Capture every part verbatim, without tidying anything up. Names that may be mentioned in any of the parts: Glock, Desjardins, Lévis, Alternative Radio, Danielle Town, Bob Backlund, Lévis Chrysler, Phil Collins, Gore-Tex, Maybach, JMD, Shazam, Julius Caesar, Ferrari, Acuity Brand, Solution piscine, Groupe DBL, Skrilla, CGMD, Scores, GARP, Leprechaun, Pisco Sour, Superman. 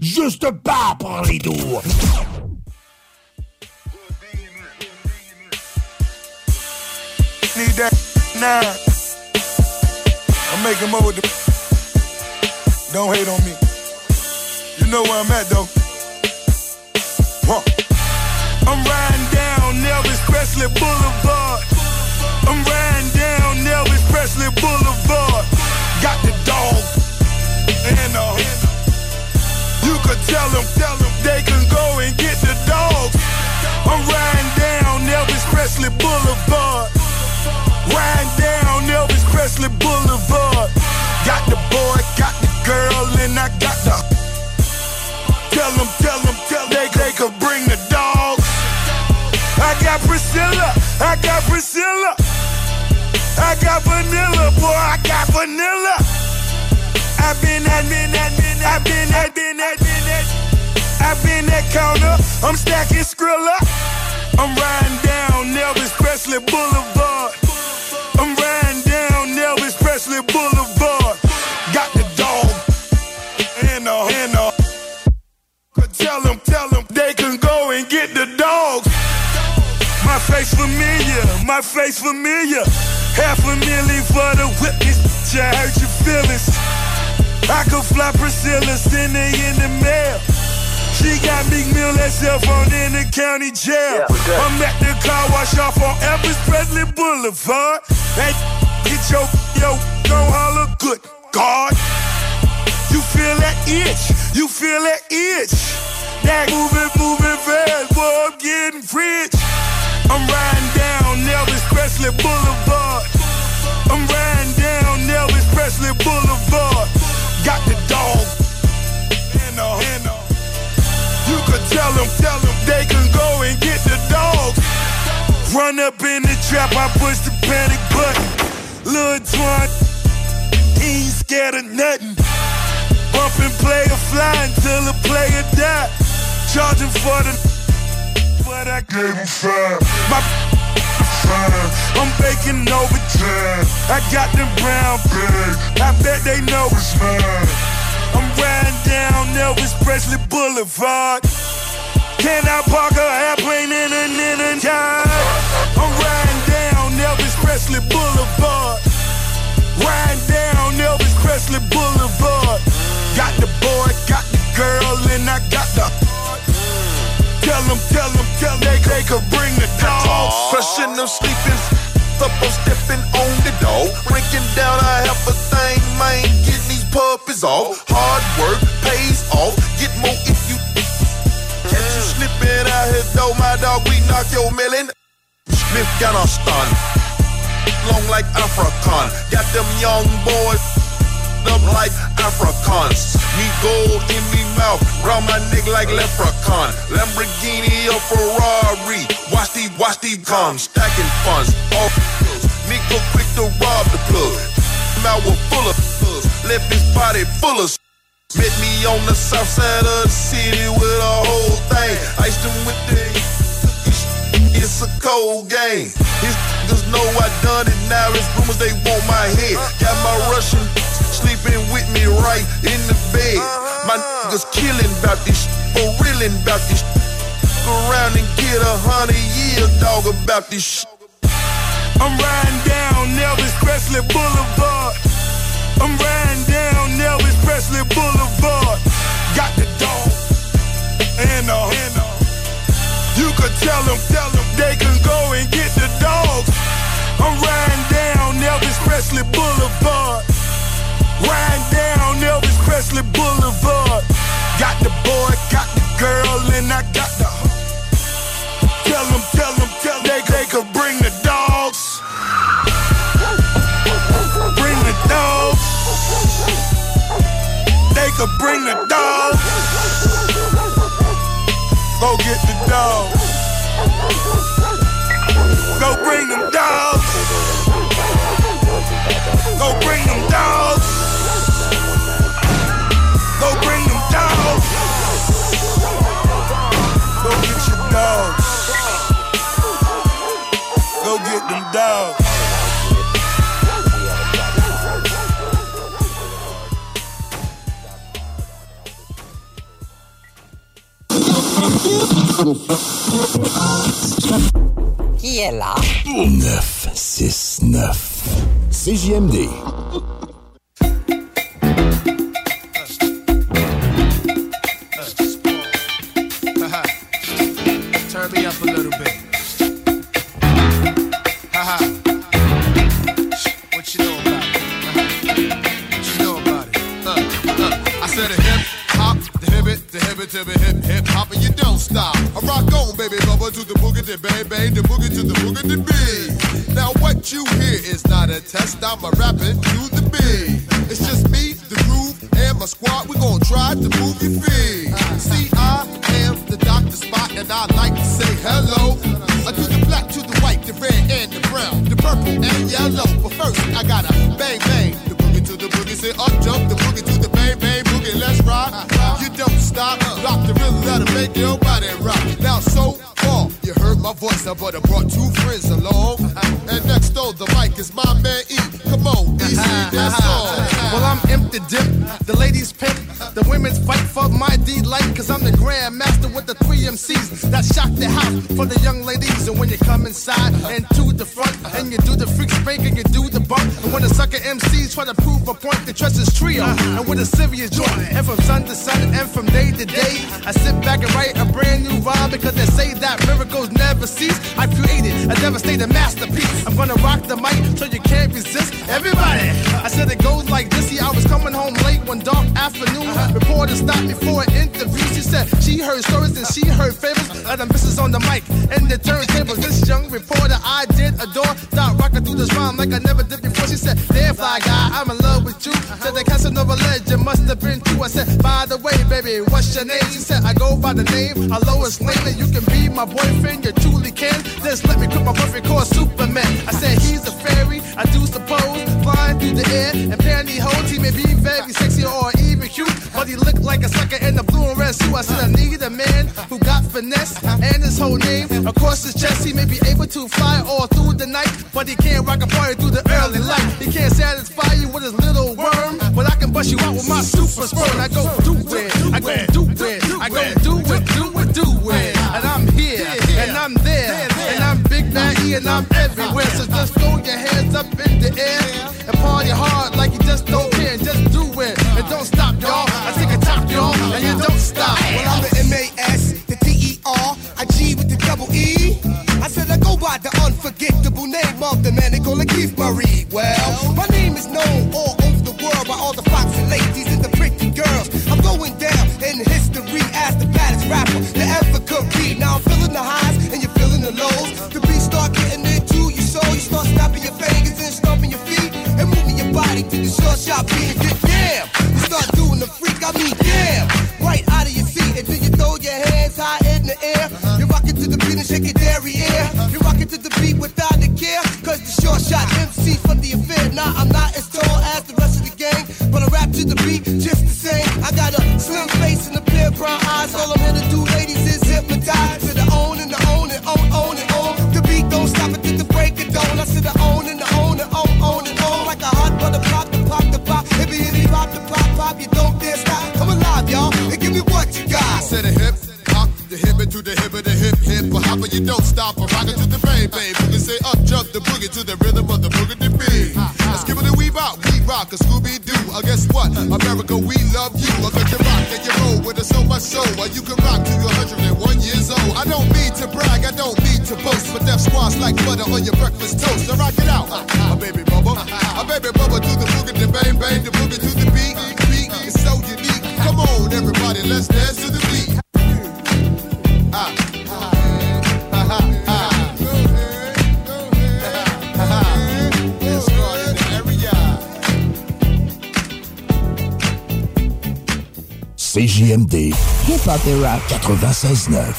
Juste pas pour les doux. Need that now. I'm making more with the... Don't hate on me. You know where I'm at, though. Huh. I'm riding down Elvis Presley Boulevard. I'm riding down Elvis Presley Boulevard. Got the dog and the horse. You could tell them, tell them they can go and get the dog. I'm riding down Elvis Presley Boulevard. Riding down Elvis Presley Boulevard. Got the boy, got the girl, and I got the. Tell them, tell them, tell them they, they could bring the dog. I got Priscilla, I got Priscilla, I got Vanilla, boy, I got Vanilla. I've been at, been at, been at, been at, been at, been at, I've been at counter, I'm stacking Skrilla. I'm riding down Elvis Presley Boulevard. I'm riding down Elvis Presley Boulevard. Got the dog and the, and the. Tell them, tell them they can go and get the dogs. My face familiar, my face familiar. Half a million for the witness, bitch, I hurt your feelings. I could fly Priscilla, send her in the mail. She got Meek Mill that cell phone in the county jail. Yeah, I'm at the car wash off on Elvis Presley Boulevard. Hey, get your, yo, don't holler, good God. You feel that itch, you feel that itch. That moving, moving fast, boy, I'm getting rich. I'm riding down Elvis Presley Boulevard. I'm riding down Elvis Presley Boulevard. Got the dog and the henna. You could tell them, tell them they can go and get the dog. Run up in the trap, I push the panic button. Lil' Twan, he ain't scared of nothing. Bumpin' player fly until the player die. Charging for the... But I gave him five. My five. I'm baking overtime. I got them brown bags. I bet they know it's mine. I'm riding down Elvis Presley Boulevard. Can I park a airplane in a in time? I'm riding down Elvis Presley Boulevard. Riding down Elvis Presley Boulevard. Got the boy, got the girl, and I got the. Tell them, tell them, tell them they could bring the dogs. Crushing them sleeping, up on stepping on the door. Breaking down, I have a thing, man. Getting these puppies off. Hard work pays off. Get more if you catch you slipping out here, though. My dog, we knock your melon. Smith got a stun. Long like Afrikaans. Got them young boys up like Afrikaans. Me gold in me mouth, round my neck like leprechaun. Lamborghini or Ferrari, watch these, watch these come. Stacking funds, all pills. Nigga quick to rob the plug. Mouth was full of pills, left his body full of. Met me on the south side of the city with a whole thing. Iced him with the it's a cold game. His niggas know I done it now. It's rumors they want my head. Got my Russian sleeping with me right in the bed. My niggas killing about this shit, for reeling about this shit. Around and get a hundred years, dog, about this shit. I'm riding down Elvis Presley Boulevard. I'm riding down Elvis Presley. Presley Boulevard. Riding down Elvis Presley Boulevard. Got the boy, got the girl, and I got the Tell them, tell them, tell them they could bring the dogs. Bring the dogs. They could bring the dogs. Go get the dogs. Go bring them dogs. Go bring them dogs. Go bring them dogs. Go get your dogs. Go get them dogs. Qui est là? neuf cent soixante-dix-neuf C G M D. Turn me up a little bit. Haha. What you know about it? What you know about it? Uh, uh. I said a hip hop, the hibbit, the hibbit, the hip hip hop, and you don't stop. I rock on, baby, bubba to the boogie, the baby, the boogie to the boogie, the B. Now what you hear is not a test. I'm a rapping to the B. It's just me, the groove, and my squad. We gon' try to move your feet. See, I am the doctor spot, and I like to say hello. I do the black to the white, the red and the brown, the purple and yellow. But first, I gotta bang bang the boogie to the boogie. Say up jump the boogie to the bang bang boogie. Let's rock. You don't stop. Rock the rhythm, let it make your body rock. Now so far, you heard my voice, but I brought two friends along. And next door, the mic is my man E. Come on, E C, that's all. Well, I'm empty dip, the ladies pimp, the women's fight for my delight, cause I'm the grandmaster with the three M Cs that shock the house for the young ladies. And when you come inside and to the front, and you do the freak spank and you do the bump, and when the sucker M Cs try to prove a point, the treacherous trio, and with a serious joint, and from sun to sun, and from day to day, I sit back and write a brand new rhyme, because they say that miracles never cease. I created a devastating masterpiece. I'm gonna rock the mic so you can't resist. Everybody, I said it goes like this. See, I was coming home late one dark afternoon. Reporter stopped me for an interview. She said she heard stories and she heard favors. Other misses on the mic and the turntables. This young reporter I did adore. Start rocking through this rhyme like I never did before. She said, "Damn fly guy, I'm in love with you." Said the Casanova legend must have been true. I said, "By the way, baby, what's your name?" She said, "I go by the name of Lois Lane, and you can be my boyfriend. You truly can. Just let me quit my boyfriend called Superman." I said, "He's a fairy, I do suppose, flying through the air and pantyhose. He may be very sexy or even cute, but he looked like a sucker in a blue and red suit." I said, "I need a man who got finesse and his whole name across his chest. He may be able to fly all through the night, but he can't rock a party through the early light. He can't satisfy you with his little worm, but I can bust you out with my super sperm. I go do it, I go do it, I go do it, do it, do it. And I'm here, and I'm there, and I'm Big Bad E, and I'm everywhere. So just throw your hands up in the air and party hard like you just don't care. Just do it, and don't stop, y'all. I take a top, y'all, and you don't stop." Well, I'm the M A S, the D E R, I G with the double E. I said I go by the unforgettable name of the man they call Keith Murray. Well, my name is known all over the world by all the foxy ladies and the pretty girls. I'm going down in history as the baddest rapper that ever could be. Now I'm feeling the highs and you're feeling the lows. The beat start getting into your soul. You start snapping your fingers and stomping your feet and moving your body to the short shot beat. Damn, you start doing the freak. I mean, damn, right out of your seat, and then you throw your hands high in the air. You're rocking to the beat and shake it derriere. You're rocking to the beat without a care, cause the short shot M C from the affair. Now I'm not as tall as the rest of the gang, but I rap to the beat just the same. I got a slim face and a pair of brown eyes. All I'm here to do, ladies, is hypnotize to the own and the own and own, own and own. The beat don't stop until the break of dawn. I said the own and the own and own, own and own. Like a hot butter pop, the pop, the pop. Hit me, hit me, pop, the pop, pop. You don't dare stop. Come alive, y'all, and give me what you got. I said a hip hop, the hip to the hip, the hip hip hop, and you don't stop. I'm rocking to the bang bang. You can say up jump the boogie to the rhythm of the boogie to be. Let's give it a wee rock, we rock a Scooby Doo. I guess what, America, we love you. I got you rock and you roll with us so much so, or you can rock till you're one hundred and one years old. I don't mean to brag, I don't mean to boast, but that squash like butter on your breakfast toast. So rock it out, my baby bubba, my baby bang the boogie to the beat. Beat is so unique. Come on, everybody, let's dance to the beat. Ah, ah, ah, ah. C G M D, Hip Hop et Rap ninety-six point nine.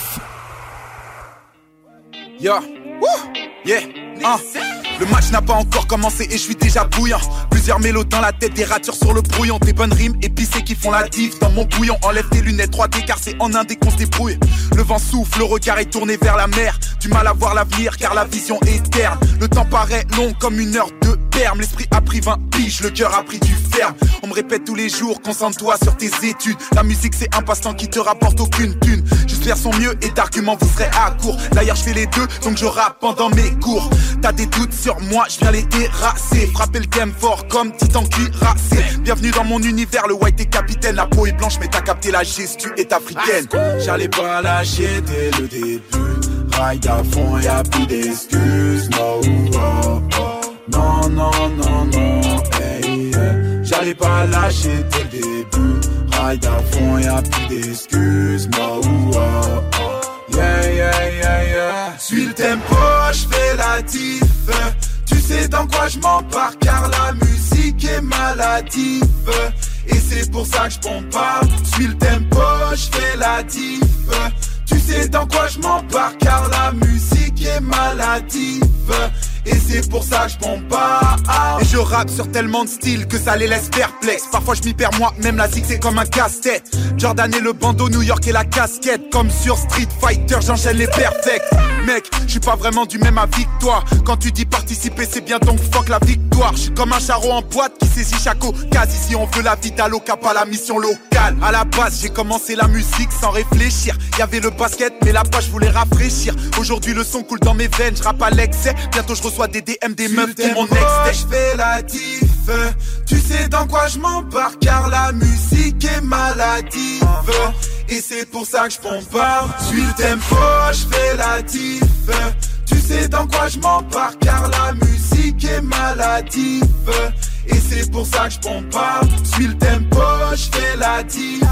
Yeah, woo, yeah, ah. Le match n'a pas encore commencé et je suis déjà bouillant. Plusieurs mélos dans la tête, des ratures sur le brouillon. Des bonnes rimes épicées qui font la diff dans mon bouillon. Enlève tes lunettes trois D car c'est en indé qu'on se débrouille. Le vent souffle, le regard est tourné vers la mer. Du mal à voir l'avenir car la vision est terne. Le temps paraît long comme une heure de terme. L'esprit a pris vingt piges, le cœur a pris du ferme. On me répète tous les jours, concentre-toi sur tes études. La musique c'est un passe-temps qui te rapporte aucune thune. Juste faire son mieux et d'arguments vous serez à court. D'ailleurs je fais les deux donc je rappe pendant mes cours. T'as des doutes sur moi, je viens les terrasser. Frapper le game fort comme titan cuirassé. Bienvenue dans mon univers, le white est capitaine. La peau est blanche mais t'as capté la gestu est africaine. J'allais pas lâcher dès le début. Ride à fond, y'a plus d'excuses. No, oh, oh. Non, non, non, non, hey, yeah. J'allais pas lâcher dès le début. Ride à fond, y'a plus d'excuses. No, oh, oh. Yeah, yeah, yeah, yeah. Suis le tempo, j'fais la diff. Tu sais dans quoi j'm'empare car la musique est maladive. Et c'est pour ça que j'pomparde. Suis le tempo, j'fais la diff. Tu sais dans quoi j'm'empare car la musique est maladive. Et c'est pour ça que je prends pas. Et je rappe sur tellement de styles que ça les laisse perplexes. Parfois je m'y perds moi, même la zig c'est comme un casse-tête. Jordan et le bandeau, New York et la casquette. Comme sur Street Fighter, j'enchaîne les perfects. Mec, je suis pas vraiment du même avis que toi. Quand tu dis participer, c'est bien donc fuck la victoire. Je suis comme un charrot en boîte qui saisit chaque occasion. Ici on veut la vie d'Aloca, pas la mission locale. À la base, j'ai commencé la musique sans réfléchir. Y'avait le basket, mais là-bas je voulais rafraîchir. Aujourd'hui le son coule dans mes veines, je rappe à l'excès. Bientôt je reçois des D M des meufs qui mon ex. J'fais la diff. Tu sais dans quoi je m'embarque car la musique est maladive. Et c'est pour ça que je pomparde. Suis le tempo, j'fais la diff. Tu sais dans quoi je m'embarque car la musique est maladive. Et c'est pour ça que je pomparde. Suis le tempo, j'fais la diff.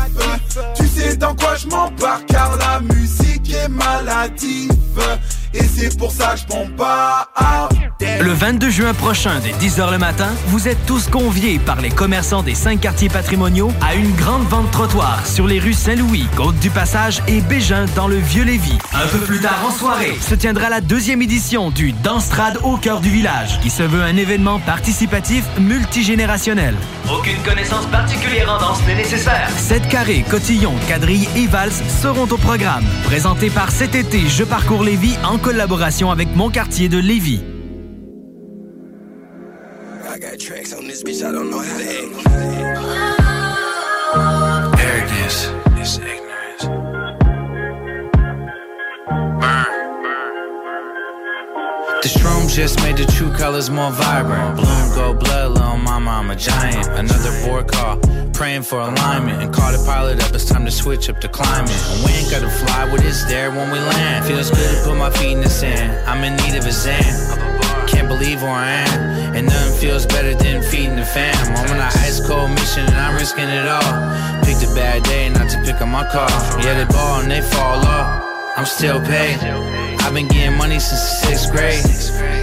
Tu sais dans quoi je m'embarque car la musique est maladive. Et c'est pour ça que je prends pas. Le vingt-deux juin prochain, dès dix heures le matin, vous êtes tous conviés par les commerçants des cinq quartiers patrimoniaux à une grande vente trottoir sur les rues Saint-Louis, Côte-du-Passage et Bégin dans le Vieux-Lévis. Un peu plus tard en soirée, se tiendra la deuxième édition du Danse Trad au cœur du village, qui se veut un événement participatif multigénérationnel. Aucune connaissance particulière en danse n'est nécessaire. Sept carrés, cotillons, quadrilles et valses seront au programme. Présenté par Cet été, Je parcours Lévis en collaboration avec Mon quartier de Lévis. The shroom just made the true colors more vibrant. Bloom, gold, blood, little mama, I'm a giant. Another board call, praying for alignment. And call the pilot up, it's time to switch up the climate. And we ain't gotta fly with it's there when we land. Feels good to put my feet in the sand. I'm in need of a Xan. Can't believe where I am. And nothing feels better than feeding the fam. I'm on an ice cold mission and I'm risking it all. Picked a bad day not to pick up my car. Yeah, they ball and they fall off. I'm still paid. I've been getting money since the sixth grade.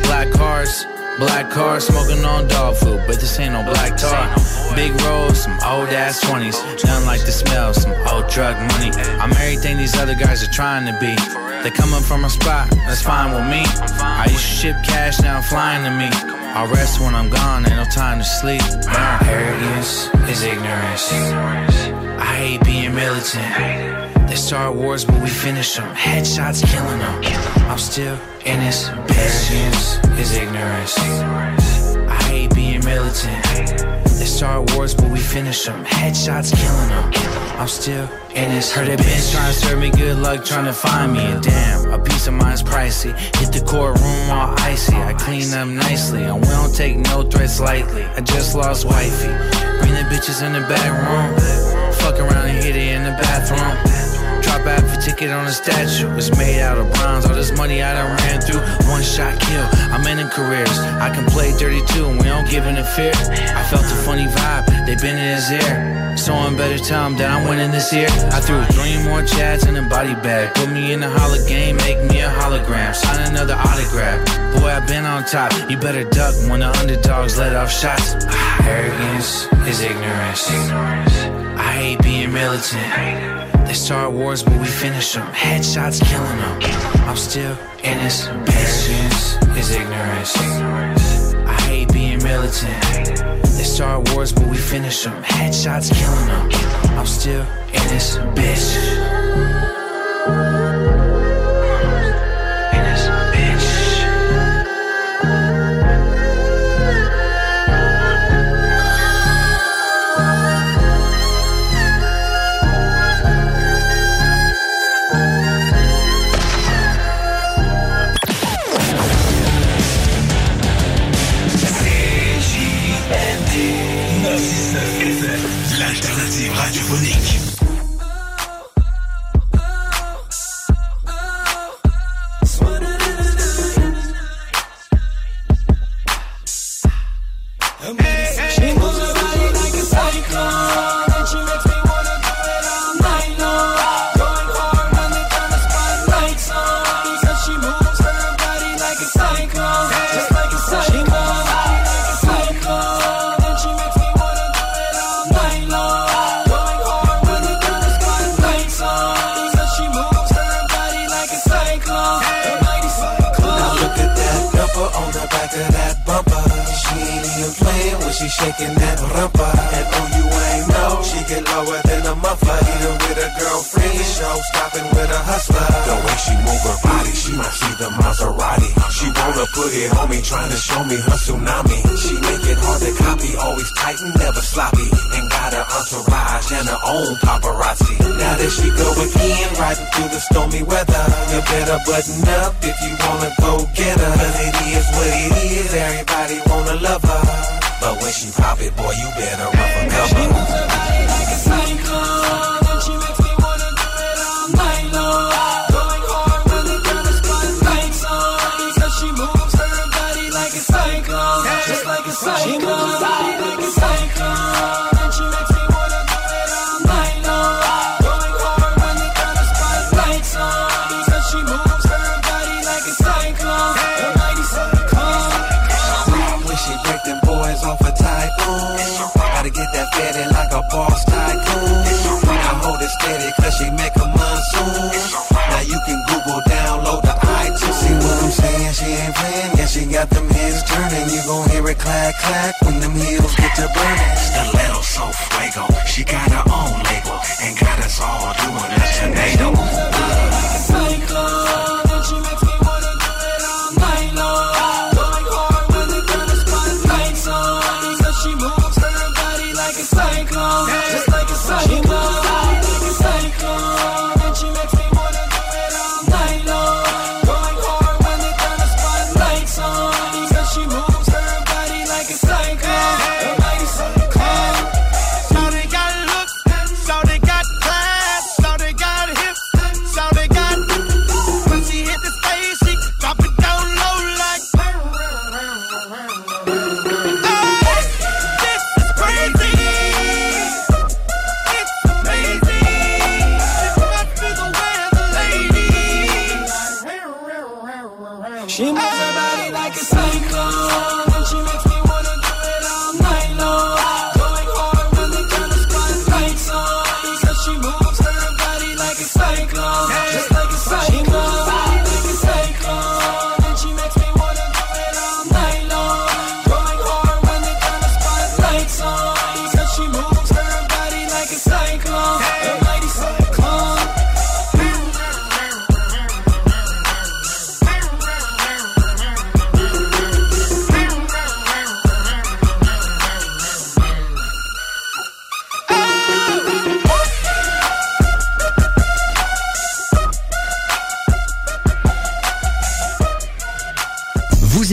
Black cars, black cars, smoking on dog food, but this ain't no black tar. Big rolls, some old ass twenties. Nothing like the smell, some old drug money. I'm everything these other guys are trying to be. They coming from a spot, that's fine with me. I used to ship cash, now flying to me. I'll rest when I'm gone, ain't no time to sleep. My arrogance is ignorance. I hate being militant. They start wars, but we finish them. Headshots killing them. I'm still in this bitch. Arrogance is ignorance. I hate being militant. They start wars, but we finish them. Headshots killing them. I'm still in this. Heard that bitch trying to serve me good luck, trying to find me. And damn, a piece of mine's pricey. Hit the courtroom all icy. I clean up nicely, and we don't take no threats lightly. I just lost wifey. Bring the bitches in the back room. Fuck around and hit it in the bathroom. Drop out for ticket. ticket on a statue was made out of bronze. All this money I done ran through, one shot kill. I'm in careers, I can play thirty-two and we don't give in a fear. I felt a funny vibe, they been in his ear. So I'm better tell him that I'm winning this year. I threw three more chads in a body bag. Put me in a holla game, make me a hologram. Sign another autograph, boy I've been on top. You better duck when the underdogs let off shots. Arrogance is ignorance. I hate being militant. They start wars, but we finish them. Headshots killing them. I'm still innocent. Patience is ignorance. I hate being militant. They start wars, but we finish them. Headshots killing them. I'm still innocent. Bitch. Innocent bitch. L'alternative radiophonique. Shaking that rumpa, and oh, you ain't know she get lower than a muffler. Even with a girlfriend, show stopping with a hustler. The way she move her body, she might see the Maserati. She wanna put it on me, trying to show me her tsunami. She make it hard to copy, always tight and never sloppy, and got her entourage and her own paparazzi. Now that she go again, riding through the stormy weather, you better button up if you wanna go get her. 'Cause it is what it is, everybody wanna love her. But when she pop it, boy, you better run for cover. She moves her body like a cyclone, and she makes me wanna do it all night long. Going hard when the girl is putting lights on, because she moves her body like a cyclone, just like a cyclone. She moves her body like a cyclone, and she makes me wanna do it all night long. Going hard when the girl is putting lights on, because she moves her body like a cyclone, a mighty cyclone. When she break them boys off a tycoon, gotta get that fatty like a boss tycoon. I hold it steady 'cause she make a monsoon. Now you can Google, download the iTunes. See what I'm saying? She ain't playing. Yeah, she got them heels turning. You gon' hear it clack clack when them heels get to burning. Stiletto so fuego, she got her own label and got us all doing a tornado.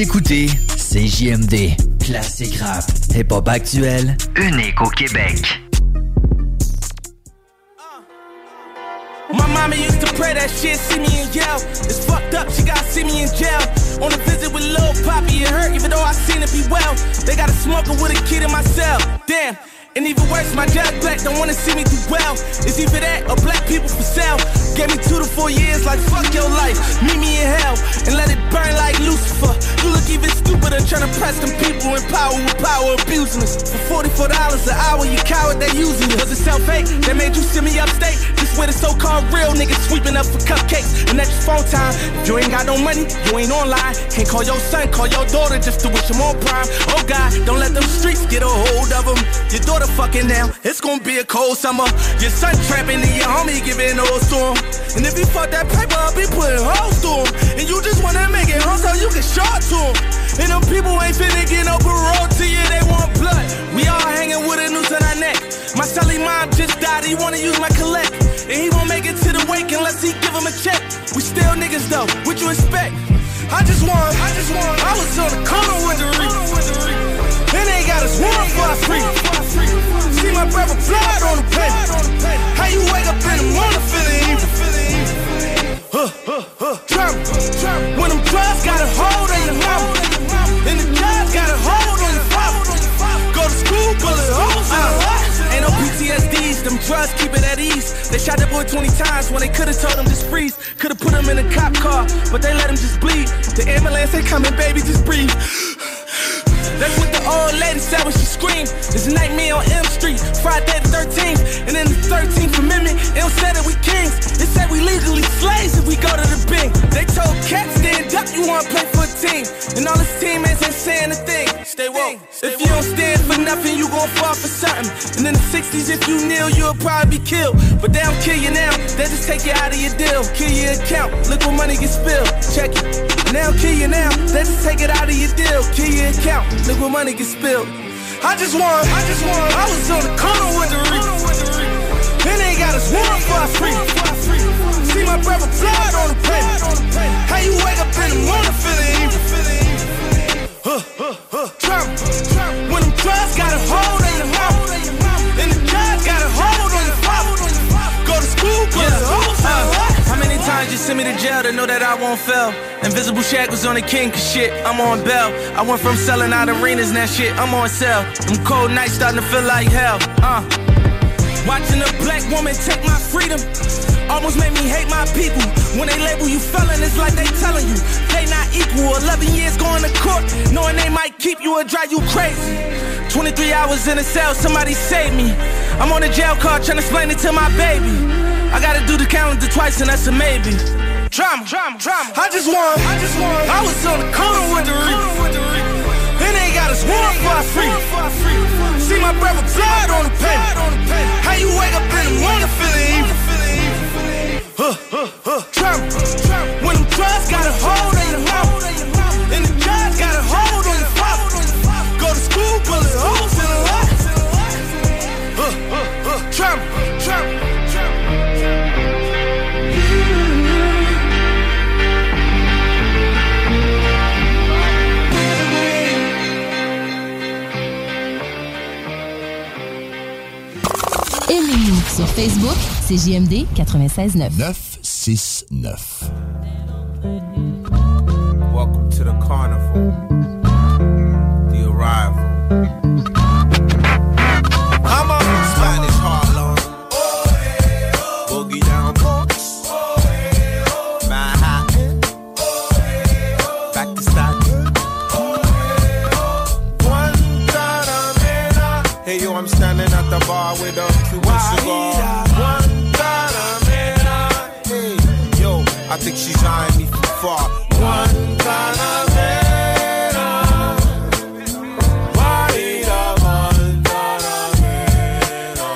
Écoutez, C J M D, classique rap, hip-hop actuel, unique au Québec. My mama used to pray that shit, see me and yell. It's fucked up, she gotta see me in jail. On a visit with Lil Poppy, it hurt, even though I seen it be well. They got a smoker with a kid in my cell, damn. And even worse, my judge black don't wanna see me do well. It's either that or black people for sale. Gave me two to four years like fuck your life. Meet me in hell and let it burn like Lucifer. You look even stupider trying to press them people in power with power abusing us. For forty-four dollars an hour, you coward, they using you. Was it self-hate that made you send me upstate? This where the so-called real niggas sweeping up for cupcakes. And that's your phone time. If you ain't got no money, you ain't online. Can't call your son, call your daughter just to wish them on prime. Oh God, don't let them streets get a hold of them. Your daughter fucking now, it's gonna be a cold summer. Your son trapping and your homie giving those to him. And if you fuck that paper up, he putting hoes to him. And you just wanna make it home so you can show it to him. And them people ain't finna get no parole to you, they want blood. We all hanging with a noose on our neck. My silly mom just died, he wanna use my collect. And he won't make it to the wake unless he give him a check. We still niggas though, what you expect? I just won, I just won, I was on the corner with the reef. And they got us warm for our free. See my brother blood on the plate. How you wake up in the morning feeling evil? Huh, huh, huh. Trauma. When them drugs got a hold on your mama. And the judge got a hold on your father. Go to school, bullet holes in the heart. Ain't no P T S Ds, them drugs keep it at ease. They shot that boy twenty times when they could've told him just freeze. Could've put him in a cop car, but they let him just bleed. The ambulance, they coming, baby, just breathe. That's what the old lady said when she screamed. It's a nightmare on M Street, Friday the thirteenth. And in the thirteenth amendment, it don't say that we kings. It said we legally slaves if we go to the Bing. They told cats, stand up, you wanna play for a team. And all his teammates ain't saying a thing. Stay woke. If you don't stand for nothing, you gon' fall for something. And in the sixties, if you kneel, you'll probably be killed. But they don't kill you now, they just take you out of your deal. Kill your account, look what money gets spilled. Check it. And they don't kill you now, they just take it out of your deal. Kill your account, look what money gets spilled. I just won, I just won, I was on the corner with the reef. And they got us warm for our free. See my brother blood on the plate. How you wake up in the morning feeling evil? Huh, huh, huh. Trauma. When them drugs got a hold on your mama. And the drugs got a hold on your father. Go to school, go to school. How many times you send me to jail to know that I won't fail? Invisible shackles on the king, cause shit, I'm on bail. I went from selling out arenas, now shit, I'm on sale. Them cold nights starting to feel like hell, uh. Watching a black woman take my freedom almost made me hate my people. When they label you felon, it's like they telling you they not equal. Eleven years going to court, knowing they might keep you or drive you crazy. Twenty-three hours in a cell, somebody save me. I'm on a jail car trying to explain it to my baby. I gotta do the calendar twice and that's a maybe. Drama, drama, drama. I just won, I just won. I was on the corner with the reef. And they got us warm for our free. See my brother blood on the pavement. How you wake up in the morning feeling evil? Huh, huh, huh. Trauma. When them drugs got a hold on your mouth. And the judge got a hold on your father. Go to school, bullet holes in the life. Huh, huh, huh. Trauma, trauma. Sur Facebook, c'est J M D ninety-six point nine. nine six nine. Welcome to the carnival. The arrival. I'm on Spanish Harlem. Boogie down Bronx. Manhattan. Back to Staten. One time, hey yo, I'm standing at the bar with a I think she's eyeing me from far. One Panamera, Guarida, one Panamera.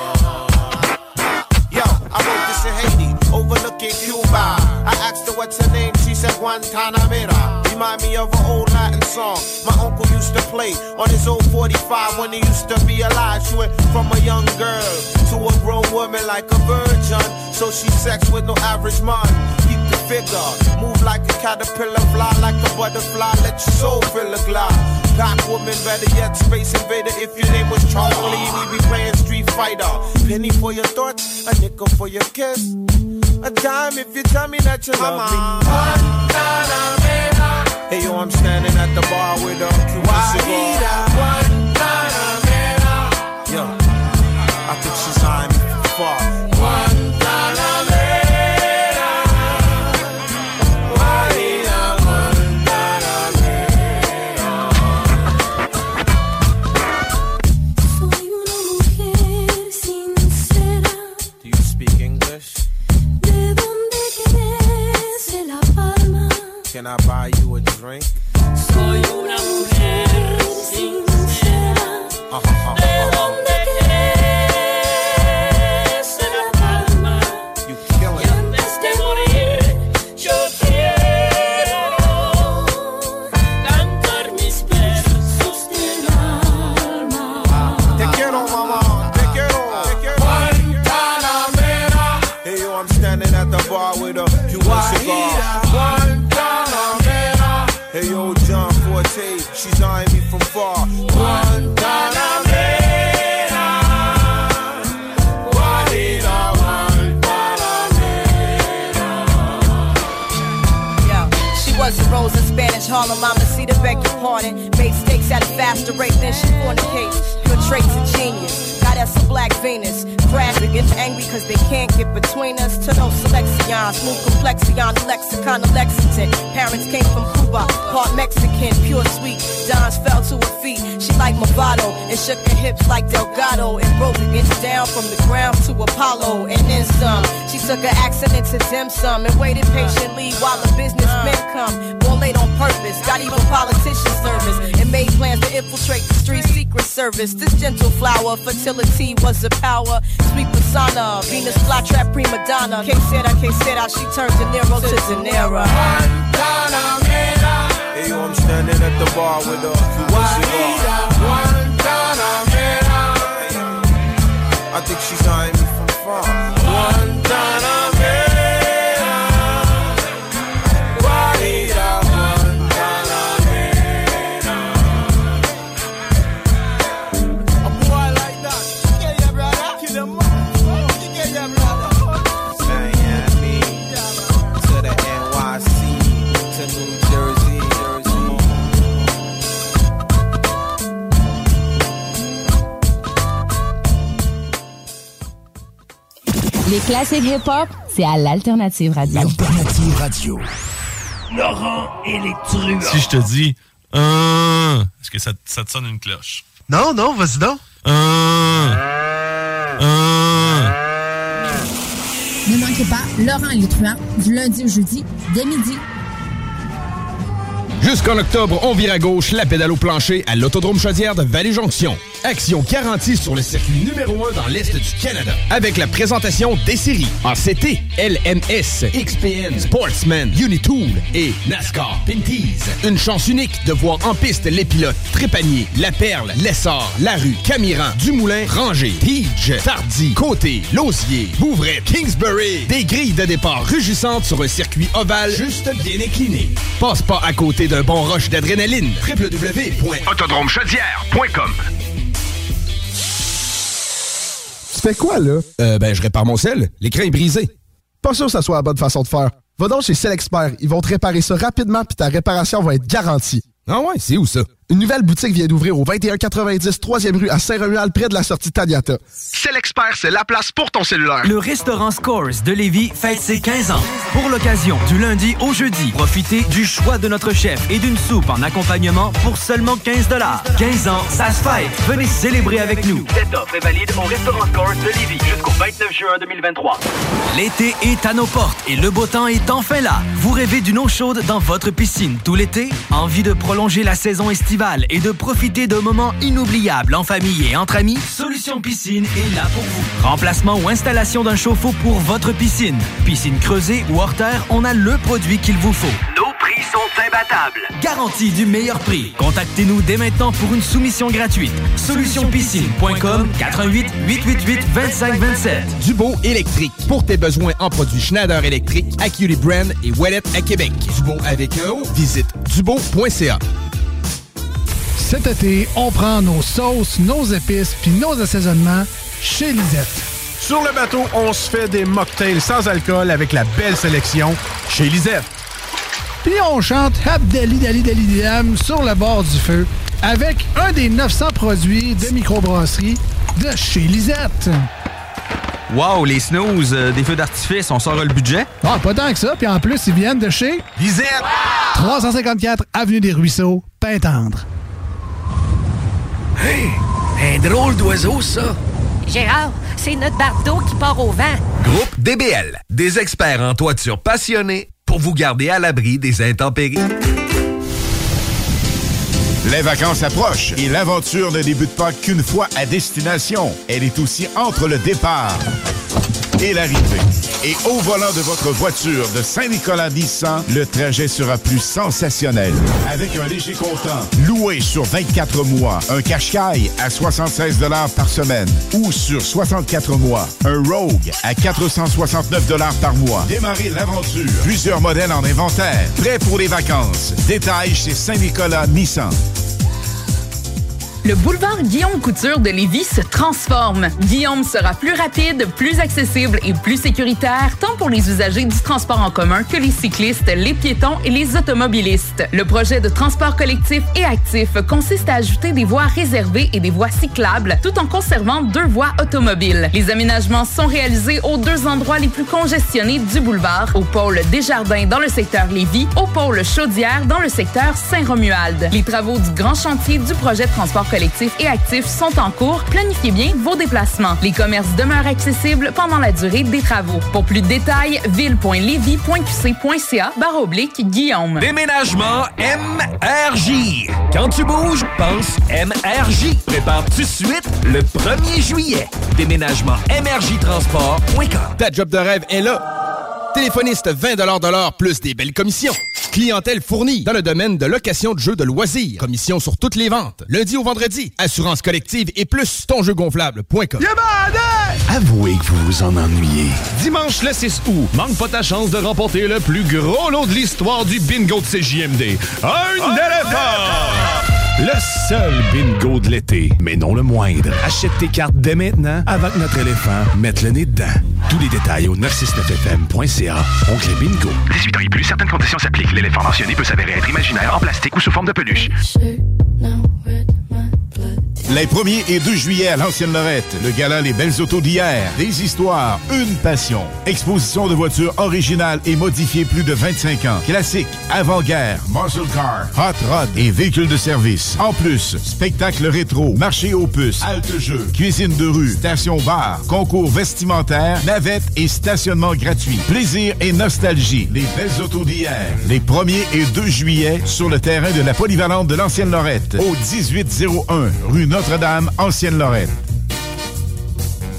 Yo, I wrote this in Haiti, overlooking Cuba. I asked her what's her name, she said Guantanamera. Remind me of an old Latin song my uncle used to play on his old forty-five when he used to be alive. She went from a young girl to a grown woman like a virgin, so she sexed with no average man. figure. Move like a caterpillar, fly like a butterfly, let your soul fill a glide. Black woman, better yet, Space Invader. If your name was Charlie, we be playing Street Fighter. Penny for your thoughts, a nickel for your kiss, a dime if you tell me that you love me. Hey yo, I'm standing at the bar with a Cuban cigar. Yo, I think she's eyeing me from far. Can I buy you a drink? Soy una mujer sincera. Uh-huh, uh-huh, uh-huh. ¿De dónde crees? De la palma. You kill it. Y antes de morir, yo quiero cantar mis versos del alma. Uh, te quiero, mama. Te quiero. Te quiero. Guantanamera. Hey, yo, I'm standing at the bar with a Cuban cigar. Hey yo, John Forte, she's eyeing me from far. Guantanamera, Guarida, Guantanamera. Yo, she was a rose in Spanish Harlem, I'm the Cedar Beck departed. Made stakes at a faster rate than she fornicates. Good traits of genius, got us a black Venus. Graphic and angry cause they can't get between us. To no selexions, move complexions, lexicon of Lexington. Parents came from Cuba, part Mexican, pure sweet. Dons fell to her feet, she like Movado, and shook her hips like Delgado, and broke it down from the ground to Apollo, and then some. She took her accident to dim sum, and waited patiently while the businessmen come. Born late on purpose, got even politician service, and made plans to infiltrate the street secret service. This gentle flower, fertility was a power. Sweet persona, Venus flytrap prima donna. Que sera, que sera, she turned De Niro to De Niro. Hey yo, I'm standing at the bar with a Cuban cigar. I think she's eyeing me from far. Guantanamera, Guarida, Guantanamera. A boy like that, get your brother, kill your mother. Les classiques hip-hop, c'est à l'Alternative Radio. L'Alternative Radio. Laurent et les Truands. Si je te dis, euh, est-ce que ça, ça te sonne une cloche? Non, non, vas-y donc. Euh, euh. Ne manquez pas Laurent et les Truands, du lundi au jeudi, dès midi. Jusqu'en octobre, on vire à gauche la pédale au plancher à l'Autodrome Chaudière de Vallée-Jonction. Action garantie sur le circuit numéro un dans l'Est du Canada. Avec la présentation des séries en C T, L M S, X P N, Sportsman, Unitool et NASCAR Pinties. Une chance unique de voir en piste les pilotes Trépanier, La Perle, Lessard, Larue, Camiran, Dumoulin, Ranger, Tige, Tardy, Côté, Lausier, Bouvray, Kingsbury. Des grilles de départ rugissantes sur un circuit ovale juste bien incliné. Passe pas à côté d'un bon rush d'adrénaline. w w w point autodrome chaudière point com. Tu fais quoi, là? Euh, ben, je répare mon sel. L'écran est brisé. Pas sûr que ça soit la bonne façon de faire. Va donc chez Selexpert. Ils vont te réparer ça rapidement puis ta réparation va être garantie. Ah ouais? C'est où, ça? Une nouvelle boutique vient d'ouvrir au vingt et un quatre-vingt-dix troisième rue à Saint-Romuald, près de la sortie Taniata. C'est l'expert, c'est la place pour ton cellulaire. Le restaurant Scores de Lévis fête ses quinze ans. Pour l'occasion, du lundi au jeudi, profitez du choix de notre chef et d'une soupe en accompagnement pour seulement quinze dollars. quinze ans, ça se fête. Venez célébrer avec nous. Cette offre est valide au restaurant Scores de Lévis jusqu'au vingt-neuf juin deux mille vingt-trois. L'été est à nos portes et le beau temps est enfin là. Vous rêvez d'une eau chaude dans votre piscine tout l'été? Envie de prolonger la saison estivale et de profiter de moments inoubliables en famille et entre amis, Solution Piscine est là pour vous. Remplacement ou installation d'un chauffe-eau pour votre piscine. Piscine creusée ou hors terre, on a le produit qu'il vous faut. Nos prix prix sont imbattables. Garantie du meilleur prix. Contactez-nous dès maintenant pour une soumission gratuite. solution piscine point com quatre un huit, huit huit huit, deux cinq deux sept. Dubo électrique. Pour tes besoins en produits Schneider électrique, Acuity Brand et Wallet à Québec. Dubo avec un O. Visite dubo point c a. Cet été, on prend nos sauces, nos épices puis nos assaisonnements chez Lisette. Sur le bateau, on se fait des mocktails sans alcool avec la belle sélection chez Lisette. Puis on chante Abdali Dali Dali Diam sur le bord du feu avec un des neuf cents produits de microbrasserie de chez Lisette. Wow, les snooze, euh, des feux d'artifice, on sort le budget? Ah, pas tant que ça, puis en plus, ils viennent de chez... Lisette! Wow! trois cent cinquante-quatre Avenue des Ruisseaux, Pintendre. Hey! Un drôle d'oiseau, ça! Gérard, c'est notre bardeau qui part au vent. Groupe D B L, des experts en toiture passionnés pour vous garder à l'abri des intempéries. Les vacances approchent et l'aventure ne débute pas qu'une fois à destination. Elle est aussi entre le départ et l'arrivée. Et au volant de votre voiture de Saint-Nicolas-Nissan, le trajet sera plus sensationnel. Avec un léger comptant, loué sur vingt-quatre mois, un Qashqai à soixante-seize dollars par semaine ou sur soixante-quatre mois, un Rogue à quatre cent soixante-neuf dollars par mois. Démarrez l'aventure. Plusieurs modèles en inventaire. Prêt pour les vacances. Détails chez Saint-Nicolas-Nissan. Le boulevard Guillaume-Couture de Lévis se transforme. Guillaume sera plus rapide, plus accessible et plus sécuritaire, tant pour les usagers du transport en commun que les cyclistes, les piétons et les automobilistes. Le projet de transport collectif et actif consiste à ajouter des voies réservées et des voies cyclables, tout en conservant deux voies automobiles. Les aménagements sont réalisés aux deux endroits les plus congestionnés du boulevard, au pôle Desjardins dans le secteur Lévis, au pôle Chaudière dans le secteur Saint-Romuald. Les travaux du grand chantier du projet de transport collectif collectifs et actifs sont en cours, planifiez bien vos déplacements. Les commerces demeurent accessibles pendant la durée des travaux. Pour plus de détails, ville.lévis.qc.ca barre oblique Guillaume. Déménagement M R J. Quand tu bouges, pense M R J. Prépare tout de suite le premier juillet. Déménagement M R J transport point com. Ta job de rêve est là. Téléphoniste vingt dollars de l'heure plus des belles commissions. Clientèle fournie dans le domaine de location de jeux de loisirs. Commission sur toutes les ventes. Lundi au vendredi. Assurance collective et plus ton jeu gonflable point com. Avouez que vous vous en ennuyez. Dimanche le six août. Manque pas ta chance de remporter le plus gros lot de l'histoire du bingo de C J M D. Un, Un éléphant! Le seul bingo de l'été, mais non le moindre. Achète tes cartes dès maintenant avant que notre éléphant mette le nez dedans. Tous les détails au neuf six neuf f m point c a. Oncle Bingo. dix-huit ans et plus, certaines conditions s'appliquent. L'éléphant mentionné peut s'avérer être imaginaire, en plastique ou sous forme de peluche. Les premier et deux juillet à l'Ancienne-Lorette, le gala Les Belles Autos d'hier, des histoires, une passion. Exposition de voitures originales et modifiées plus de vingt-cinq ans. Classiques, avant-guerre, muscle car, hot rod et véhicules de service. En plus, spectacle rétro, marché aux puces, halte-jeu, cuisine de rue, station-bar, concours vestimentaire, navette et stationnement gratuit. Plaisir et nostalgie, Les Belles Autos d'hier, les premier et deux juillet sur le terrain de la polyvalente de l'Ancienne-Lorette, au dix-huit zéro un rue Notre-Dame, Ancienne-Lorette.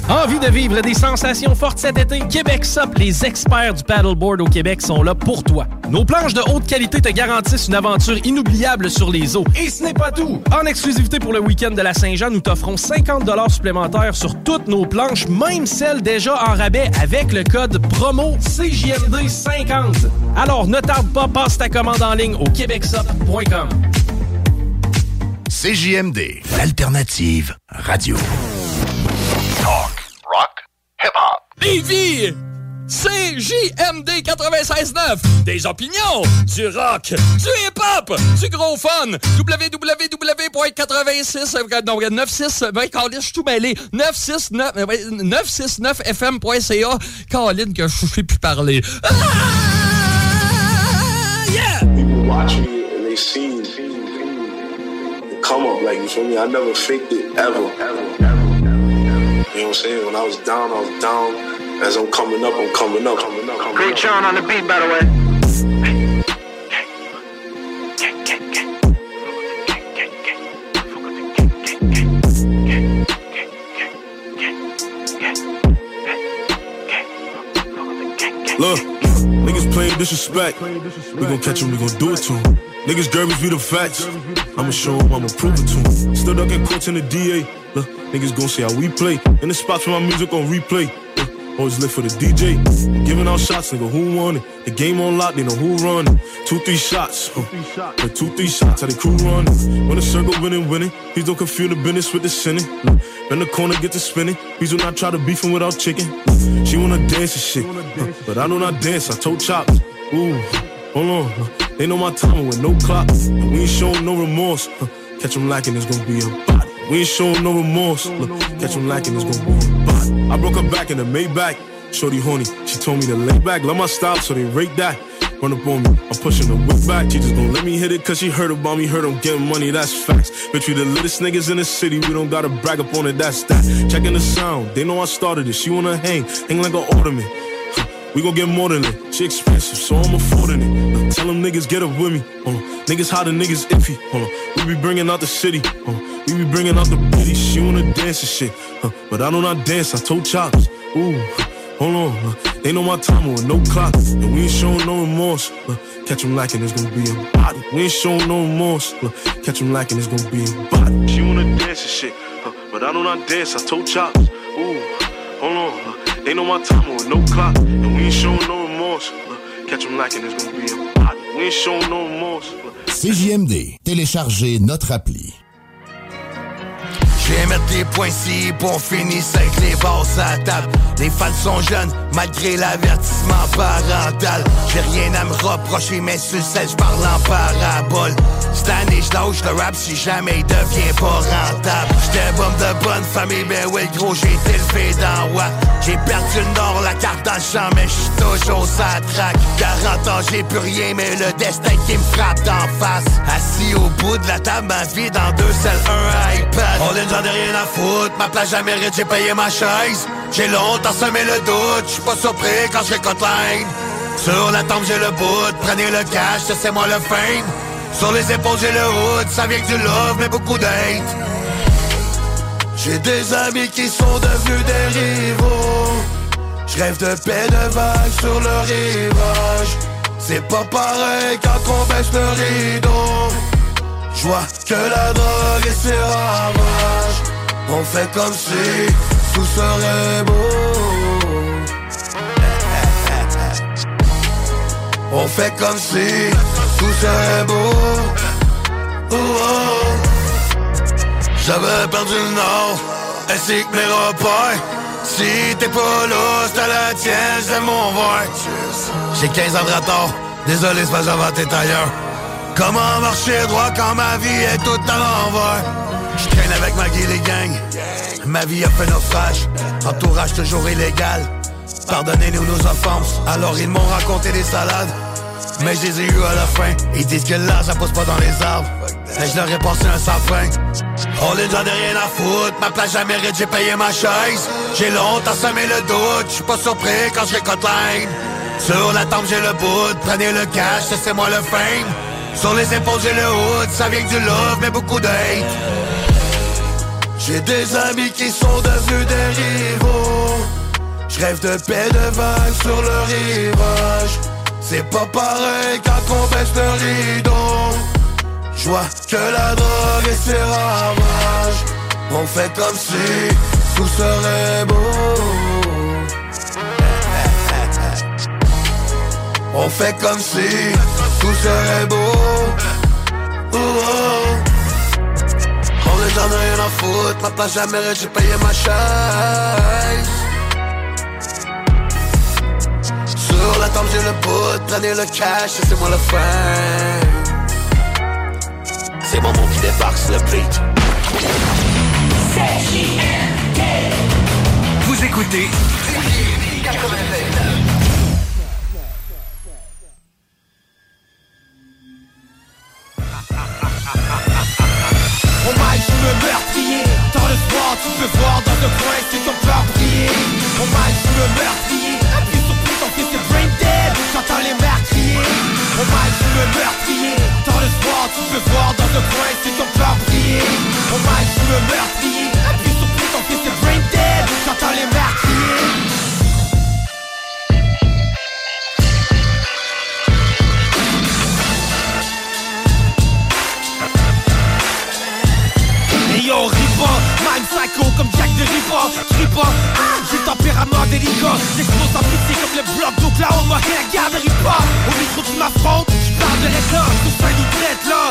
Envie de vivre des sensations fortes cet été? Québec Sup, les experts du paddleboard au Québec sont là pour toi. Nos planches de haute qualité te garantissent une aventure inoubliable sur les eaux. Et ce n'est pas tout! En exclusivité pour le week-end de la Saint-Jean, nous t'offrons cinquante dollars supplémentaires sur toutes nos planches, même celles déjà en rabais avec le code promo C J M D cinquante. Alors ne tarde pas, passe ta commande en ligne au québec sup point com. C J M D, l'alternative radio. Talk, rock, hip-hop. Lévis, C J M D quatre-vingt-seize neuf. Des opinions, du rock, du hip-hop, du gros fun. www point quatre-vingt-six, non, neuf six, ben, calé, je suis tout mêlé, neuf six neuf f m point c a. Caline, que je ne sais plus parler. Ah! Yeah! People watch me and they see me. Come up, like, you feel me? I never faked it, ever. Ever, ever, ever, ever. You know what I'm saying? When I was down, I was down. As I'm coming up, I'm coming up. Coming up, coming Great up. Sean on the beat, by the way. Look, niggas playin' disrespect. We gon' catch them, we gon' do it to them. Niggas derbies, we the facts. I'ma show them, I'ma prove it to them. Still duck in courts in the D A. Look, niggas gon' see how we play. In the spots where my music on replay. Always lit for the D J. Giving out shots, nigga, who won it? The game on lock, they know who run it. Two, three shots. Huh. Like two, three shots, how the crew run it. When the circle winning, winning. Please don't confuse the business with the sinning. Bend the corner, get to spinning. Please do not try to beefing without chicken. She wanna dance and shit. Huh. But I do not dance, I told chops. Ooh, hold on. Huh. They know my timing with no clock. And we ain't showing no remorse. Huh. Catch them lacking, it's gonna be a body. We ain't showing no remorse. Look, catch them lacking, it's gonna be a body. I broke her back in the Maybach. Shorty horny, she told me to lay back. Love my style, so they rate that. Run up on me, I'm pushing the whip back. She just gon' let me hit it, cause she heard about me. Heard I'm getting money, that's facts. Bitch, we the littest niggas in the city. We don't gotta brag up on it, that's that. Checking the sound, they know I started it. She wanna hang, hang like an ornament. We gon' get more than it. She expensive, so I'm affording it. Now tell them niggas, get up with me. Hold on. Niggas how the niggas iffy. Hold on. We be bringing out the city. Hold on. We be bringing out the bitty, she wanna dance and shit, huh, but I do not dance, I told chops, ooh, hold on, huh, they know my time with no clock, and we ain't showing no remorse, huh, catch them lacking, it's gonna be a body, we ain't showing no remorse, huh, catch them lacking, it's gonna be a body, she wanna dance and shit, huh, but I do not dance, I told chops, ooh, hold on, huh, they know my time with no clock, and we ain't showing no remorse, huh, catch them lacking, it's gonna be a body, we ain't showing no remorse, huh. C J M D, téléchargez notre appli. Je vais mettre des points si on finit avec les bosses à la table. Les fans sont jeunes, malgré l'avertissement parental. J'ai rien à me reprocher, mais sur celle, je parle en parabole. Cette année, je lâche le rap si jamais il devient pas rentable. J'étais bombe de bonne famille, mais ouais, gros, j'ai été élevé dans roi. J'ai perdu le nord, la carte dans le champ, mais j'suis toujours ça traque. quarante ans, j'ai plus rien, mais le destin qui me frappe d'en face. Assis au bout de la table, ma vie dans deux salles, un iPad. On est J'en ai rien à foutre, ma place jamais mérite, j'ai payé ma chaise. J'ai longtemps semé le doute, j'suis pas surpris quand j'ai cotline. Sur la tempe j'ai le bout, prenez le cash, laissez-moi le fame. Sur les épaules j'ai le hood, ça vient que du love mais beaucoup d'hate. J'ai des amis qui sont devenus des rivaux. J'rêve de paix de vague sur le rivage. C'est pas pareil quand on baisse le rideau. J'vois que la drogue est sur ravages. On fait comme si tout serait beau. On fait comme si tout serait beau. Oh-oh. J'avais perdu le nord, ainsi que mes repas. Si t'es pas là, c'est à la tienne, j'aime mon vin. J'ai quinze ans de retard, désolé, c'est pas j'avais tes tailleurs. Comment marcher droit quand ma vie est toute à l'envers? Je traîne avec ma guille les gangs. Ma vie a fait naufrage. Entourage toujours illégal. Pardonnez-nous nos offenses. Alors ils m'ont raconté des salades. Mais je les ai eu à la fin. Ils disent que l'argent pousse pas dans les arbres. Mais je leur ai passé un sapin. On les donne rien à foutre. Ma place jamais mérite, j'ai payé ma chaise. J'ai longtemps semé le doute. Je suis pas surpris quand je récotline. Sur la tempe j'ai le bout. Prenez le cash, laissez-moi le fame. Sur les épaules j'ai le hood, ça vient que du love mais beaucoup de hate. J'ai des amis qui sont devenus des rivaux. J'rêve de paix de vagues sur le rivage. C'est pas pareil quand on baisse le rideau. J'vois que la drogue est ses ravages. On fait comme si tout serait beau. On fait comme si tout serait beau. Oh oh. On les donne rien à foutre. Ma place jamais mérite, j'ai payé ma chaise. Sur la tombe j'ai le bout. Prenez le cash, c'est moi le fin. C'est mon mot qui débarque sur le beat. C'est J M D. Vous écoutez quatre-vingt-dix-neuf. On maille sous le meurtrier. Dans le sport tu peux voir dans le coin c'est ton cœur briller. On maille sous le meurtrier. Appuie sur plus tant que c'est brain dead. J'entends les mères crier. On maille sous le meurtrier. Dans le sport tu peux voir dans le coin c'est ton cœur briller. On maille sous le meurtrier. Appuie sur plus tant que c'est brain dead. J'entends les mères crier. là, tout ça nous traite là.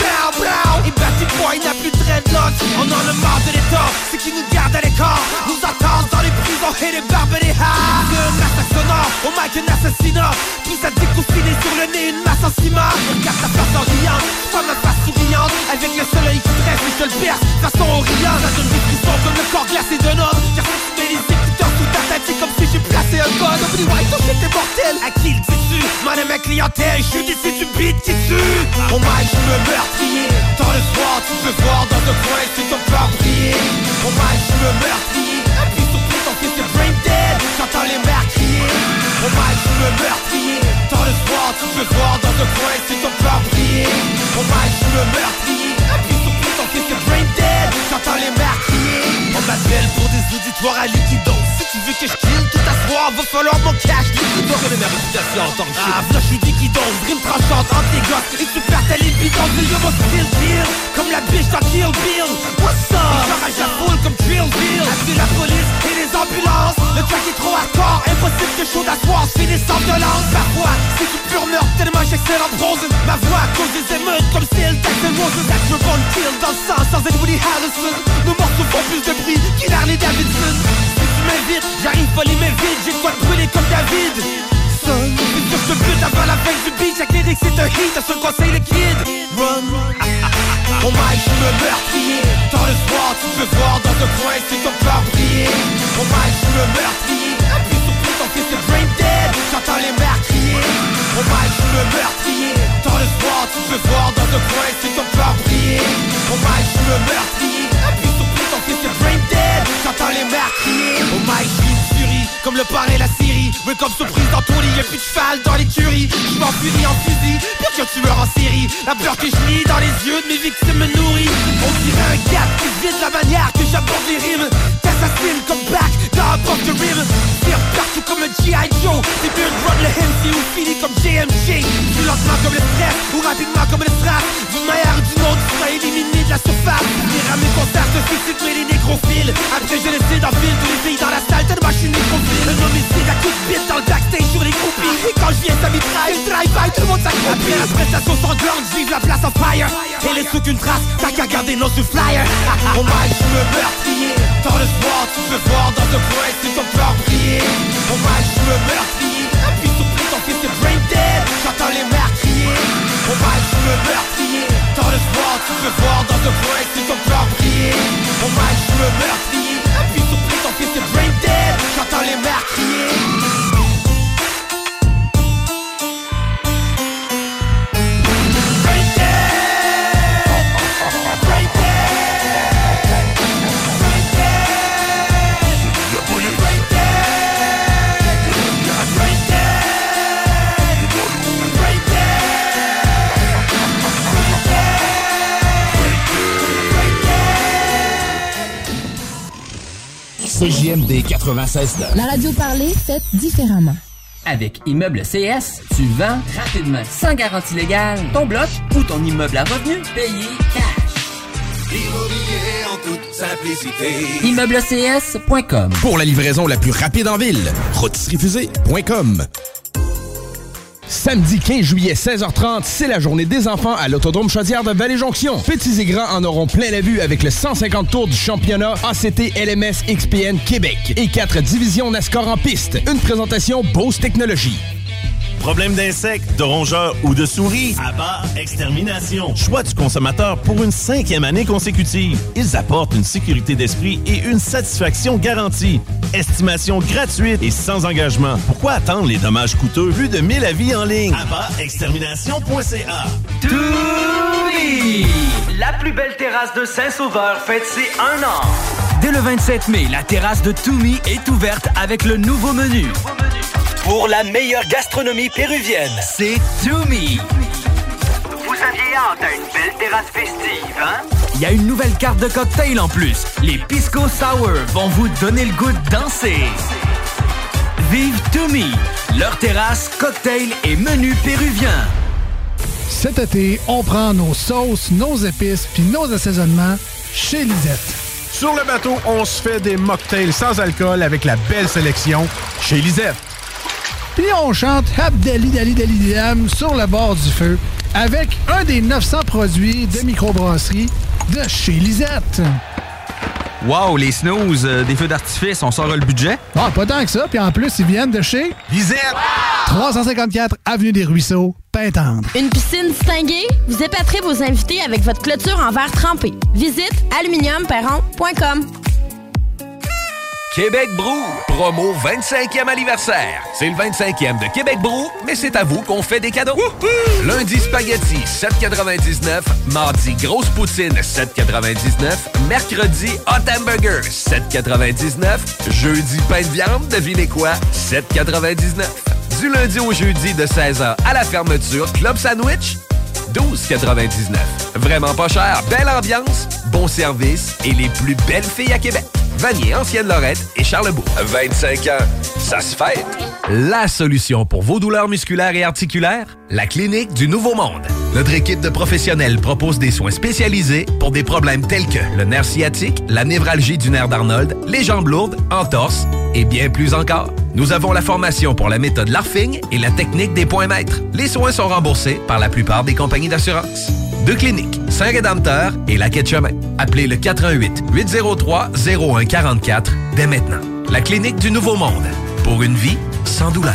Brow, brow, et battez point, il n'y a plus de traite là. On a le marre de l'État, c'est qui nous garde à l'écart. Nous attendent dans les prisons et les barbes et les hards. Un massacre sonore, au mic un assassinat. Puis ça découffinait sur le nez une masse en ciment. On garde la face en riant, comme la face souriante. Avec le soleil qui tresse, mais je le perce, façon oriente. Ça donne des frissons comme le corps glacé d'un homme. Car tu mets les écouteurs sous ta tête, c'est comme si j'ai placé un bon. On me dit, ouais, ton shit est mortel. À qui le dis-tu? M'en aime ma clientèle, je suis déçu du beat qui tue. Au mic, je me meurtrier. Dans le soir, tu peux voir dans le coin si ton cœur briller. Au mic, je me meurtrier. Appuie sur play, ton fils est brain dead. J'entends les mères crier. Au mic, je me meurtrier. Dans le soir, tu peux voir dans le coin si ton cœur briller. Au mic, je me meurtrier. Appuie sur play, ton fils est brain dead. J'entends les mères crier. On m'appelle pour des auditoires à liquido. Si tu veux que je kill tout à soir, va falloir mon cash. Liquido, je connais ma réputation en tant que shit. Ah, v'là je suis liquido, rime tranchante entre tes gosses. Et tu perds ta libido, je mon style deal. Comme la biche dans Kill Bill. What's up? J'arrache la foule comme Drill Bill. Appeler la police et les ambulances. Le track est trop hardcore, impossible que chaud d'asseoir, je finis sans violence. Ma voix, c'est du pur meurtre, tellement j'excelle en bronze. Ma voix cause des émeutes comme si elle taxait Rose. Je veux bon kill dans le sang sans être Woody Harrelson. Nos morceaux font plus de bruit qu'il Harley Davidson. M'invite, j'arrive pas les mains vides, j'ai quoi de brûler comme David. Son, c'est sûr que je bute avant la fin du beat. Chaque lyrique c'est un hit, un seul conseil le kid. Run, ah, ah, ah. Au mic je me meurtrier. Dans le soir tu peux voir dans le coin si ton cœur briller. Au mic je me meurtrier. Appuie sur plus ton fils est brain dead. J'entends les mères crier. Au mic je me meurtrier. Dans le soir tu peux voir dans le coin si ton cœur briller. Au mic je me meurtrier. Appuie sur plus ton fils est brain dead. J'entends les mères crier. Au mic je me furie comme le parrain et la Syrie. Mais comme surprise dans ton lit, y'a plus de cheval dans l'écurie. Je m'enfuis en fusil, pire qu'un tueur en série. La peur que je lis dans les yeux de mes victimes me nourrit. On dirait un gap qui vide la manière que j'aborde les rimes. T'assassines comme Black dans un pop de rime. Tire partout comme un G I. Joe. C'est mieux de run le M C ou fini comme J M D. Du lentement comme le stress ou rapidement comme le strap. D'une manière ou d'une autre, tu seras éliminé de la surface. Les rames et concerts se suicident mais les nécrophiles. Après je les sais dans le fil, tous les filles dans la salle tellement je suis nécrophile. Un homicide à coups de bite dans le backstage sur les groupies. Et quand je viens ça mitraille, une drive-by, tout le monde s'accroupit. La prestation sanglante, j'vive la place en fire. Et les sous qu'une trace, t'as qu'à garder nos sous-flyers. Au mic je me meurtrier. Dans le soir tu peux voir dans le coin si ton cœur briller. Au mic je me meurtrier. Appuie sur play, ton fils est brain dead. J'entends les mères crier. Au mic je me meurtrier. Dans le soir tu peux voir dans le coin si ton cœur briller. Au mic je me meurtrier. Appuie sur play, ton fils est brain dead. J'entends les mères crier. C G M D quatre-vingt-seize neuf. La radio parlée, faite différemment. Avec Immeuble C S, tu vends rapidement, sans garantie légale, ton bloc ou ton immeuble à revenus payé cash. Immobilier en toute simplicité. immeuble c s point com. Pour la livraison la plus rapide en ville, rotisserie fusée point com. Samedi quinze juillet, seize heures trente, c'est la journée des enfants à l'Autodrome Chaudière de Vallée-Jonction. Petits et grands en auront plein la vue avec le cent cinquante tours du championnat A C T L M S X P N Québec et quatre divisions NASCAR en piste. Une présentation Bose Technologies. Problème d'insectes, de rongeurs ou de souris? Abba Extermination. Choix du consommateur pour une cinquième année consécutive. Ils apportent une sécurité d'esprit et une satisfaction garantie. Estimation gratuite et sans engagement. Pourquoi attendre les dommages coûteux? Plus de mille avis en ligne. abba extermination point c a. Toumi! La plus belle terrasse de Saint-Sauveur fête ses un an. Dès le vingt-sept mai, la terrasse de Toumi est ouverte avec le nouveau menu. Le nouveau menu. Pour la meilleure gastronomie péruvienne, c'est Toumi. Vous aviez hâte à une belle terrasse festive, hein? Il y a une nouvelle carte de cocktail en plus. Les Pisco Sour vont vous donner le goût de danser. Vive Toumi, leur terrasse, cocktail et menu péruvien. Cet été, on prend nos sauces, nos épices puis nos assaisonnements chez Lisette. Sur le bateau, on se fait des mocktails sans alcool avec la belle sélection chez Lisette. Puis on chante Habdali Dali Dali Dam sur le bord du feu avec un des neuf cents produits de microbrasserie de chez Lisette. Wow, les snooze, euh, des feux d'artifice, on sort le budget? Ah, pas tant que ça, puis en plus, ils viennent de chez... Lisette! Wow! trois cent cinquante-quatre Avenue des Ruisseaux, Pintendre. Une piscine distinguée? Vous épaterez vos invités avec votre clôture en verre trempé. Visite aluminium perron point com. Québec Brew, promo vingt-cinquième anniversaire. C'est le vingt-cinquième de Québec Brew, mais c'est à vous qu'on fait des cadeaux. Woohoo! Lundi, spaghetti, sept quatre-vingt-dix-neuf. Mardi, grosse poutine, sept quatre-vingt-dix-neuf. Mercredi, hot hamburger, sept quatre-vingt-dix-neuf. Jeudi, pain de viande, devinez quoi? sept quatre-vingt-dix-neuf. Du lundi au jeudi, de seize heures à la fermeture, Club Sandwich, douze quatre-vingt-dix-neuf. Vraiment pas cher, belle ambiance, bon service et les plus belles filles à Québec. Vanier, Ancienne-Lorette et Charlesbourg. vingt-cinq ans, ça se fête. La solution pour vos douleurs musculaires et articulaires? La Clinique du Nouveau Monde. Notre équipe de professionnels propose des soins spécialisés pour des problèmes tels que le nerf sciatique, la névralgie du nerf d'Arnold, les jambes lourdes, entorse et bien plus encore. Nous avons la formation pour la méthode Larfing et la technique des points maîtres. Les soins sont remboursés par la plupart des compagnies d'assurance. Deux cliniques, Saint-Rédempteur et la Quai-de-Chemin. Appelez le quatre un huit, huit zéro trois, zéro un quatre quatre dès maintenant. La Clinique du Nouveau Monde, pour une vie sans douleur.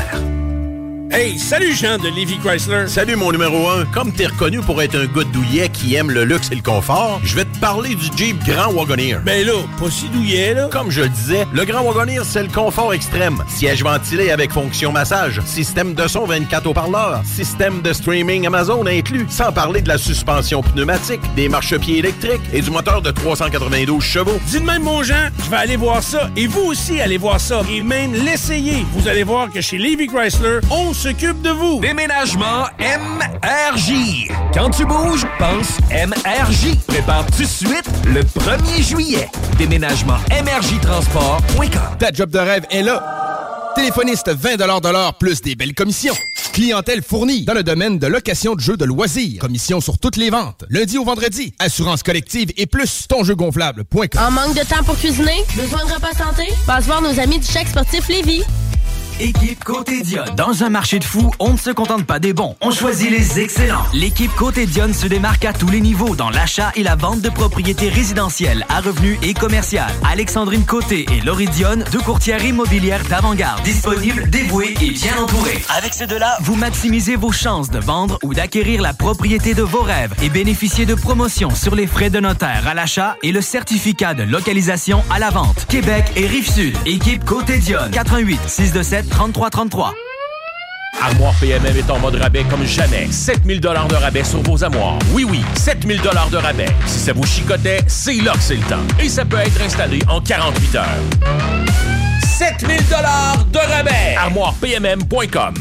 Hey, salut Jean de Lévis Chrysler. Salut mon numéro un. Comme t'es reconnu pour être un gars douillet qui aime le luxe et le confort, je vais te parler du Jeep Grand Wagoneer. Ben là, pas si douillet là. Comme je le disais, le Grand Wagoneer, c'est le confort extrême. Siège ventilé avec fonction massage, système de son vingt-quatre haut-parleurs, système de streaming Amazon inclus, sans parler de la suspension pneumatique, des marchepieds électriques et du moteur de trois cent quatre-vingt-douze chevaux. Dis de même mon Jean, je vais aller voir ça et vous aussi allez voir ça et même l'essayer. Vous allez voir que chez Lévis Chrysler, on s'occupe de vous. Déménagement M R J. Quand tu bouges, pense M R J. Prépare tout de suite le premier juillet. Déménagement M R J transport point com. Ta job de rêve est là. Téléphoniste vingt dollars de l'heure plus des belles commissions. Clientèle fournie dans le domaine de location de jeux de loisirs. Commission sur toutes les ventes. Lundi au vendredi. Assurance collective et plus ton jeu gonflable point com. En manque de temps pour cuisiner? Besoin de repas santé? Passe voir nos amis du Chèque Sportif Lévis. Équipe Côté Dionne. Dans un marché de fous, on ne se contente pas des bons. On choisit les excellents. L'équipe Côté Dionne se démarque à tous les niveaux dans l'achat et la vente de propriétés résidentielles à revenus et commerciales. Alexandrine Côté et Laurie Dionne, deux courtières immobilières d'avant-garde. Disponibles, dévouées et bien entourées. Avec ces deux-là, vous maximisez vos chances de vendre ou d'acquérir la propriété de vos rêves et bénéficiez de promotions sur les frais de notaire à l'achat et le certificat de localisation à la vente. Québec et Rive-Sud. Équipe Côté Dionne. quatre un huit, six deux sept, trois trois trois trois. Armoire P M M est en mode rabais comme jamais. sept mille dollars de rabais sur vos armoires. Oui, oui, sept mille dollars de rabais. Si ça vous chicotait, c'est là que c'est le temps. Et ça peut être installé en quarante-huit heures. sept mille dollars de rabais. armoire P M M point com.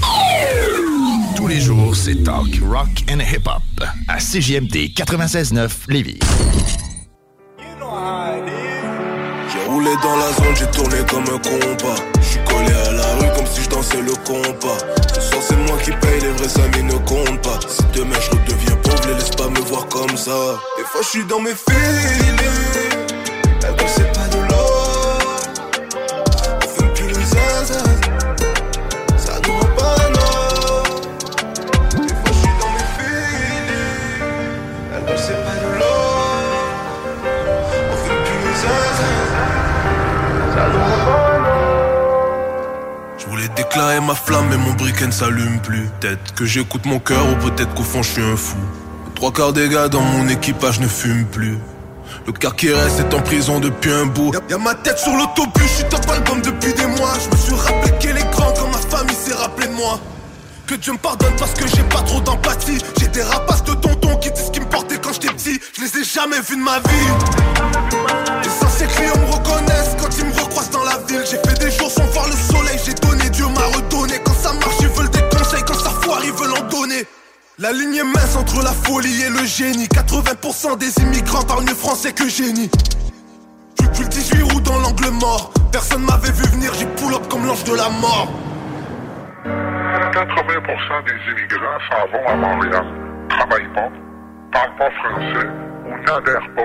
Tous les jours, c'est talk, rock and hip-hop. À C G M D quatre-vingt-seize neuf Lévis. J'ai roulé dans la zone, j'ai tourné comme un compas. J'suis collé à la rue comme si j'dansais le compas. Ce soir c'est moi qui paye, les vrais amis ne comptent pas. Si demain j'redeviens pauvre, les laisse pas me voir comme ça. Des fois j'suis dans mes filets, la gueule c'est pas de l'or. On fume plus le zaza, ça nous rend pas non. Des fois j'suis dans mes filets, la gueule c'est pas de l'or. On fume plus le zaza, ça nous rend pas. J'voulais déclarer ma flamme mais mon briquet ne s'allume plus. Peut-être que j'écoute mon cœur ou peut-être qu'au fond je suis un fou. Trois quarts des gars dans mon équipage ne fument plus. Le quart qui reste est en prison depuis un bout. Y'a ma tête sur l'autobus, j'suis top album depuis des mois. J'me suis rappelé qu'elle est grande quand ma famille s'est rappelée de moi. Que Dieu me pardonne parce que j'ai pas trop d'empathie. J'ai des rapaces de tonton qui disent qu'ils me portaient quand j'étais petit. Je les ai jamais vus de ma vie. Les anciens clients me reconnaissent quand ils me recroisent dans la ville. J'ai fait des jours sans voir le soleil, j'ai donné, Dieu m'a redonné. Quand ça marche ils veulent des conseils, quand ça foire ils veulent en donner. La ligne est mince entre la folie et le génie. Quatre-vingts pour cent des immigrants parlent mieux français que génie. Depuis le dix-huit août dans l'angle mort, personne m'avait vu venir, j'ai pull up comme l'ange de la mort. Quatre-vingts pour cent des immigrants s'en vont à Montréal, travaillent pas, parlent pas français ou n'adhèrent pas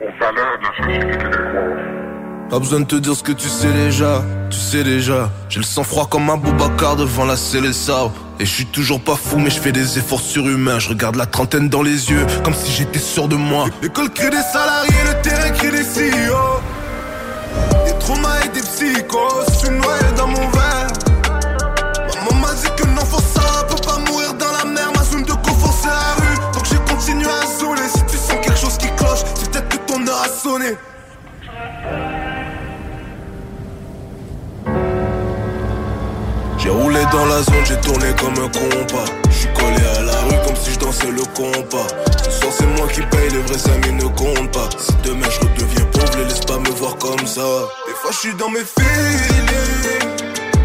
aux valeurs de la société québécoise. Pas besoin de te dire ce que tu sais déjà, tu sais déjà. J'ai le sang froid comme un Boubacar devant la Célessa. Et je suis toujours pas fou mais je fais des efforts surhumains. Je regarde la trentaine dans les yeux comme si j'étais sûr de moi. L'école crée des salariés, le terrain crée des C E O. Des traumas et des psychos, je suis noyé dans mon verre. Maman m'a dit que non faut ça, peut pas mourir dans la mer. Ma zone de confort c'est la rue, donc j'ai continué à zoner. Si tu sens quelque chose qui cloche, c'est peut-être que ton heure a sonné. J'ai roulé dans la zone, j'ai tourné comme un compas. J'suis collé à la rue comme si j'dansais le compas. Ce soir c'est moi qui paye, les vrais amis ne comptent pas. Si demain j'redeviens pauvre, les laisse pas me voir comme ça. Des fois j'suis dans mes filets,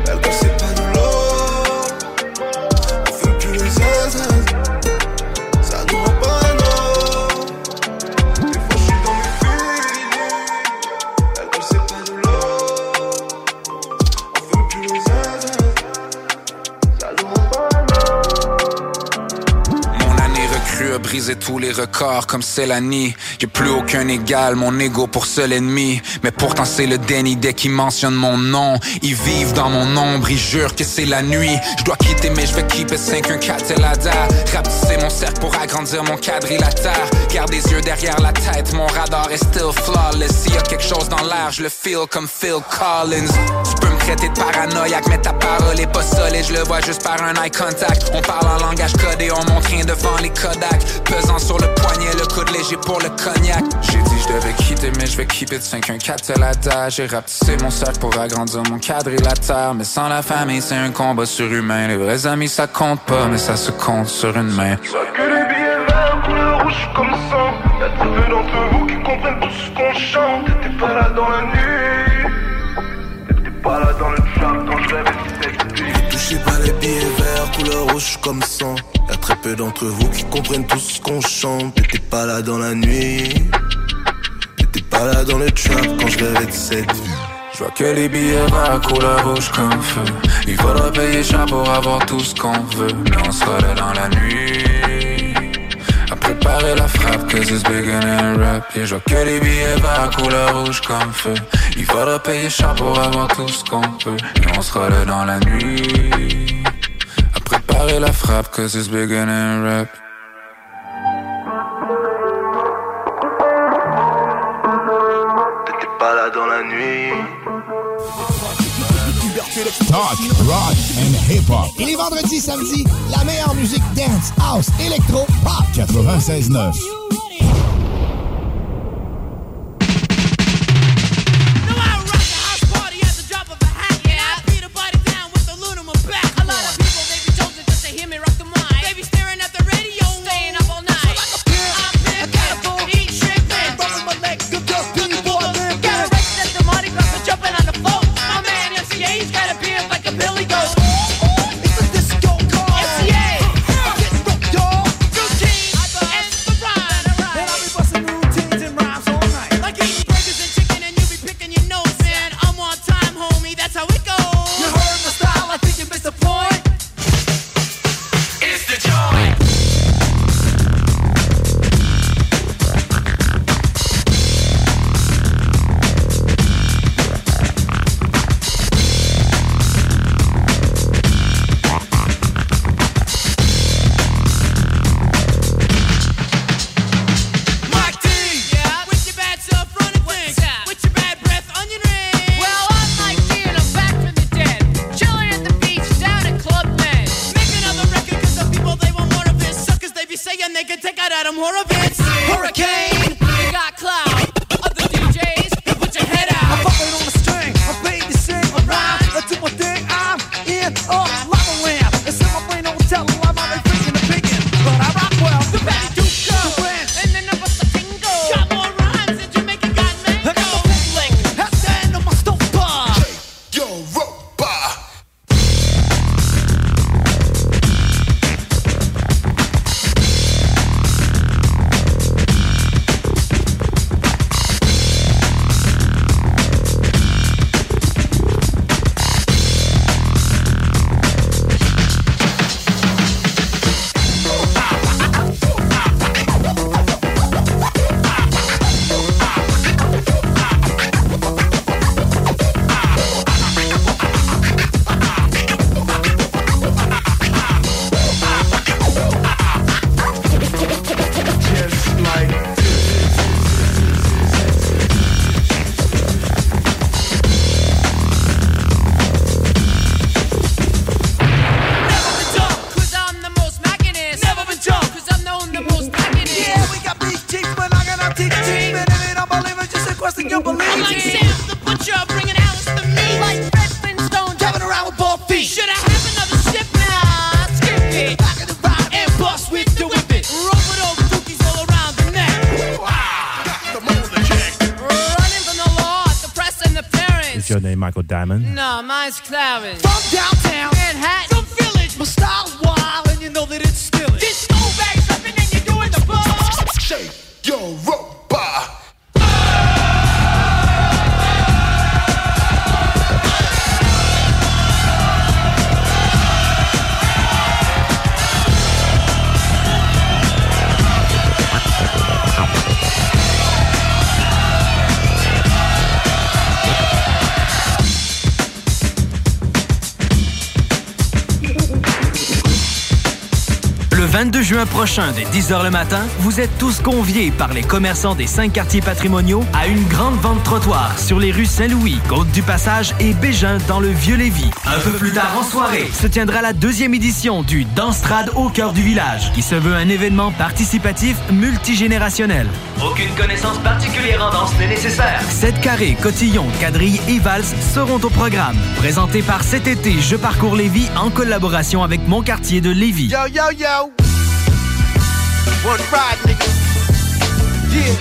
l'alcool c'est pas de l'or. On fait plus les zazas, ça nous rend pas l'or. Des fois j'suis dans mes filets, l'alcool c'est pas de l'or. On fait plus les zazas. A brisé tous les records comme Célanie. J'ai plus aucun égal, mon ego pour seul ennemi. Mais pourtant c'est le déni dès qu'ils mentionnent mon nom. Ils vivent dans mon ombre, ils jurent que c'est la nuit. Je dois quitter mais je vais keep cinq un quatre et la da. Rapetisser mon cercle pour agrandir mon quadrilatère. Garde les yeux derrière la tête, mon radar est still flawless. S'il y a quelque chose dans l'air, je le feel comme Phil Collins. Tu peux me traiter de paranoïaque mais ta parole est pas solide. Je le vois juste par un eye contact. On parle en langage codé, on montre rien devant les Kodak. Pesant sur le poignet, le coude léger pour le cognac. J'ai dit je devais quitter mais je vais keep it cinq un quatre la date. J'ai rapetissé mon sac pour agrandir mon quadrilatère. Mais sans la famille c'est un combat surhumain. Les vrais amis ça compte pas mais ça se compte sur une main. Soit que les billets verts, couleur rouge comme sang. Y'a très peu d'entre vous qui comprennent tout ce qu'on chante. T'étais pas là dans la nuit, t'étais pas là dans le charme quand je rêvais si t'étais dit. Touchez pas les billets verts, couleur rouge comme sang. Y'a très peu d'entre vous qui comprennent tout ce qu'on chante. T'étais pas là dans la nuit, t'étais pas là dans le trap quand je rêvais de cette vie. Je vois que les billets verts couleur rouge comme feu. Il faudra payer cher pour avoir tout ce qu'on veut. Mais on sera là dans la nuit, à préparer la frappe. Cause it's bigger than rap. Et je vois que les billets verts couleur rouge comme feu. Il faudra payer cher pour avoir tout ce qu'on veut. Mais on sera là dans la nuit, préparer la frappe, cause it's bigger than rap. T'étais pas là dans la nuit. Talk, rock and hip-hop. Et les vendredis et samedis, la meilleure musique dance, house, électro, pop. quatre-vingt-seize neuf. and you'll believe me. Like Sam's the butcher, bringing Alice to me. Like Fred Flintstone, driving around with bald feet. Should I have another sip? Nah, skip it. Back of the ride and bust with the whippet. Roll with old dookies all around the neck. Wow, got the motor check. Running from the law, the press and the parents. Is your name Michael Diamond? No, mine's Clarence. From downtown Manhattan, from Village, my style's wild, and you know that it's still it. This old bag something and you're doing the ball. Shake your rope. Le vingt-deux juin prochain, dès dix heures le matin, vous êtes tous conviés par les commerçants des cinq quartiers patrimoniaux à une grande vente trottoir sur les rues Saint-Louis, Côte-du-Passage et Bégin dans le Vieux-Lévis. Un peu plus tard en soirée, se tiendra la deuxième édition du Danse Trad au cœur du village, qui se veut un événement participatif multigénérationnel. Aucune connaissance particulière en danse n'est nécessaire. Sept carrés, cotillons, quadrilles et valses seront au programme. Présenté par Cet été, Je parcours Lévis en collaboration avec Mon quartier de Lévis. Yo, yo, yo! One ride, nigga. Yeah.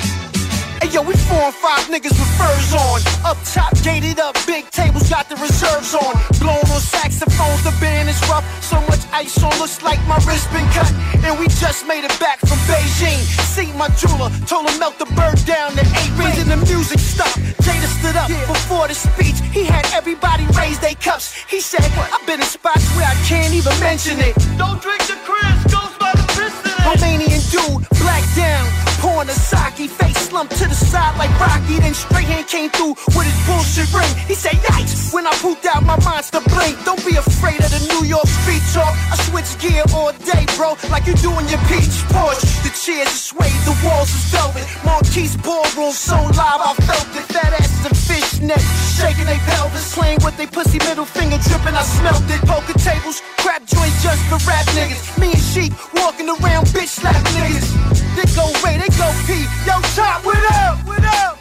Hey, yo, we four and five niggas with furs on. Up top, gated up, big tables got the reserves on. Blown on saxophones, the band is rough. So much ice on, looks like my wrist been cut. And we just made it back from Beijing. See my jeweler, told him melt the bird down to eight rings. And the music stopped. Jada stood up yeah. before the speech. He had everybody raise their cups. He said, I've been in spots where I can't even mention it. Don't drink the Chris, go by the Chris. Romanian dude, black down, pouring a sake, face slumped to the side like Rocky. Then straight hand came through with his bullshit ring. He said, yikes, when I pooped out my monster bling. Don't be afraid of the New York street talk. I switch gear all day, bro, like you do in your peach Porsche. The chairs are suede, the walls are velvet. Marquise ballroom so live, I felt it. That ass is a fishnet, shaking they pelvis, playing with they pussy middle finger dripping. I smelled it. Poker tables, crap joints just for rap niggas. Me and Sheep walking around. Bitch slap niggas, they go Ray, they go P. Yo, Chop, what up, what up?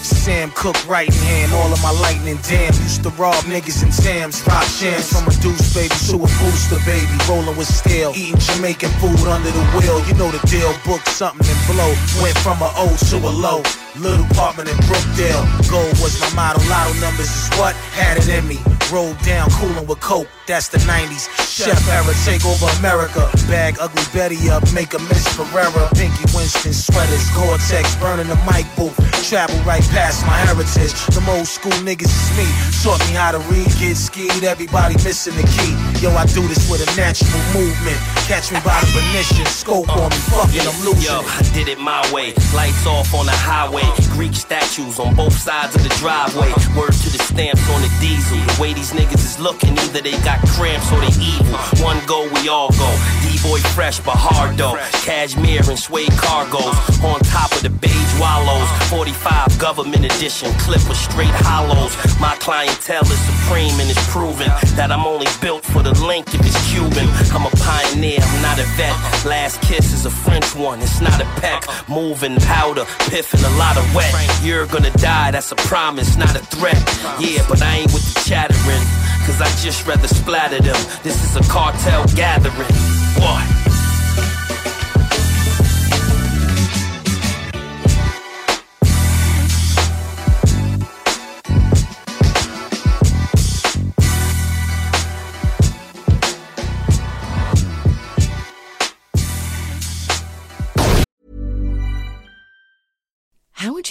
Sam Cook right in hand, all of my lightning damn. Used to rob niggas in Sam's, five shams. From a deuce baby to a booster baby, rolling with steel, eating Jamaican food under the wheel. You know the deal, book something and blow. Went from a O to a low. Little apartment in Brookdale. Gold was my motto, lotto numbers is what had it in me. Rolled down, coolin' with coke, that's the nineties. Chef era, take over America. Bag ugly Betty up, make a Miss Ferrera. Pinky Winston sweaters, Gore-Tex, burning the mic booth. Travel right past my heritage. Them old school niggas is me. Taught me how to read, get skied, everybody missing the key. Yo, I do this with a natural movement. Catch me by the pernicious, scope on me, fuckin', I'm losing. Yo, I did it my way, lights off on the highway. Greek statues on both sides of the driveway. Word to the stamps on the diesel. The way these niggas is looking, either they got cramps or they evil. One go, we all go. D-boy fresh but hard though. Cashmere and suede cargos on top of the beige wallows. Forty-five government edition clip with straight hollows. My clientele is supreme and it's proven that I'm only built for the link if it's Cuban. I'm a pioneer, I'm not a vet. Last kiss is a French one, it's not a peck. Moving powder, piffing a lot. You're gonna die, that's a promise, not a threat. Yeah, but I ain't with the chattering, cause I just rather splatter them. This is a cartel gathering. What? How would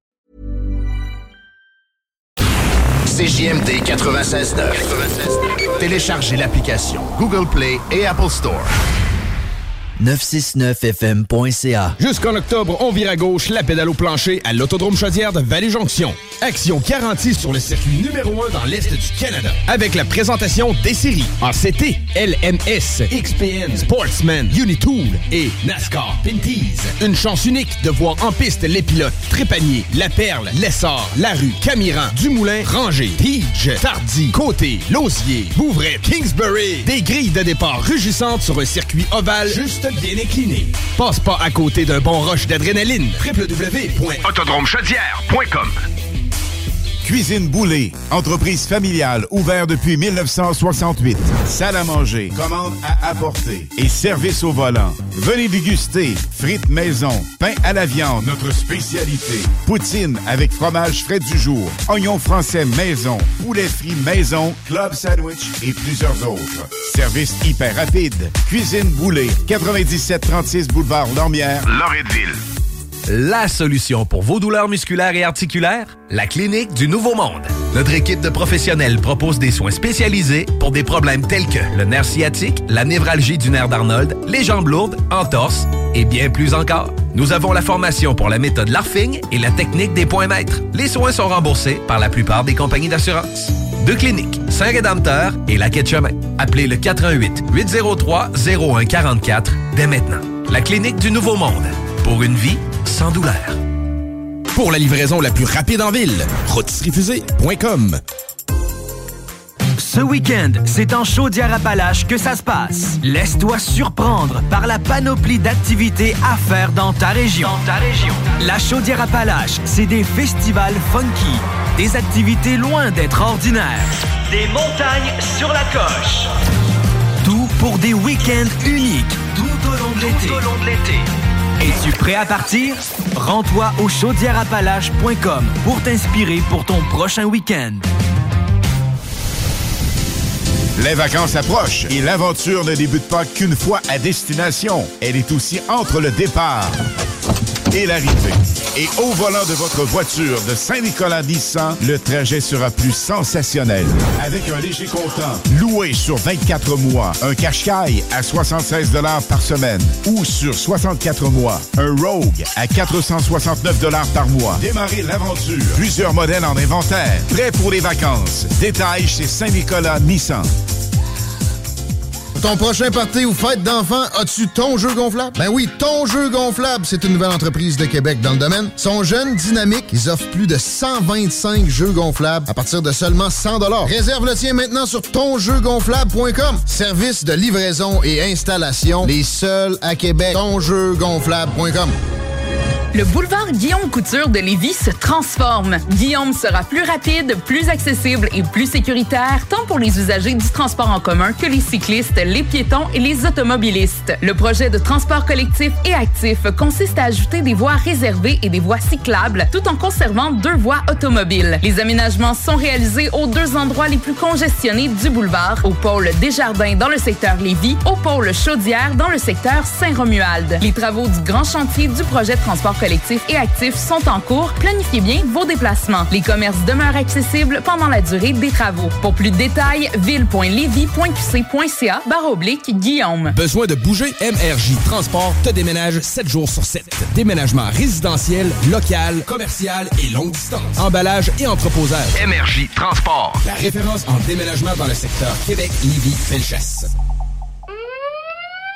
C J M D quatre-vingt-seize neuf. Téléchargez l'application Google Play et Apple Store. neuf cent soixante-neuf F M point C A. Jusqu'en octobre, on vire à gauche la pédale au plancher à l'Autodrome Chaudière de Vallée-Jonction. Action garantie sur le circuit numéro un dans l'Est du Canada. Avec la présentation des séries en C T, L M S, X P N, Sportsman, Unitool et NASCAR Pinties. Une chance unique de voir en piste les pilotes Trépanier, La Perle, Lessard, Larue, Camiran, Dumoulin, Ranger, Tige, Tardy, Côté, Lausier, Bouvray, Kingsbury. Des grilles de départ rugissantes sur un circuit ovale juste bien incliné. Passe pas à côté d'un bon rush d'adrénaline. w w w point autodrome chaudière point com. Cuisine Boulay, entreprise familiale ouverte depuis mille neuf cent soixante-huit. Salle à manger, commande à apporter et service au volant. Venez déguster frites maison, pain à la viande, notre spécialité. Poutine avec fromage frais du jour, oignons français maison, poulet frit maison, club sandwich et plusieurs autres. Service hyper rapide. Cuisine Boulay, quatre-vingt-dix-sept trente-six boulevard Lormière, Loretteville. La solution pour vos douleurs musculaires et articulaires? La Clinique du Nouveau Monde. Notre équipe de professionnels propose des soins spécialisés pour des problèmes tels que le nerf sciatique, la névralgie du nerf d'Arnold, les jambes lourdes, entorses et bien plus encore. Nous avons la formation pour la méthode Larfing et la technique des points maîtres. Les soins sont remboursés par la plupart des compagnies d'assurance. Deux cliniques, Saint-Rédempteur et la Quai de Chemin. Appelez le quatre un huit, huit zéro trois, zéro un quatre quatre dès maintenant. La Clinique du Nouveau Monde. Pour une vie sans douleur. Pour la livraison la plus rapide en ville, rotisserie fusée point com. Ce week-end, c'est en Chaudière-Appalaches que ça se passe. Laisse-toi surprendre par la panoplie d'activités à faire dans ta région. Dans ta région. La Chaudière-Appalaches, c'est des festivals funky, des activités loin d'être ordinaires. Des montagnes sur la coche. Tout pour des week-ends uniques tout au long de l'été. Tout au long de l'été. Es-tu prêt à partir? Rends-toi au chaudière appalaches point com pour t'inspirer pour ton prochain week-end. Les vacances approchent et l'aventure ne débute pas qu'une fois à destination. Elle est aussi entre le départ et l'arrivée. Et au volant de votre voiture de Saint-Nicolas-Nissan, le trajet sera plus sensationnel. Avec un léger comptant, loué sur vingt-quatre mois, un Qashqai à soixante-seize dollars par semaine ou sur soixante-quatre mois, un Rogue à quatre cent soixante-neuf dollars par mois. Démarrez l'aventure. Plusieurs modèles en inventaire. Prêt pour les vacances. Détails chez Saint-Nicolas-Nissan. Ton prochain party ou fête d'enfants, as-tu ton jeu gonflable? Ben oui, ton jeu gonflable, c'est une nouvelle entreprise de Québec dans le domaine. Ils sont jeunes, dynamiques, ils offrent plus de cent vingt-cinq jeux gonflables à partir de seulement cent dollars. Réserve le tien maintenant sur ton jeu gonflable point com. Service de livraison et installation, les seuls à Québec. ton jeu gonflable point com. Le boulevard Guillaume-Couture de Lévis se transforme. Guillaume sera plus rapide, plus accessible et plus sécuritaire, tant pour les usagers du transport en commun que les cyclistes, les piétons et les automobilistes. Le projet de transport collectif et actif consiste à ajouter des voies réservées et des voies cyclables, tout en conservant deux voies automobiles. Les aménagements sont réalisés aux deux endroits les plus congestionnés du boulevard, au pôle Desjardins dans le secteur Lévis, au pôle Chaudière dans le secteur Saint-Romuald. Les travaux du grand chantier du projet de transport collectifs et actifs sont en cours, planifiez bien vos déplacements. Les commerces demeurent accessibles pendant la durée des travaux. Pour plus de détails, ville.lévis.qc.ca barre oblique Guillaume. Besoin de bouger? M R J Transport te déménage sept jours sur sept. Déménagement résidentiel, local, commercial et longue distance. Emballage et entreposage. M R J Transport. La référence en déménagement dans le secteur Québec, Lévis, Felchasse.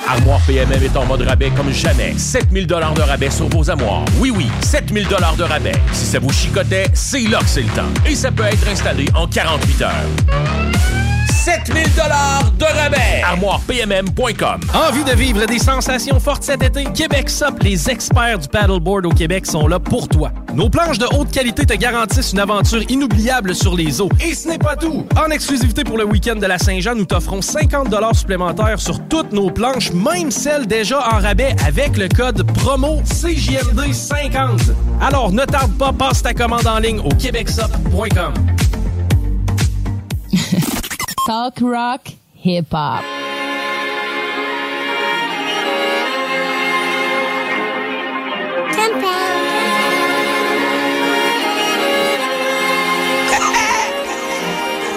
Armoire P M M est en mode rabais comme jamais. sept mille dollars de rabais sur vos armoires. Oui, oui, sept mille dollars de rabais. Si ça vous chicotait, c'est là que c'est le temps. Et ça peut être installé en quarante-huit heures. sept mille dollars de rabais! armoire p m m point com. Envie de vivre des sensations fortes cet été? Québec Sup, les experts du paddleboard au Québec sont là pour toi. Nos planches de haute qualité te garantissent une aventure inoubliable sur les eaux. Et ce n'est pas tout! En exclusivité pour le week-end de la Saint-Jean, nous t'offrons cinquante dollars supplémentaires sur toutes nos planches, même celles déjà en rabais avec le code promo C G M D cinquante. Alors ne tarde pas, passe ta commande en ligne au québec sup point com. Talk rock, hip hop.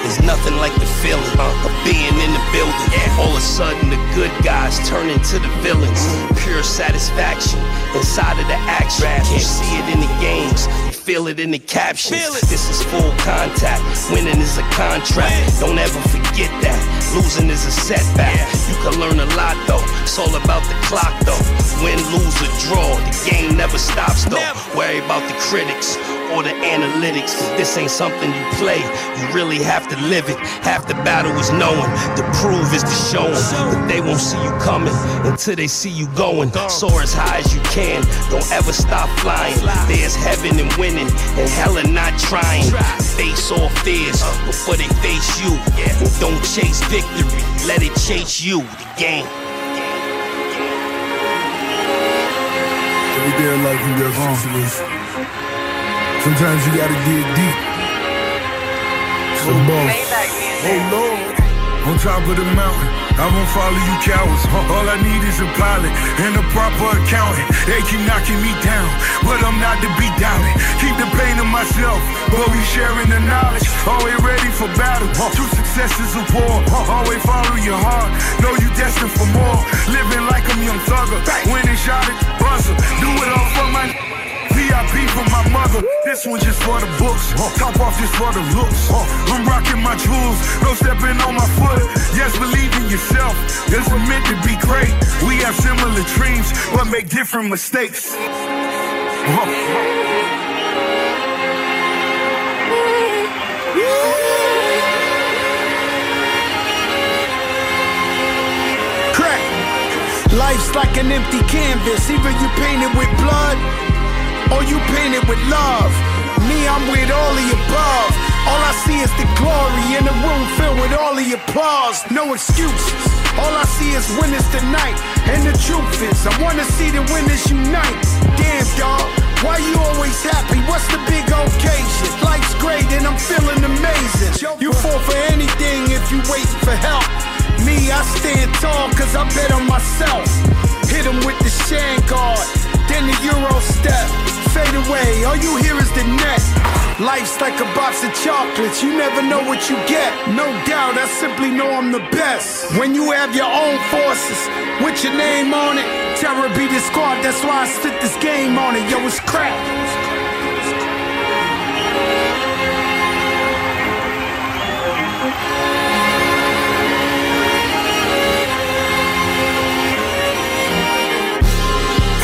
There's nothing like the feeling of being in the building. All of a sudden, the good guys turn into the villains. Pure satisfaction inside of the action. You see it in the games. Feel it in the captions. This is full contact. Winning is a contract. Don't ever forget that. Losing is a setback. You can learn a lot though. It's all about the clock though. Win, lose, or draw. The game never stops though. Worry about the critics or the analytics. This ain't something you play. You really have to live it. Half the battle is knowing. The prove is the showing. But they won't see you coming until they see you going. Soar as high as you can. Don't ever stop flying. There's heaven and winning. And hell and not trying. Face all fears before they face you. And don't chase victory, let it chase you. The game. Every day of life you have confidence. Sometimes you gotta dig deep. So boss. Oh Lord. On top of the mountain, I won't follow you cowards. All I need is a pilot and a proper accountant. They keep knocking me down, but I'm not to be doubted. Keep the pain to myself, but we sharing the knowledge. Always ready for battle, two successes or war. Always follow your heart, know you destined for more. Living like I'm young thugger, winning shot at the buzzer. Do it all for my V I P for my mother. This one just for the books. Top off just for the looks. I'm rocking my jewels. No stepping on my foot. Yes, believe in yourself. This is meant to be great. We have similar dreams, but make different mistakes. Crack. Life's like an empty canvas. Either you paint it with blood, or you painted with love. Me, I'm with all the above. All I see is the glory in a room filled with all the applause. No excuses. All I see is winners tonight. And the truth is, I wanna see the winners unite. Damn, dawg, why you always happy? What's the big occasion? Life's great and I'm feeling amazing. You fall for anything if you waiting for help. Me, I stand tall cause I bet on myself. Hit him with the shan guard, then the euro step. Fade away, all you hear is the net. Life's like a box of chocolates, you never know what you get. No doubt, I simply know I'm the best. When you have your own forces, with your name on it, terror be the squad, that's why I stick this game on it. Yo, it's crap.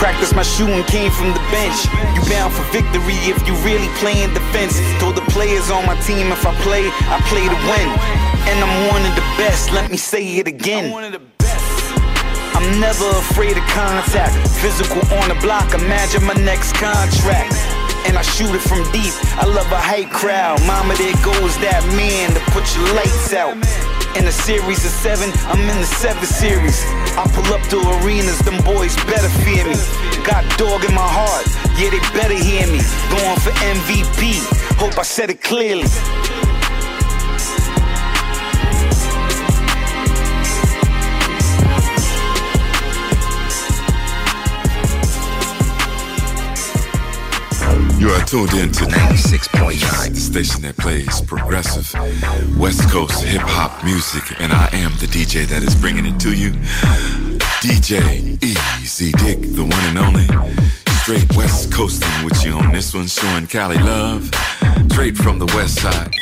Practice my shooting came from the bench. You bound for victory if you really playing defense. Told the players on my team if I play, I play to win. And I'm one of the best, let me say it again. I'm never afraid of contact. Physical on the block, imagine my next contract. And I shoot it from deep, I love a hype crowd. Mama, there goes that man to put your lights out. In a series of seven, I'm in the seventh series. I pull up to arenas, them boys better fear me. Got dog in my heart, yeah they better hear me. Going for M V P, hope I said it clearly. tuned in to ninety-six point nine, the station that plays progressive West Coast hip-hop music, and I am the D J that is bringing it to you. D J Easy Dick, the one and only, straight West Coasting with you on this one, showing Cali love, straight from the West Side.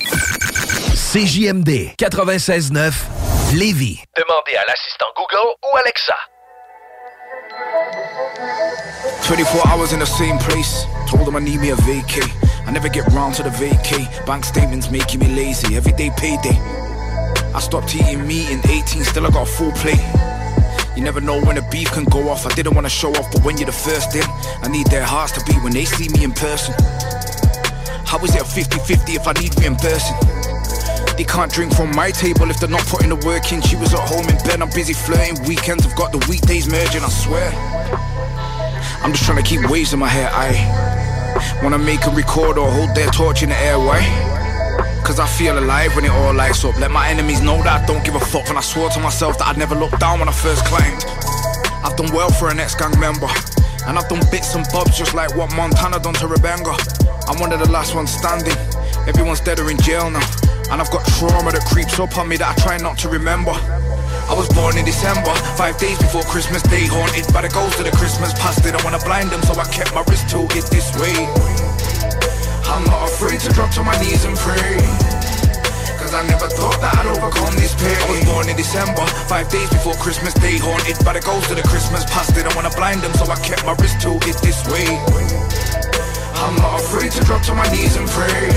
C J M D ninety-six point nine, Lévis. Demandez à l'assistant Google ou Alexa. twenty-four hours in the same place. Told them I need me a vacay. I never get round to the vacay. Bank statements making me lazy. Everyday payday. I stopped eating meat in eighteen, still I got a full plate. You never know when a beef can go off. I didn't want to show off, but when you're the first in, I need their hearts to beat when they see me in person. How is it a fifty-fifty if I need reimbursing? They can't drink from my table if they're not putting the work in. She was at home in bed, I'm busy flirting. Weekends, I've got the weekdays merging, I swear. I'm just trying to keep waves in my hair, aye. Wanna make a record or hold their torch in the air, why? Cause I feel alive when it all lights up. Let my enemies know that I don't give a fuck. When I swore to myself that I'd never look down when I first climbed. I've done well for an ex-gang member, and I've done bits and bobs just like what Montana done to Rebanga. I'm one of the last ones standing. Everyone's dead or in jail now. And I've got trauma that creeps up on me that I try not to remember. I was born in December, five days before Christmas Day. Haunted by the ghost of the Christmas past. Didn't want to blind them, so I kept my wrist tilted this way. I'm not afraid to drop to my knees and pray, cause I never thought that I'd overcome this pain. I was born in December, five days before Christmas Day. Haunted by the ghost of the Christmas past. Didn't want to blind them, so I kept my wrist tilted this way. I'm not afraid to drop to my knees and pray,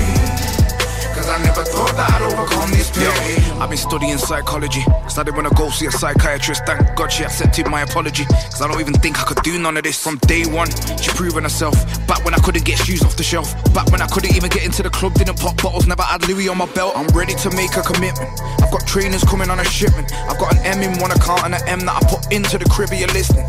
cause I never thought that I'd overcome this pain. Yeah, I've been studying psychology, cause I didn't want to go see a psychiatrist. Thank God she accepted my apology, cause I don't even think I could do none of this. From day one, she proven herself. Back when I couldn't get shoes off the shelf, back when I couldn't even get into the club, didn't pop bottles, never had Louis on my belt. I'm ready to make a commitment. I've got trainers coming on a shipment. I've got an M in one account and an M that I put into the crib. You're listening.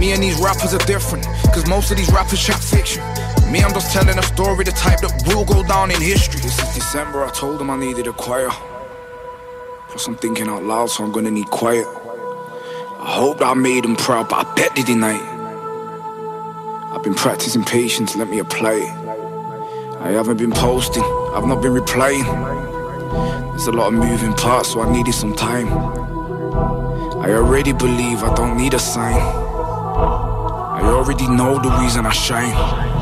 Me and these rappers are different, cause most of these rappers chat fiction. Me, I'm just telling a story, the type that will go down in history. This is December, I told them I needed a choir. Plus I'm thinking out loud, so I'm gonna need quiet. I hope that I made them proud, but I bet they denied. I've been practicing patience, let me apply it. I haven't been posting, I've not been replying. There's a lot of moving parts, so I needed some time. I already believe I don't need a sign. I already know the reason I shine.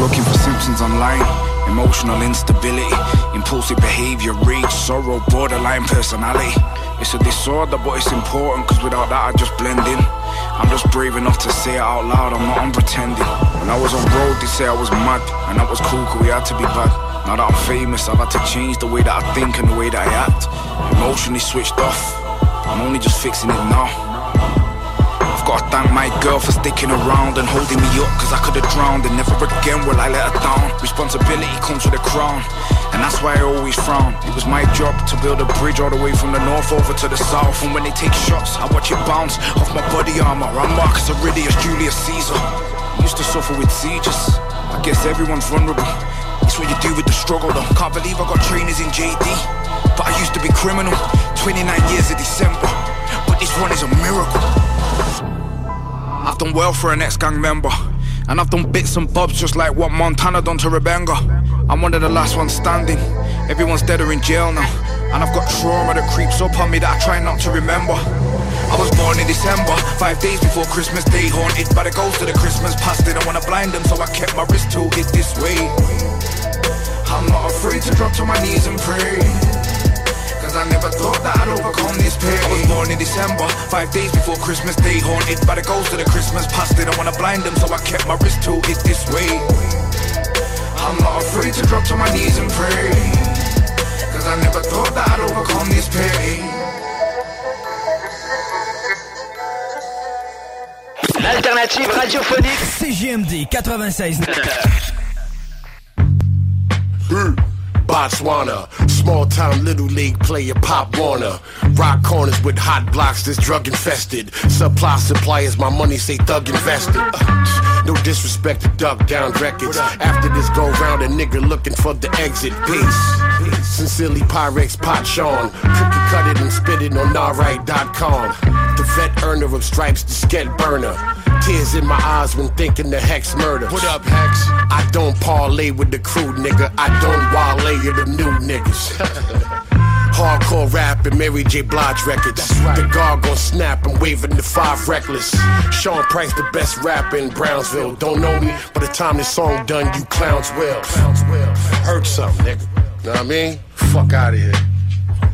Looking for Simpsons online, emotional instability, impulsive behavior, rage, sorrow, borderline personality. It's a disorder, but it's important, cause without that I just blend in. I'm just brave enough to say it out loud, I'm not unpretending. When I was on road, they say I was mad, and that was cool, cause we had to be bad. Now that I'm famous, I've had to change the way that I think and the way that I act. Emotionally switched off, I'm only just fixing it now. Gotta thank my girl for sticking around and holding me up, cause I could've drowned. And never again will I let her down. Responsibility comes with a crown, and that's why I always frown. It was my job to build a bridge all the way from the north over to the south. And when they take shots, I watch it bounce off my body armor. I'm Marcus Aurelius, Julius Caesar. I used to suffer with sieges, I guess everyone's vulnerable. It's what you do with the struggle though. Can't believe I got trainers in J D, but I used to be criminal. Twenty-nine years of December, but this one is a miracle. I've done well for an ex-gang member, and I've done bits and bobs just like what Montana done to Rebanga. I'm one of the last ones standing. Everyone's dead or in jail now. And I've got trauma that creeps up on me that I try not to remember. I was born in December, five days before Christmas Day. Haunted by the ghost of the Christmas past. Didn't want to blind them, so I kept my wrist tilted this way. I'm not afraid to drop to my knees and pray, cause I never thought that I'd overcome this pain. I was born in December, five days before Christmas Day. Haunted by the ghost of the Christmas past. Didn't want to blind them, so I kept my wrist tilted this way. I'm not afraid to drop to my knees and pray, cause I never thought that I'd overcome this pain. L'alternative radiophonique C G M D ninety-six point nine. Botswana, small town little league player Pop Warner. Rock corners with hot blocks that's drug infested. Supply suppliers, my money say thug invested. Uh, no disrespect to Duck Down Records. After this go round, a nigga looking for the exit. Peace. Sincerely, Pyrex Pot Sean. Cookie cut it and spit it on all right dot com. The vet earner of stripes, the sked burner. Tears in my eyes when thinking the Hex murder. What up, Hex? I don't parlay with the crew, nigga. I don't wale with the new niggas. Hardcore rap and Mary J. Blige records. Right. The guard gon' snap and waving the five reckless. Sean Price, the best rapper in Brownsville. Don't know me, by the time this song done, you clowns will. Clowns will. Hurt something, nigga. Know what I mean? Fuck out of here.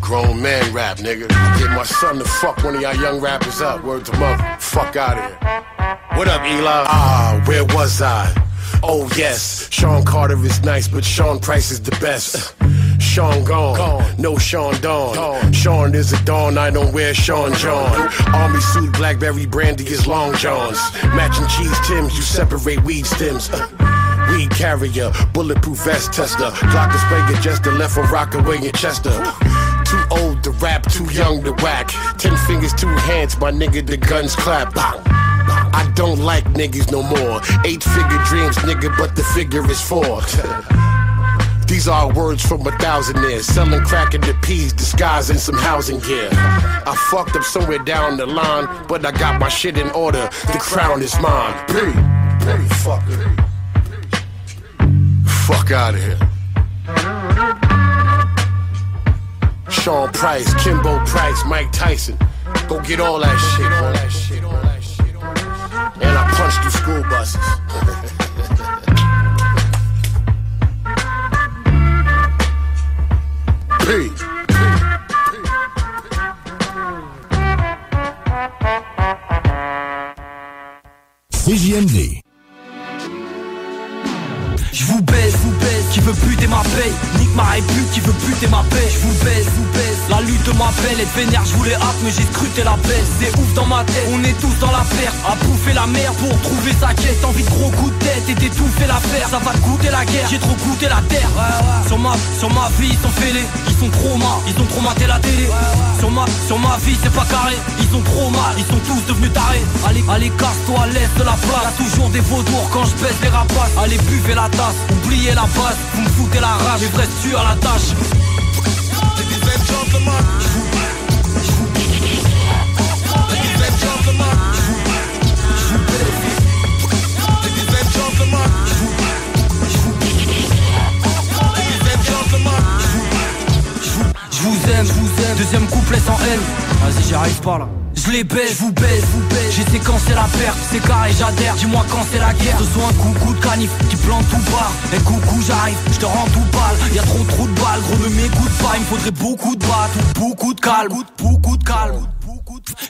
Grown man rap, nigga. I get my son to fuck one of y'all young rappers up. Word to mother. Fuck out of here. What up, Eli? Ah, where was I? Oh, yes. Sean Carter is nice, but Sean Price is the best. Sean gone. gone, no Sean Dawn. Dawn. Sean is a Dawn, I don't wear Sean John. Army suit, Blackberry brandy is Long Johns. Matching cheese Tims, you separate weed stems. Uh, weed carrier, bulletproof vest tester. Glock display adjuster, left a rock away in Chester. Too old to rap, too young to whack. Ten fingers, two hands, my nigga, the guns clap. I don't like niggas no more. Eight-figure dreams, nigga, but the figure is four. These are words from a thousand years. Selling crack in the peas, disguising some housing gear. I fucked up somewhere down the line, but I got my shit in order. The crown is mine. P. P. Fuck it. Fuck out of here. Sean Price, Kimbo Price, Mike Tyson. Go get all that shit. All that shit. All that shit. And I punched through school buses. P. C G M D. Je vous baisse, vous baisse, qui veut buter ma paix. Nique ma réplique, qui veut buter ma paix. Je vous baisse, vous baisse, la lutte m'appelle. Être vénère, je voulais hâte, mais j'ai scruté la baisse. C'est ouf dans ma tête, on est tous dans la perte. À bouffer la merde pour trouver sa caisse. Envie de gros coups de tête et d'étouffer l'affaire. Ça va te coûter la guerre, j'ai trop coûté la terre. Ouais, ouais. Sur ma, sur ma vie, ils sont fêlés. Ils sont trop mal, ils ont trop maté la télé. Ouais, ouais. Sur ma, sur ma vie, c'est pas carré. Ils ont trop mal, ils sont tous devenus tarés. Allez, allez, casse-toi à l'est de la place. Y'a toujours des vautours quand je baisse les rapaces. Allez, buvez la tête. Oubliez la base, vous me foutez la rage, les vrais tueurs à la tâche. Ladies and gentlemen, je vous baisse, je vous baisse. Ladies and gentlemen, je vous baisse, je vous baisse. Ladies and gentlemen, je vous baisse, je vous baisse. Ladies and gentlemen, je vous baisse, je vous aime, je vous aime. Deuxième couplet sans haine. Vas-y, j'y arrive pas là. Je les baisse, je vous baisse, vous baisse. J'ai séquencé la perte, c'est carré, j'adhère. Dis-moi quand c'est la guerre. Besoin un coucou de canif qui plante tout bas. Et coucou, j'arrive, je te rends tout pâle. Y'a trop trop de balles, gros ne m'écoute pas. Il me faudrait beaucoup de bas, tout beaucoup de calme. Beaucoup de calme.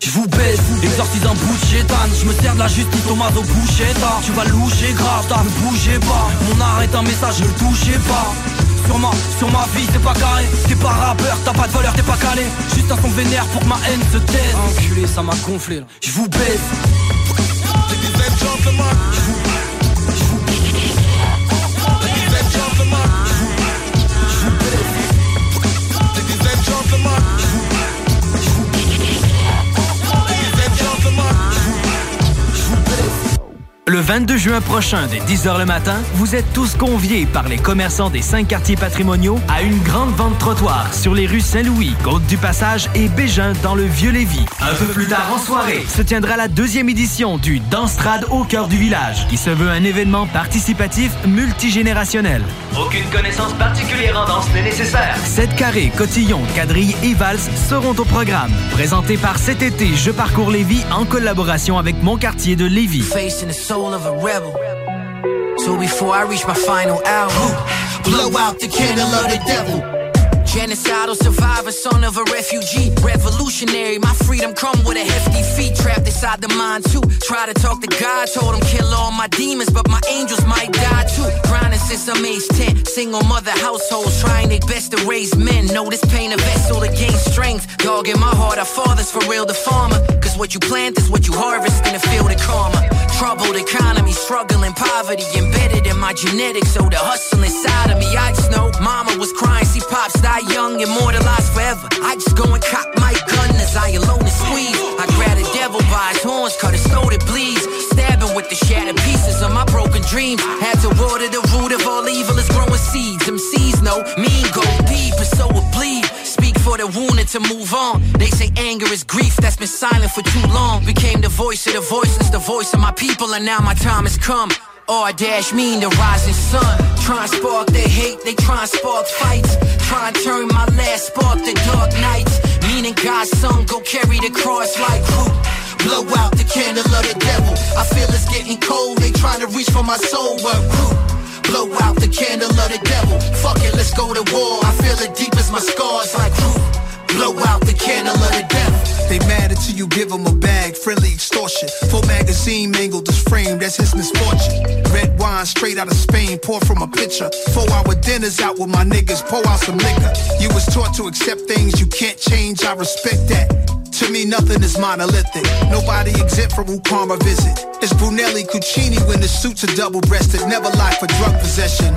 Je vous baisse, exorcise un bout de chétane. Je me sers de la justice, Thomas au boucher tard. Tu vas loucher grave, t'as ne bougez pas. Mon art est un message, ne le touchez pas. Sur ma, sur ma vie, c'est pas carré. T'es pas rappeur, t'as pas de valeur, t'es pas calé. Juste un son vénère pour que ma haine se taise. Enculé, ça m'a gonflé là. Je vous baisse. Ladies and gentlemen, je vous baisse, je vous baisse. Ladies and gentlemen, je vous baisse, je vous baisse. Ladies and gentlemen, je vous baisse, je vous baisse. Ladies and gentlemen, je vous baisse, je vous baisse. Le vingt-deux juin prochain, dès dix heures le matin, vous êtes tous conviés par les commerçants des cinq quartiers patrimoniaux à une grande vente trottoir sur les rues Saint-Louis, Côte-du-Passage et Bégin dans le Vieux-Lévis. Un peu plus tard en soirée, se tiendra la deuxième édition du Danse Trad au cœur du village, qui se veut un événement participatif multigénérationnel. Aucune connaissance particulière en danse n'est nécessaire. Sept carrés, cotillons, quadrilles et valses seront au programme. Présenté par Cet été, Je parcours Lévis en collaboration avec Mon quartier de Lévis. Soul of a rebel. So before I reach my final hour, blow out the candle of the devil. Genocidal survivor, son of a refugee. Revolutionary, my freedom come with a hefty fee. Trapped inside the mind too. Try to talk to God, told him kill all my demons, but my angels might die too. Grinding since I'm age ten. Single mother households, trying their best to raise men. Know this pain a vessel to gain strength. Dog in my heart, our father's for real the farmer. Cause what you plant is what you harvest in the field of karma. Troubled economy, struggling poverty, embedded in my genetics, so the hustle inside of me. I just know mama was crying, see pops die young, immortalized forever. I just go and cock my gun as I alone and squeeze. I grab the devil by his horns, cut his throat, it bleeds. Stabbing with the shattered pieces of my broken dreams. Had to water the root of all evil is growing seeds. Them seeds know mean go deep, and so it bleed. Speak for the wounded to move on. They say ain't anger is grief that's been silent for too long. Became the voice of the voiceless, the voice of my people, and now my time has come. Or dash mean the rising sun. Try and spark their hate, they try and spark fights. Try and turn my last spark to dark nights. Meaning God's son go carry the cross like root. Blow out the candle of the devil. I feel it's getting cold, they trying to reach for my soul, but root. Blow out the candle of the devil. Fuck it, let's go to war. I feel it deep as my scars like who? Blow out the candle of the devil. They mad until you give them a bag. Friendly extortion. Full magazine mangled this frame. That's his misfortune. Red wine straight out of Spain. Pour from a pitcher. Four hour dinners out with my niggas. Pour out some liquor. You was taught to accept things you can't change. I respect that. To me, nothing is monolithic. Nobody exempt from who karma visit. It's Brunelli Cucini when the suits are double-breasted. Never lie for drug possession.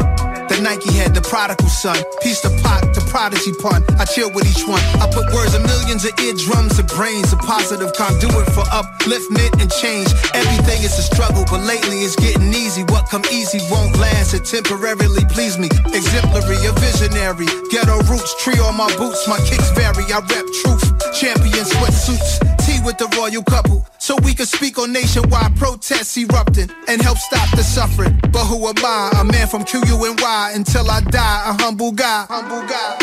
The Nike had the prodigal son. Piece the pot, the prodigy pun. I chill with each one. I put words in millions of eardrums and brains. A positive conduit for upliftment and change. Everything is a struggle, but lately it's getting easy. What come easy won't last. It temporarily please me. Exemplary, a visionary. Ghetto roots, tree on my boots. My kicks vary. I rep truth. Champion sweatsuits. Tea with the royal couple. So we can speak on nationwide protests erupting and help stop the suffering. But who am I? A man from Q U N Y until I die, a humble guy. Humble guy.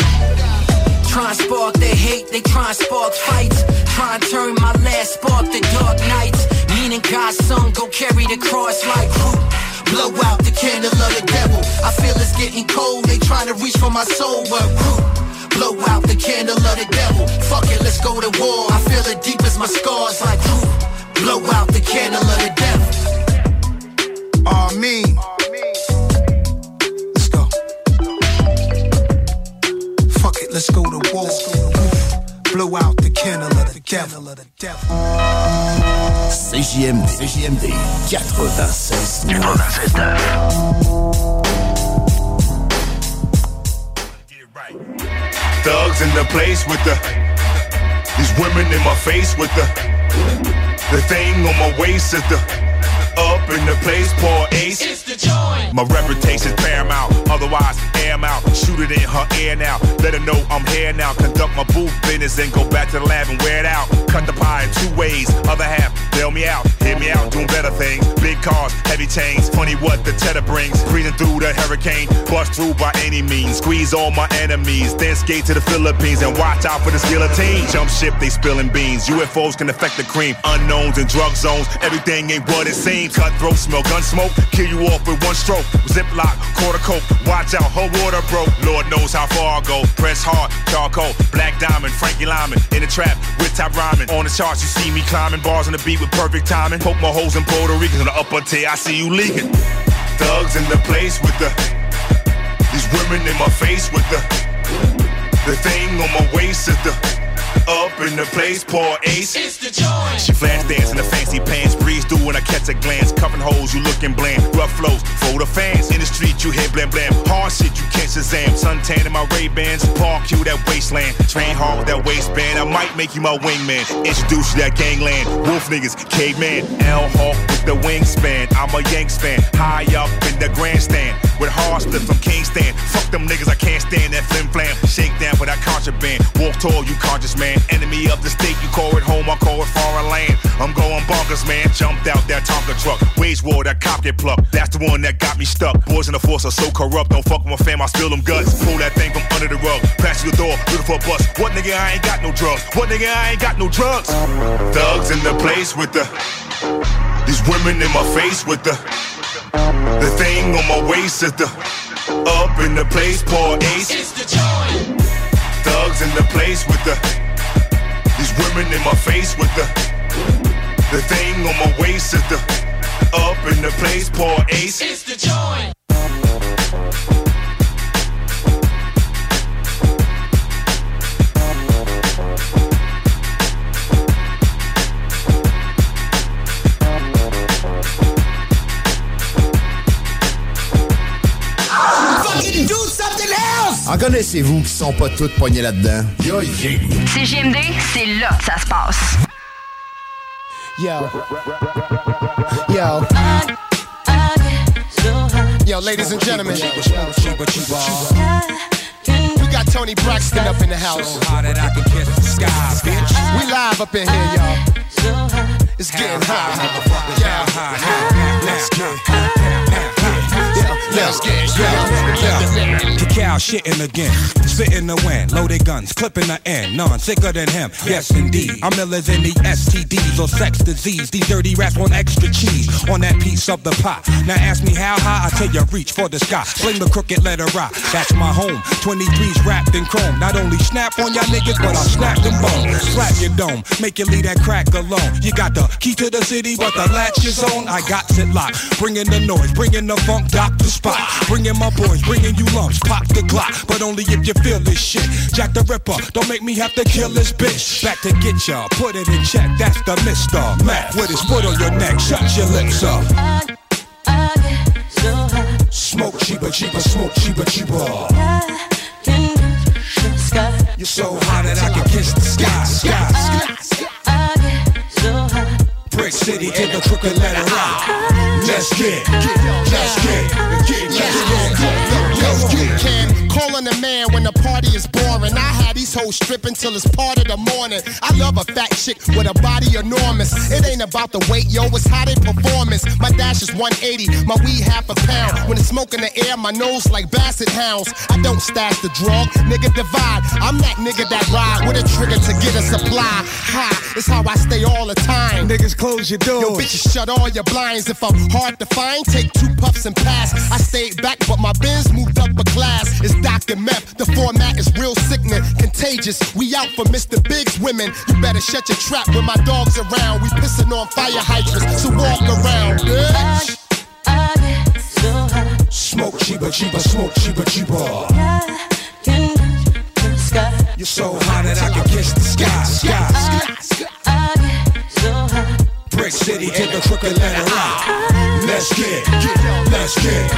Try and spark their hate, they try and spark fights. Try and turn my last spark to dark nights. Meaning God's son go carry the cross like who? Blow out the candle of the devil. I feel it's getting cold, they trying to reach for my soul, but who? Blow out the candle of the devil. Fuck it, let's go to war. I feel it deep as my scars like who? Blow out the candle of the devil. All me. Let's go. Fuck it, let's go to war. Blow out the candle of the devil. C J M D, C J M D ninety-six point nine. Thugs in the place with the. These women in my face with the. The thing on my waist is the up in the place, poor ace. It's the joint. My reputation's paramount, otherwise air out. Shoot it in her ear now, let her know I'm here now. Conduct my booth business and go back to the lab and wear it out. Cut the pie in two ways, other half, bail me out. Hit me out, doing better things. Big cars, heavy chains, funny what the cheddar brings. Breezing through the hurricane, bust through by any means. Squeeze all my enemies, then skate to the Philippines. And watch out for this guillotine. Jump ship, they spilling beans. U F Os can affect the cream. Unknowns and drug zones, everything ain't what it seems. Cutthroat, smell gun smoke, kill you off with one stroke. Ziploc, quarter coat, watch out, her water broke. Lord knows how far I go, press hard, charcoal. Black diamond, Frankie Lyman, in the trap with top rhyming. On the charts you see me climbing, bars on the beat with perfect timing. Poke my holes in Puerto Ricans on the upper tier, I see you leaking. Thugs in the place with the. These women in my face with the. The thing on my waist is the. Up in the place, poor ace. It's the joint. She flash dance in the fancy pants. Breeze through when I catch a glance. Cuffing holes, you looking bland. Rough flows, for the fans. In the street, you hit blam blam. Hard shit, you can't Shazam. Suntan in my Ray-Bans. Park you that wasteland. Train hard with that waistband. I might make you my wingman. Introduce you that gangland. Wolf niggas, caveman. L-Hawk with the wingspan. I'm a Yanks fan. High up in the grandstand. With hard slips, I'm King Stan. Fuck them niggas, I can't stand that flim flam. Shake down for that contraband. Walk tall, you conscious man. Enemy of the state, you call it home, I call it foreign land. I'm going bonkers, man. Jumped out that Tonka truck. Wage war, that cop get plucked. That's the one that got me stuck. Boys in the force are so corrupt. Don't fuck with my fam, I spill them guts. Pull that thing from under the rug. Pass your door, beautiful bus. What nigga, I ain't got no drugs. What nigga, I ain't got no drugs. Thugs in the place with the. These women in my face with the. The thing on my waist is the. Up in the place, poor ace. It's the joint. Thugs in the place with the. These women in my face with the. The thing on my waist is the. Up in the place, poor ace. It's the joint. En connaissez-vous qui sont pas toutes poignées là-dedans? Yo, yeah. C G M D, c'est là que ça se passe. Yo. Yo. Yo, ladies and gentlemen. We got Tony Braxton up in the house. We live. live up in here, y'all. It's getting high. Yeah, high, high. Let's get high. Let's get high. Cacao shitting again. Spitting the wind. Loaded guns. Clipping the end. None sicker than him. Yes, indeed. I'm illers in the S T Ds or sex disease. These dirty rats want extra cheese on that piece of the pot. Now ask me how high. I tell you, reach for the sky. Sling the crooked letter rock. That's my home. twenty-threes wrapped in chrome. Not only snap on y'all niggas, but I snap them bones. Slap your dome. Make you leave that crack alone. You got the key to the city, but the latch is on. I got it locked. Bringing the noise, bringing the funk, dock the spot. Bringing my boys, bringing you lumps, pop the Glock. But only if you feel this shit. Jack the Ripper, don't make me have to kill this bitch. Back to get y'all, put it in check. That's the Mister Mac with his foot on your neck. Shut your lips up. I, I get so high. Smoke cheaper, cheaper, smoke cheaper, cheaper. I can touch the sky. You're so high that I can kiss the sky, sky, sky, sky. Brick City, get the crooked letter out. Let's get, let's get, let's get. Cam, calling a man when the party is boring. I had these hoes stripping till it's part of the morning. I love a fat chick with a body enormous. It ain't about the weight, yo, it's how they performance. My dash is one eighty, my weed half a pound. When it's smoke in the air, my nose like basset hounds. I don't stash the drug, nigga divide. I'm that nigga that ride with a trigger to get a supply. High, it's how I stay all the time. Niggas, close your doors. Yo, bitches, shut all your blinds. If I'm hard to find, take two puffs and pass. I stayed back, but my bins moved up a class. It's Doc and Meth. The format is real sickening, contagious. We out for Mister Big's women. You better shut your trap when my dog's around. We pissing on fire hydrants, so walk around, bitch. I, I get so high. Smoke cheaper, cheaper, smoke cheaper, cheaper. I can touch the sky. You're so high that I can kiss the sky, sky, sky, sky. I get so high. Brick City, get the crooked letter out. Let's get, let's get, let's get,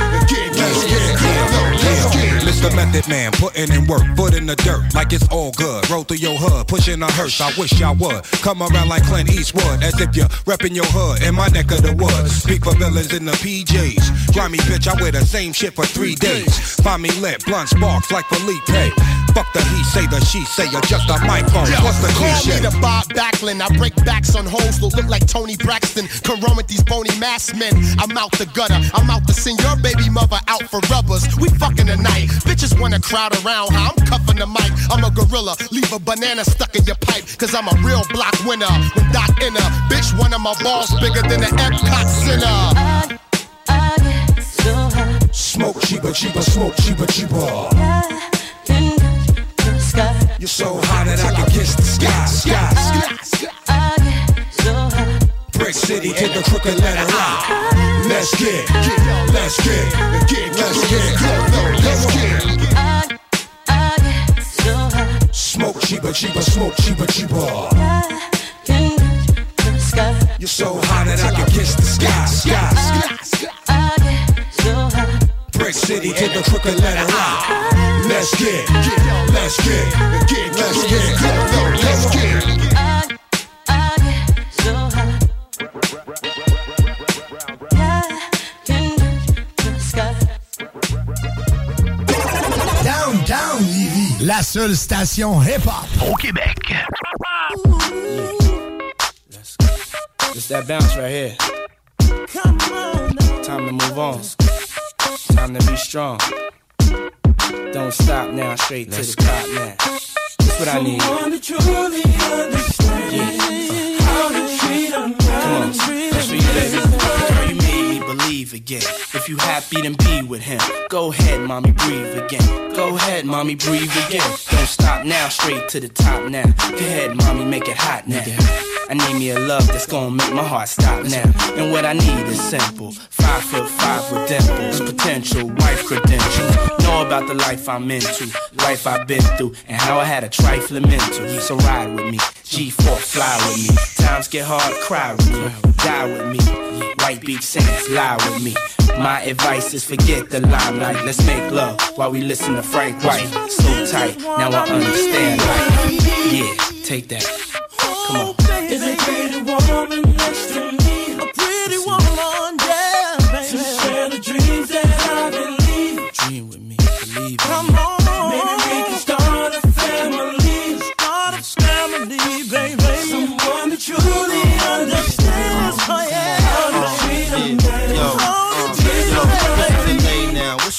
let's get. Mister Method Man, putting in work, foot in the dirt, like it's all good. Roll through your hood, pushing a hearse, I wish I would. Come around like Clint Eastwood, as if you're repping your hood in my neck of the woods. Speak for villains in the P Js. Grimy bitch, I wear the same shit for three days. Find me lit, blunt sparks like Felipe. Fuck the he say, the she say, adjust the microphone. Yo, what's the cliche? Call me the Bob Backlund, I break backs on hoes that look like Tony Braxton. Come run with these bony mass men. I'm out the gutter, I'm out to send your baby mother out for rubbers. We fucking tonight. Bitches wanna crowd around, huh? I'm cuffing the mic. I'm a gorilla, leave a banana stuck in your pipe. Cause I'm a real block winner, with Doc Inner. Bitch, one of my balls bigger than an Epcot Center. I, I get so high. Smoke cheaper, cheaper, smoke cheaper, cheaper. I can touch the sky. You're so high that I can kiss the sky, sky, sky. I get so high. Brick City, get the crooked letter out. Let's get, let's get, let's get, let's get, let's get. I, I get so high. Smoke cheaper, cheaper, smoke cheaper, cheaper. I can touch the sky. You're so high that I can kiss the sky, sky, sky. I get so high. Brick City, get the crooked letter out. Let's get, let's get, let's get, let's get, let's get. I, I get so high. Downtown Lévis, la seule station hip-hop au Québec. Yeah. It's that bounce right here. Come on, time to move on. Time to be strong. Don't stop now, straight Let's to the top now. That's what I need. Someone to truly understand yeah. how to treat them. Come on, that's what you baby. Believe again. If you happy, then be with him. Go ahead, mommy, breathe again. Go ahead, mommy, breathe again. Don't stop now, straight to the top now. Go ahead, mommy, make it hot now. I need me a love that's gonna make my heart stop now. And what I need is simple. Five foot five with dimples. Potential wife credentials. Know about the life I'm into. Life I've been through. And how I had a trifling mental. So ride with me. G four, fly with me. Times get hard, cry with me. Die with me. White beach saints, lie with me. My advice is forget the limelight. Let's make love while we listen to Frank White. So tight, now I understand life. Yeah, take that. Come on. Is a pretty woman next to me? A pretty woman, yeah, baby. To share the dreams that I believe. Dream with me, believe me. Come on. Maybe we can start a family. Start a family, baby.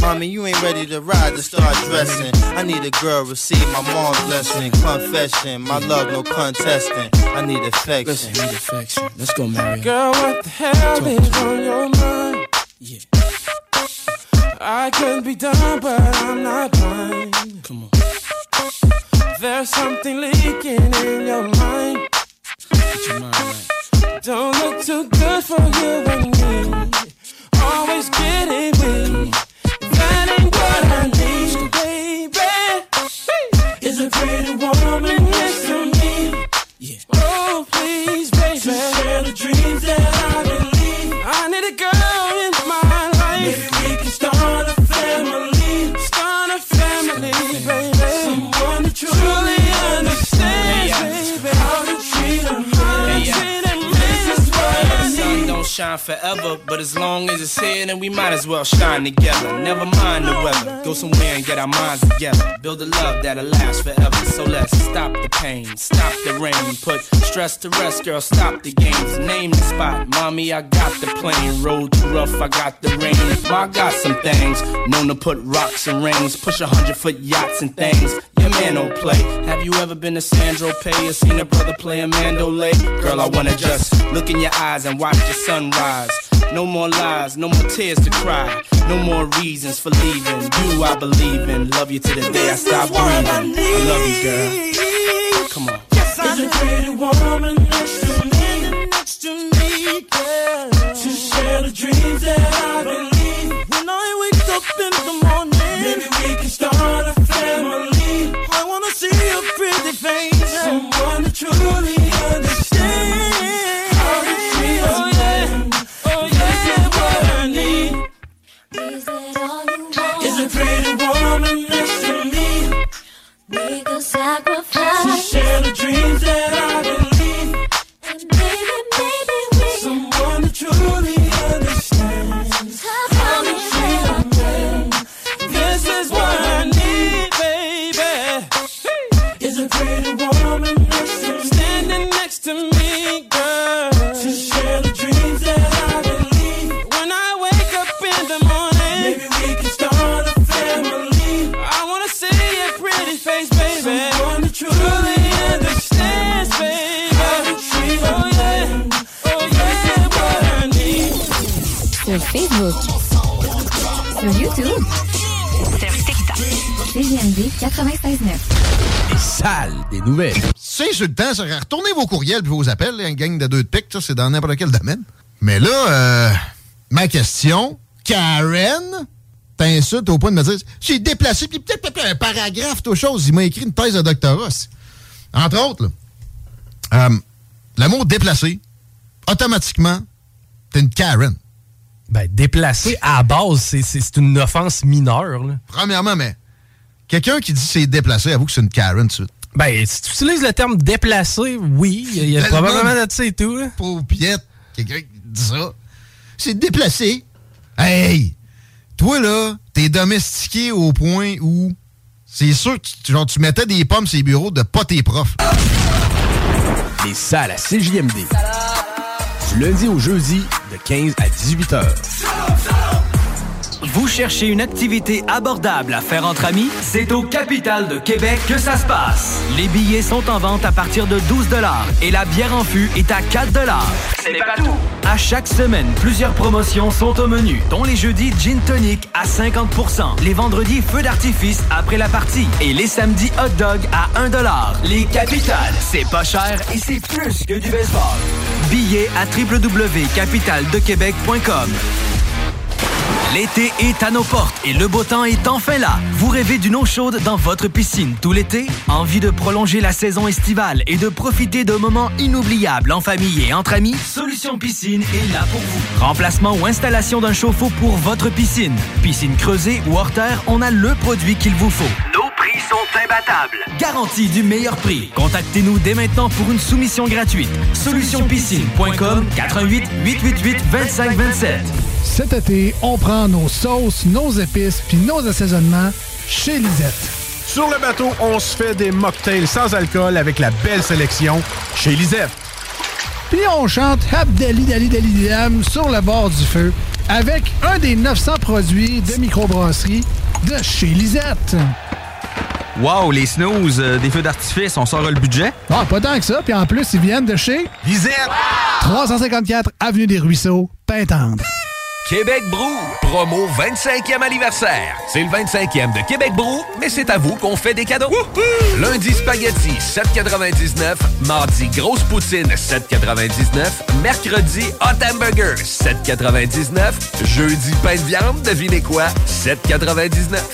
Mommy, you ain't ready to ride to start dressing. I need a girl, receive my mom's blessing. Confession, my love, no contesting. I need affection. Listen, I need affection. Let's go, Mary. Girl, what the hell Talk is on your mind? Yeah. I could be done, but I'm not blind. Come on. There's something leaking in your mind. Get your mind right. Don't look too good for you and me. Always getting weak. That ain't what I need, baby. Is a pretty woman next to me. Yeah. Oh, please, baby. To share the dreams that I believe. I need a girl in my life. Maybe we can start a family. Start a family, baby. Someone that truly understands, baby. How to treat them, how to treat them. This is what I need. The sun don't shine forever, but as long as it's here, then we might as well shine together. Never mind the weather. Go somewhere and get our minds together. Build a love that'll last forever. So let's stop the pain, stop the rain. Put stress to rest, girl, stop the games. Name the spot. Mommy, I got the plane. Road too rough, I got the rain. I got some things. Known to put rocks and rings. Push a hundred-foot yachts and things. Your man don't play. Have you ever been to Sandro Pay or seen a brother play a mandolay? Girl, I wanna just look in your eyes and watch the sunrise. No more lies, no more tears to cry. No more reasons for leaving. You, I believe in. Love you to the day I stop breathing. I, I love you, girl. Come on. Yes, I need a pretty woman next to me, next to me, girl. To share the dreams that I believe. When I wake up in the morning, maybe we can start a family. I wanna see a pretty face, someone that truly understands. Is it all you want? Is a pretty woman next to me? Make a sacrifice to share the dreams that I believe. And maybe, maybe we someone that truly understands how to treat a man. This is what I need, baby. Is a pretty woman next to me, standing next to me, girl, to share the dreams that I believe. When I wake up in the morning, maybe we can start a family. I wanna see a pretty face, baby. Someone that truly understands, baby. Oh yeah, oh yeah, what I need. Sur Facebook, sur YouTube, sur TikTok. C G M D quatre-vingt-seize neuf. Sale des nouvelles. C'est sur le temps, ça, retournez vos courriels et vos appels, là, une gang de deux de pique, ça, c'est dans n'importe quel domaine. Mais là, euh, ma question... Karen, t'insultes au point de me dire j'ai déplacé, puis peut-être peut-être un paragraphe, toute chose. Il m'a écrit une thèse de doctorat. Entre autres, là, euh, le mot déplacé, automatiquement, t'es une Karen. Ben, déplacé à la base, c'est, c'est, c'est une offense mineure, là. Premièrement, mais quelqu'un qui dit c'est déplacé, avoue que c'est une Karen, tout de suite. Ben, si tu utilises le terme déplacé, oui, il y a probablement là-dessus et tout. Là. Pauvre piète, quelqu'un qui dit ça. C'est déplacé. Hey! Toi, là, t'es domestiqué au point où c'est sûr que tu, genre, tu mettais des pommes sur les bureaux de pas tes profs. Les salles à C J M D. Du lundi au jeudi, de quinze à dix-huit heures. Vous cherchez une activité abordable à faire entre amis? C'est au Capital de Québec que ça se passe. Les billets sont en vente à partir de douze dollars et la bière en fût est à quatre dollars. C'est pas tout! À chaque semaine, plusieurs promotions sont au menu, dont les jeudis Gin Tonic à cinquante pour cent, les vendredis Feu d'artifice après la partie et les samedis Hot Dog à un dollar. Les Capitales, c'est pas cher et c'est plus que du baseball. Billets à w w w point capital de québec point com. L'été est à nos portes et le beau temps est enfin là. Vous rêvez d'une eau chaude dans votre piscine tout l'été? Envie de prolonger la saison estivale et de profiter de moments inoubliables en famille et entre amis? Solution piscine est là pour vous. Remplacement ou installation d'un chauffe-eau pour votre piscine. Piscine creusée ou hors terre, on a le produit qu'il vous faut. Nos prix sont imbattables. Garantie du meilleur prix. Contactez-nous dès maintenant pour une soumission gratuite. solution piscine point com quatre un huit, huit huit huit, deux cinq deux sept. Cet été, on prend nos sauces, nos épices puis nos assaisonnements chez Lisette. Sur le bateau, on se fait des mocktails sans alcool avec la belle sélection chez Lisette. Puis on chante Habdali Dali Dali Dam sur le bord du feu avec un des neuf cents produits de microbrasserie de chez Lisette. Wow, les snooze, euh, des feux d'artifice, on sort le budget? Ah, pas tant que ça, puis en plus, ils viennent de chez... Lisette! Wow! trois cent cinquante-quatre Avenue des Ruisseaux, Pintendre. Québec Brew, promo vingt-cinquième anniversaire. C'est le vingt-cinquième de Québec Brew, mais c'est à vous qu'on fait des cadeaux. Wouhou! Lundi, spaghetti, sept quatre-vingt-dix-neuf. Mardi, grosse poutine, sept quatre-vingt-dix-neuf. Mercredi, hot hamburger, sept quatre-vingt-dix-neuf. Jeudi, pain de viande, devinez quoi? sept quatre-vingt-dix-neuf.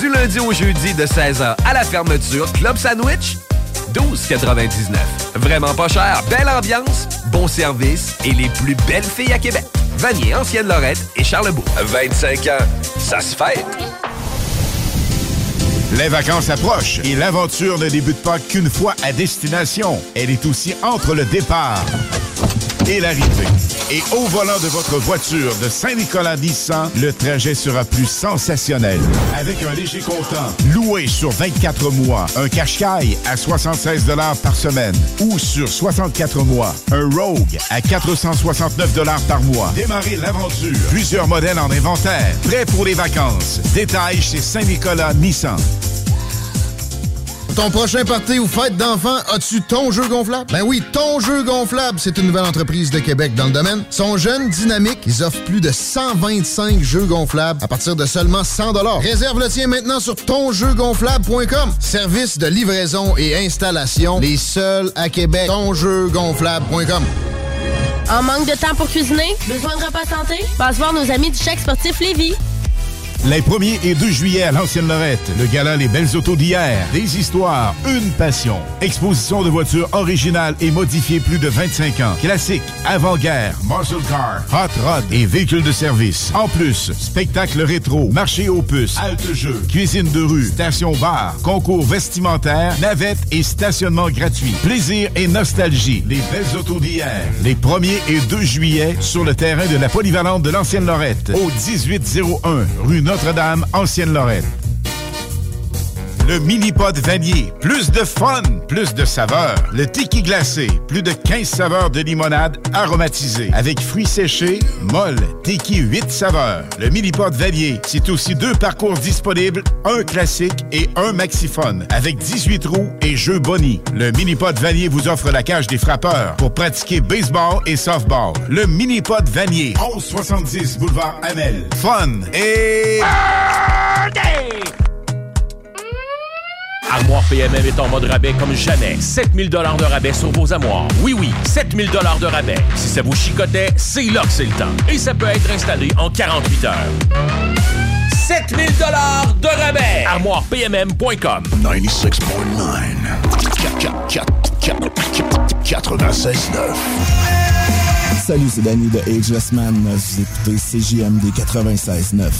Du lundi au jeudi de seize heures à la fermeture, Club Sandwich, douze quatre-vingt-dix-neuf. Vraiment pas cher, belle ambiance, bon service et les plus belles filles à Québec. Vanier, Ancienne-Lorette et Charlesbourg. vingt-cinq ans, ça se fête! Les vacances approchent et l'aventure ne débute pas qu'une fois à destination. Elle est aussi entre le départ et l'arrivée. Et au volant de votre voiture de Saint-Nicolas-Nissan, le trajet sera plus sensationnel. Avec un léger comptant, loué sur vingt-quatre mois, un Qashqai à soixante-seize dollars par semaine ou sur soixante-quatre mois, un Rogue à quatre cent soixante-neuf dollars par mois. Démarrez l'aventure. Plusieurs modèles en inventaire. Prêt pour les vacances. Détails chez Saint-Nicolas-Nissan. Ton prochain party ou fête d'enfants, as-tu ton jeu gonflable? Ben oui, ton jeu gonflable, c'est une nouvelle entreprise de Québec dans le domaine. Ils sont jeunes, dynamiques, ils offrent plus de cent vingt-cinq jeux gonflables à partir de seulement cent dollars. Réserve le tien maintenant sur ton jeu gonflable point com. Service de livraison et installation, les seuls à Québec. ton jeu gonflable point com. En manque de temps pour cuisiner? Besoin de repas santé? Passe voir nos amis du Chèque sportif Lévis. Les premier et deux juillet à l'Ancienne-Lorette, le gala Les Belles Autos d'hier, des histoires, une passion. Exposition de voitures originales et modifiées plus de vingt-cinq ans. Classiques, avant-guerre, muscle car, hot rod et véhicules de service. En plus, spectacle rétro, marché aux puces, halte-jeu, cuisine de rue, station-bar, concours vestimentaire, navette et stationnement gratuit. Plaisir et nostalgie, Les Belles Autos d'hier. Les premier et deux juillet sur le terrain de la polyvalente de l'Ancienne-Lorette, au dix-huit zéro un, rue Notre-Dame, Ancienne-Lorette. Le mini-pod Vanier. Plus de fun, plus de saveur. Le tiki glacé. Plus de quinze saveurs de limonade aromatisée. Avec fruits séchés, molle, tiki huit saveurs. Le mini-pod Vanier. C'est aussi deux parcours disponibles, un classique et un maxiphone. Avec dix-huit trous et jeux Bonnie. Le mini-pod Vanier vous offre la cage des frappeurs pour pratiquer baseball et softball. Le mini-pod Vanier. onze soixante-dix Boulevard Hamel. Fun et... Party! Armoire P M M est en mode rabais comme jamais. sept mille dollars de rabais sur vos armoires. Oui, oui, sept mille dollars de rabais. Si ça vous chicotait, c'est là que c'est le temps. Et ça peut être installé en quarante-huit heures. sept mille dollars de rabais. armoire P M M point com. quatre-vingt-seize neuf. Salut, c'est Danny de Ageless Man. Vous écoutez C G M D quatre-vingt-seize neuf.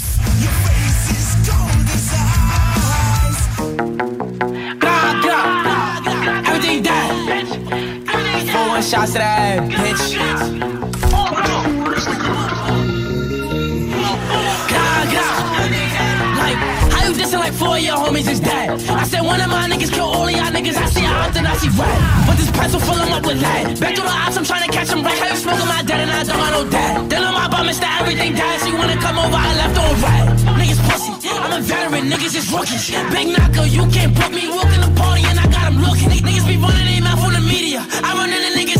Shots to the head, bitch. God, God. Like, how you dissing like four of your homies is dead? I said one of my niggas killed all of y'all niggas. I see out and I see red. But this pretzel fill him up with lead. Back through the ops, I'm trying to catch him right. How you smoking my dead and I don't want no dead? Then on my bum, Mister Everything died. She wanna come over, I left on red. Niggas pussy, I'm a veteran, niggas is rookies. Big knocker, you can't book me. Walk in the party and I got him looking. Niggas be running their mouth on the media. I run in the niggas.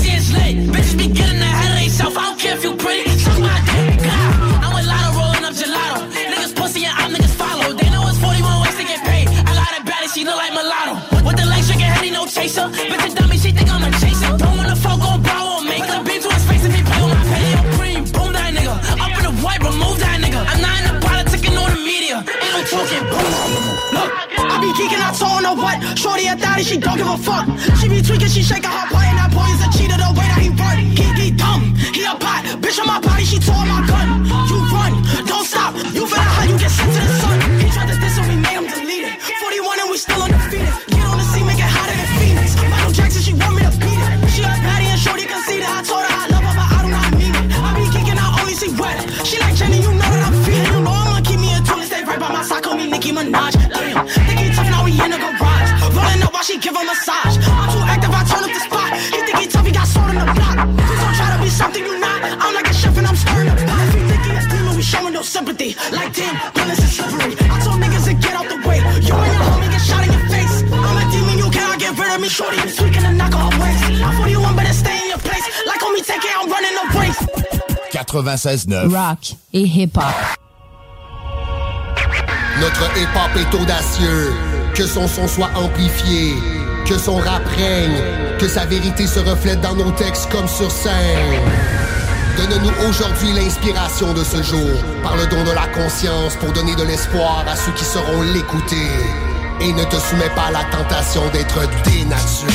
Bitches be getting ahead of themselves. I don't care if you pretty. Suck my dick. God. I'm a lotto rolling up gelato. Niggas pussy and I'm niggas follow. They know it's forty-one ways to get paid. I got a baddie, she look like mulatto. With the legs shaking, heady, no chaser. Bitch a dummy, she think I'm a chaser. Don't wanna fuck on blow on me. Put a bitch on his face if he play with my penny. Yo, cream, boom that nigga. Up in the white, remove that nigga. I'm not in the bottom. butt. Shorty a thotty, she don't give a fuck. She be tweaking, she shaking her butt. And that boy is a cheater, the way that he run. He, he dumb, he a pot. Bitch on my body, she tore my gun. You run, don't stop. You figure out how you get sent to the sun. He tried to diss and we made him delete it. forty-one and we still undefeated. Get on the scene, make it hotter than Phoenix. Michael Jackson, she want me to beat it. She a patty and shorty conceited. I told her I love her, but I do not mean it. I be geeking, I only see wetter. She like Jenny, you know that I'm feeling. You know I'm gonna keep me in tune and stay right by my side. Call me Nicki Minaj. Damn, think he tough, now we in the garage. Rolling up while she give a massage. I'm too active, I turn up the spot. He think he tough, he got sold in the block. Please don't try to be something you not. I'm like a chef and I'm stirring the pot. If you think he a demon, we showing no sympathy. Like damn, bullets is slippery. I told niggas to get out the way. You and your homie get shot in your face. I'm a demon, you cannot get rid of me. Shorty, you tweaking and knock on her waist. I'm forty-one, better stay in your place. Like homie, take it, I'm running the race. ninety-six point neuf Rock et hip-hop. Notre hip-hop est audacieux, que son son soit amplifié, que son rap règne, que sa vérité se reflète dans nos textes comme sur scène. Donne-nous aujourd'hui l'inspiration de ce jour, par le don de la conscience pour donner de l'espoir à ceux qui sauront l'écouter. Et ne te soumets pas à la tentation d'être dénaturé.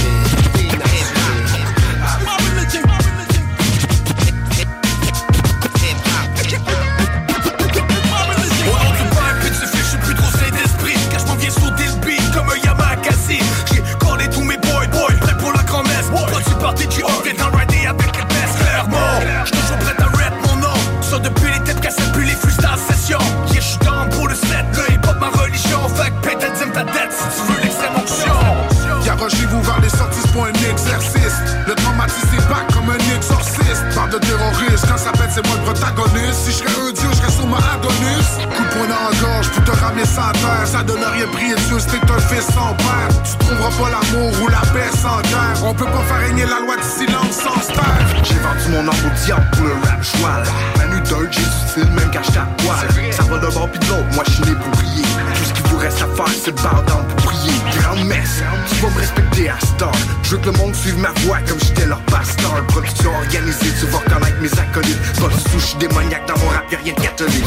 Ça donne rien pris et Dieu, c'est un fils sans père. Tu trouveras pas l'amour ou la paix sans guerre. On peut pas faire régner la loi du silence sans se taire. J'ai vendu mon âme au diable pour le rap joual. Manu Dirt, j'ai du style même quand j'étais à poil. Ça va d'un bord pis de l'autre, moi je suis né pour briller. Tout ce qu'il vous reste à faire, c'est de barre d'âme pour prier. Grande messe, tu vas me respecter à ce temps. Je veux que le monde suive ma voix comme j'étais leur pasteur. Production organisée, tu vas reconnaître mes acolytes. Pas de sous, je suis démoniaque dans mon rap, y'a rien de catholique.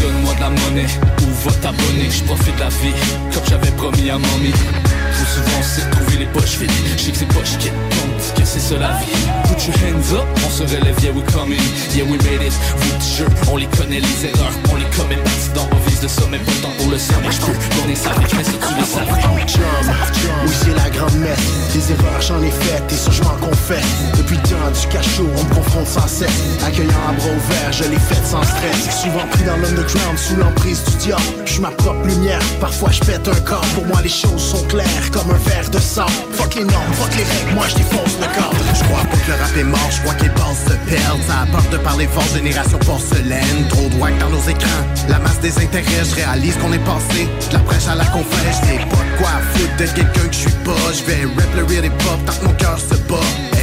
Donne-moi de la monnaie ou va t'abonner. Je profite de la vie comme j'avais promis à mamie. Trop souvent c'est de trouver les poches vides. Je sais que c'est poche qui compte, que c'est ça la vie. Put your hands up, on se relève, yeah we coming. Yeah we made it, oui sure. On les connaît les erreurs, on les commet. Parti dans on vise le sommet, pas le temps pour le sommet. Je peux tourner ça avec mais ça tu le savais. Oui c'est la grande messe. Des erreurs j'en ai faites et ça je m'en confesse. Depuis le temps du cachot on me confronte sans cesse. Accueillant à bras ouverts, je l'ai faite sans stress. Souvent pris dans l'underground, sous l'emprise du diable. Je suis ma propre lumière, parfois je pète un corps. Pour moi les choses sont claires comme un verre de sang. Fuck les normes, fuck les règles, moi je défonce le corps. Je crois pas que le rap est mort, je crois qu'il pense se perdre. Ça apporte de par les forces, génération porcelaine. Trop de wack dans nos écrans, la masse des intérêts. Je réalise qu'on est passé, je la prêche à la confesse. Je sais pas quoi foutre d'être quelqu'un que je suis pas. Je vais rap le rire et pop tant que mon cœur se bat.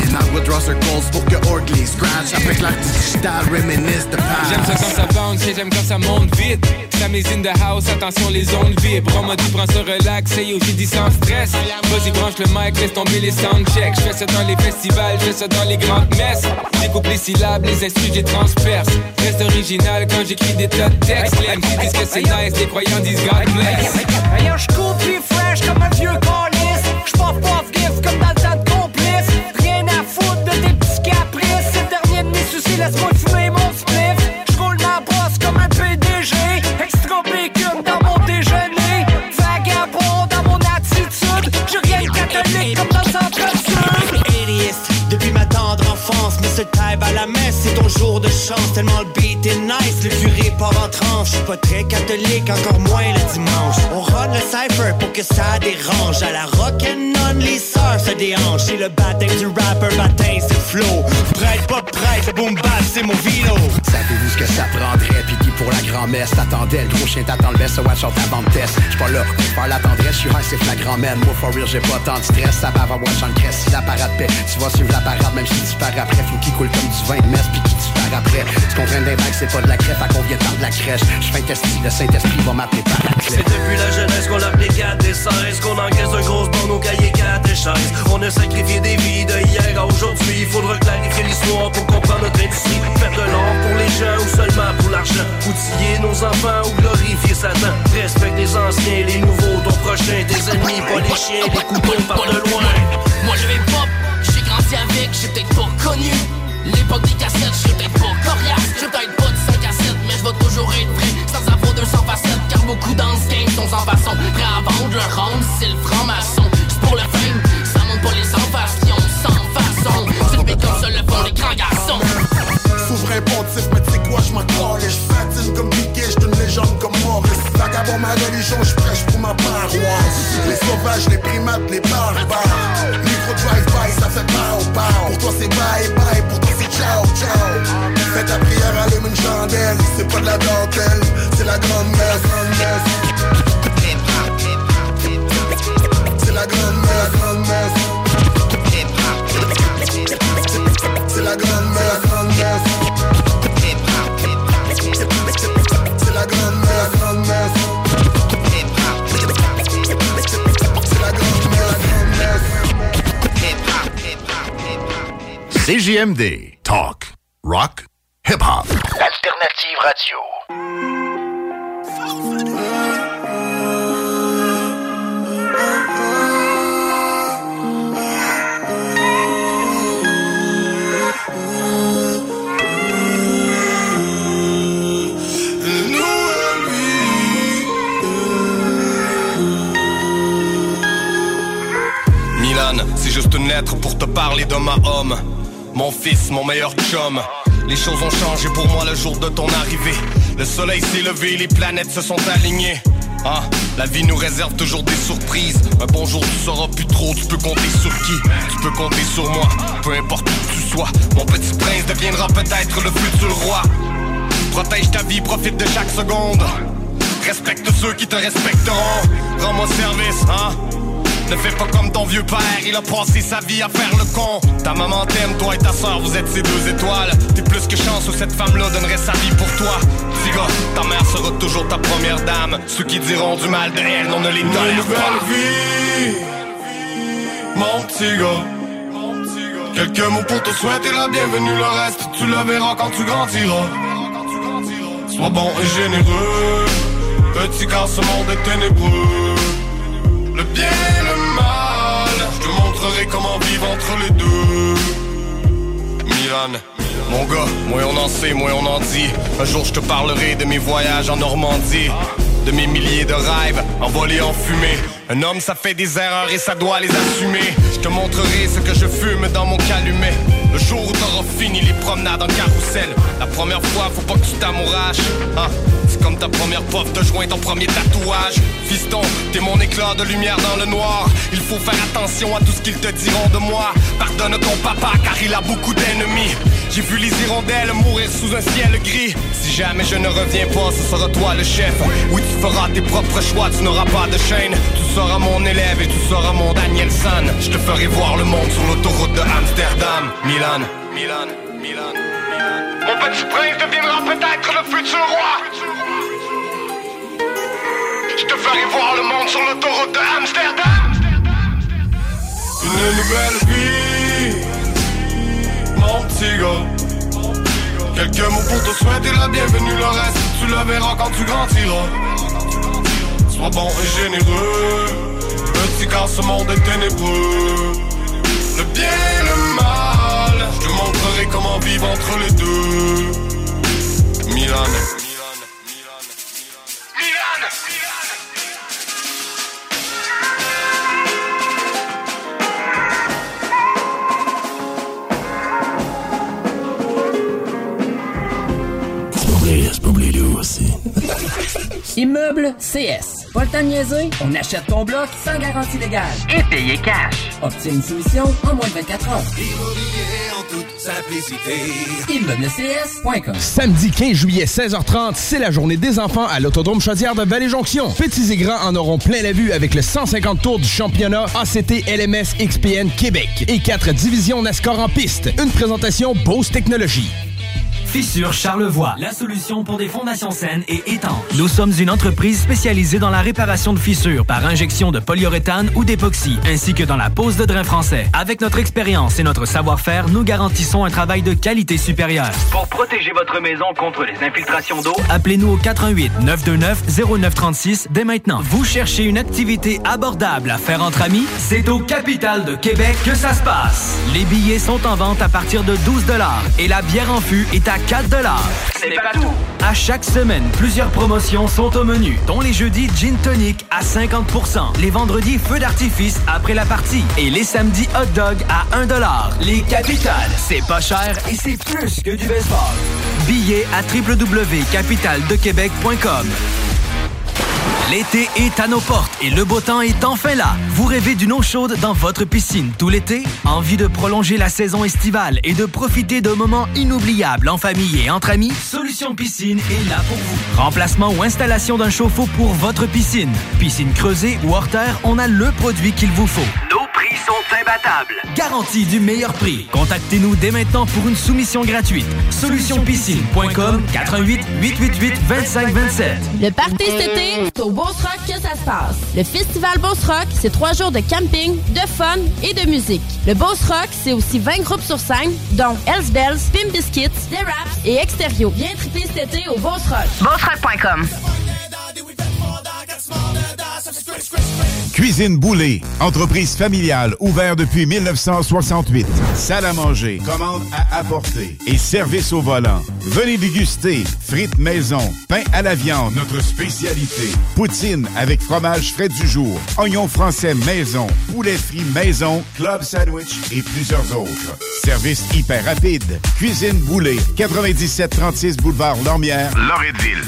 And I would draw circles pour que Org les scratch. Avec l'art digital, reminisce the past. J'aime ça quand ça bounce et j'aime quand ça monte vite. Ça m'est in the house, attention les ondes vibrent. On m'a dit prends ça relax, et yo j'ai dit sans stress. Vas-y branche le mic, laisse tomber les soundchecks. J'fais ça dans les festivals, j'fais ça dans les grandes messes. Découpe les syllabes, les instrus j'ai transperce. Reste original quand j'écris des tas de textes. Les M C disent que c'est nice, les croyants disent God bless. Ailleurs j'coupe les fresh comme un vieux calice. J'pars pas vif comme dans le temps de complice. Rien à foutre de tes petits caprices. Ces derniers de mes soucis, laisse-moi fumer mon spliff. J'roule ma brosse comme un P D G. Extra bacon dans mon déjeuner. Vagabond dans mon attitude. J'ai rien de catholique comme dans un peuple. Atheist, depuis ma tendre enfance. Mais ce type à la messe, c'est ton jour de chance. Tellement le beat est nice, le curé part en tranche. J'suis pas très catholique, encore moins le dimanche. On run le cypher pour que ça dérange. À la rock'n'on, les sœurs se déhanchent. Et le baptême du rapper, baptême c'est flow. Prête, pas prête, le boom bap, c'est mon vino. Savez-vous ce que ça prendrait? Puis qui pour la grand-messe? T'attendais, le gros chien t'attend le best. Watch out avant de test. J'suis pas là, faire la tendresse. J'suis high, c'est flagrant, man. Moi, for real, j'ai pas tant de stress. Ça va avoir watch en crèche. Si la parade paie, tu vas suivre la parade, même si tu pars après. Faut qu'il coule comme du vin de messe, puis qui tu pars après. Ce qu'on traîne d'un bac, c'est pas de la crêpe, à qu'on vient de la crèche. J'fais un testi, le Saint-Esprit va m'appeler par la clé. C'est depuis la jeunesse qu'on appelait quatre et seize, qu'on encaisse de grosses bornes au cahier quatre et seize. On a sacrifié des vies de hier à aujourd'hui. Il faudra clarifier l'histoire pour comprendre notre industrie. Faire de l'or pour les gens ou seulement pour l'argent. Outiller nos enfants ou glorifier Satan. Respecte les anciens, les nouveaux, ton prochain, tes les ennemis, pas les chiens, les couteaux par de loin. Moi le hip-hop, j'ai grandi avec, j'ai peut-être pas connu l'époque des cassettes, j'ai peut-être pas coriace, j'ai peut-être pas de cinq à sept, mais je vais toujours être prêt, sans avoir deux cents facettes, car beaucoup dans ce game sont sans façon, prêts à vendre leur ronde, c'est le franc-maçon, c'est pour le fame, ça monte pas les envasions, sans façon, c'est le mec comme ça le font les grands garçons. Souverain pontife, mais t'sais quoi, j'm'en colle, j'fatine comme Piquet, j'te une légende comme Maurice. Vagabond ma religion, j'prêche pour ma paroisse. Les sauvages, les primates, les barbares. Micro drive-by, ça fait pow pow. Pour toi c'est bye bye, pour toi c'est ciao ciao. Fais ta prière, allume une chandelle. C'est pas de la dentelle, c'est la grande messe. C'est la grande messe, grande messe. C'est la grande messe, grande messe. C'est la grande messe, grande messe. C'est la grande messe, grande messe. C G M D. Talk, rock, hip-hop. Alternative radio. C'est juste une lettre pour te parler de ma homme, mon fils, mon meilleur chum. Les choses ont changé pour moi le jour de ton arrivée. Le soleil s'est levé, les planètes se sont alignées. Ah, la vie nous réserve toujours des surprises. Un bon jour tu sauras plus trop, tu peux compter sur qui? Tu peux compter sur moi, peu importe où tu sois. Mon petit prince deviendra peut-être le futur roi. Protège ta vie, profite de chaque seconde. Respecte ceux qui te respecteront. Rends-moi service, hein? Ne fais pas comme ton vieux père, il a passé sa vie à faire le con. Ta maman t'aime, toi et ta soeur, vous êtes ces deux étoiles. T'es plus que chanceux, cette femme-là donnerait sa vie pour toi. Petit gars, ta mère sera toujours ta première dame. Ceux qui diront du mal de elle, on ne les tolère pas. Une nouvelle vie, mon petit gars. Quelques mots pour te souhaiter la bienvenue, le reste tu le verras quand tu grandiras. Sois bon et généreux, petit car ce monde est ténébreux. Le bien et le mal, je te montrerai comment vivre entre les deux. Milan, mon gars, moins on en sait, moins on en dit. Un jour je te parlerai de mes voyages en Normandie, de mes milliers de rêves envolés en fumée. Un homme ça fait des erreurs et ça doit les assumer. Je te montrerai ce que je fume dans mon calumet. Le jour où t'auras fini les promenades en carrousel. La première fois faut pas que tu t'amouraches, hein? C'est comme ta première puff de joint, ton premier tatouage. Fiston, t'es mon éclat de lumière dans le noir. Il faut faire attention à tout ce qu'ils te diront de moi. Pardonne ton papa car il a beaucoup d'ennemis. J'ai vu les hirondelles mourir sous un ciel gris. Si jamais je ne reviens pas, ce sera toi le chef. Oui, tu feras tes propres choix, tu n'auras pas de chaîne. Tu seras mon élève et tu seras mon Danielson. Je te ferai voir le monde sur l'autoroute de Amsterdam. Milan, Milan, Milan, Milan. Mon petit prince deviendra peut-être le futur roi. Je te ferai voir le monde sur l'autoroute de Amsterdam. Une nouvelle vie, mon petit gars. Quelques mots pour te souhaiter la bienvenue, le reste tu le verras quand tu grandiras. Sois bon et généreux, petit car ce monde est ténébreux. Le bien et le mal, je te montrerai comment vivre entre les deux. Milan, aussi. Immeuble C S. Pas le temps de niaiser, on achète ton bloc sans garantie légale. Et payer cash. Obtiens une soumission en moins de vingt-quatre heures. Immobilier en toute simplicité. Immeuble C S point com. Samedi quinze juillet, seize heures trente, c'est la journée des enfants à l'Autodrome Chaudière de Vallée-Jonction. Petits et grands en auront plein la vue avec le cent cinquante tours du championnat A C T L M S X P N Québec et quatre divisions NASCAR en piste. Une présentation Bose Technologies. Fissure Charlevoix, la solution pour des fondations saines et étanches. Nous sommes une entreprise spécialisée dans la réparation de fissures par injection de polyuréthane ou d'époxy, ainsi que dans la pose de drain français. Avec notre expérience et notre savoir-faire, nous garantissons un travail de qualité supérieure. Pour protéger votre maison contre les infiltrations d'eau, appelez-nous au quatre un huit, neuf deux neuf, zéro neuf trois six dès maintenant. Vous cherchez une activité abordable à faire entre amis? C'est au Capitale de Québec que ça se passe. Les billets sont en vente à partir de douze dollars et la bière en fût est à quatre dollars. C'est pas tout! À chaque semaine, plusieurs promotions sont au menu, dont les jeudis Gin Tonic à cinquante pour cent, les vendredis Feu d'artifice après la partie et les samedis Hot Dog à un dollar. Les Capitales, c'est pas cher et c'est plus que du baseball. Billets à w w w point capitale de québec point com. L'été est à nos portes et le beau temps est enfin là. Vous rêvez d'une eau chaude dans votre piscine tout l'été? Envie de prolonger la saison estivale et de profiter de moments inoubliables en famille et entre amis? Solution piscine est là pour vous. Remplacement ou installation d'un chauffe-eau pour votre piscine. Piscine creusée ou hors terre, on a le produit qu'il vous faut. Nos prix sont imbattables. Garantie du meilleur prix. Contactez-nous dès maintenant pour une soumission gratuite. solution piscine point com, quatre un huit, huit huit huit, deux cinq deux sept. Le party cet été, c'est au Beauce Rock que ça se passe. Le festival Beauce Rock, c'est trois jours de camping, de fun et de musique. Le Beauce Rock, c'est aussi vingt groupes sur scène, dont Hells Bells, Spin Biscuits, The Raps et Extérieur. Viens triper cet été au Beauce Rock. Beauce Rock point com. Cuisine Boulay, entreprise familiale ouverte depuis mille neuf cent soixante-huit. Salle à manger, commande à apporter et service au volant. Venez déguster frites maison, pain à la viande, notre spécialité. Poutine avec fromage frais du jour, oignons français maison, poulet frit maison, club sandwich et plusieurs autres. Service hyper rapide. Cuisine Boulay, quatre-vingt-dix-sept trente-six boulevard Lormière, Loretteville.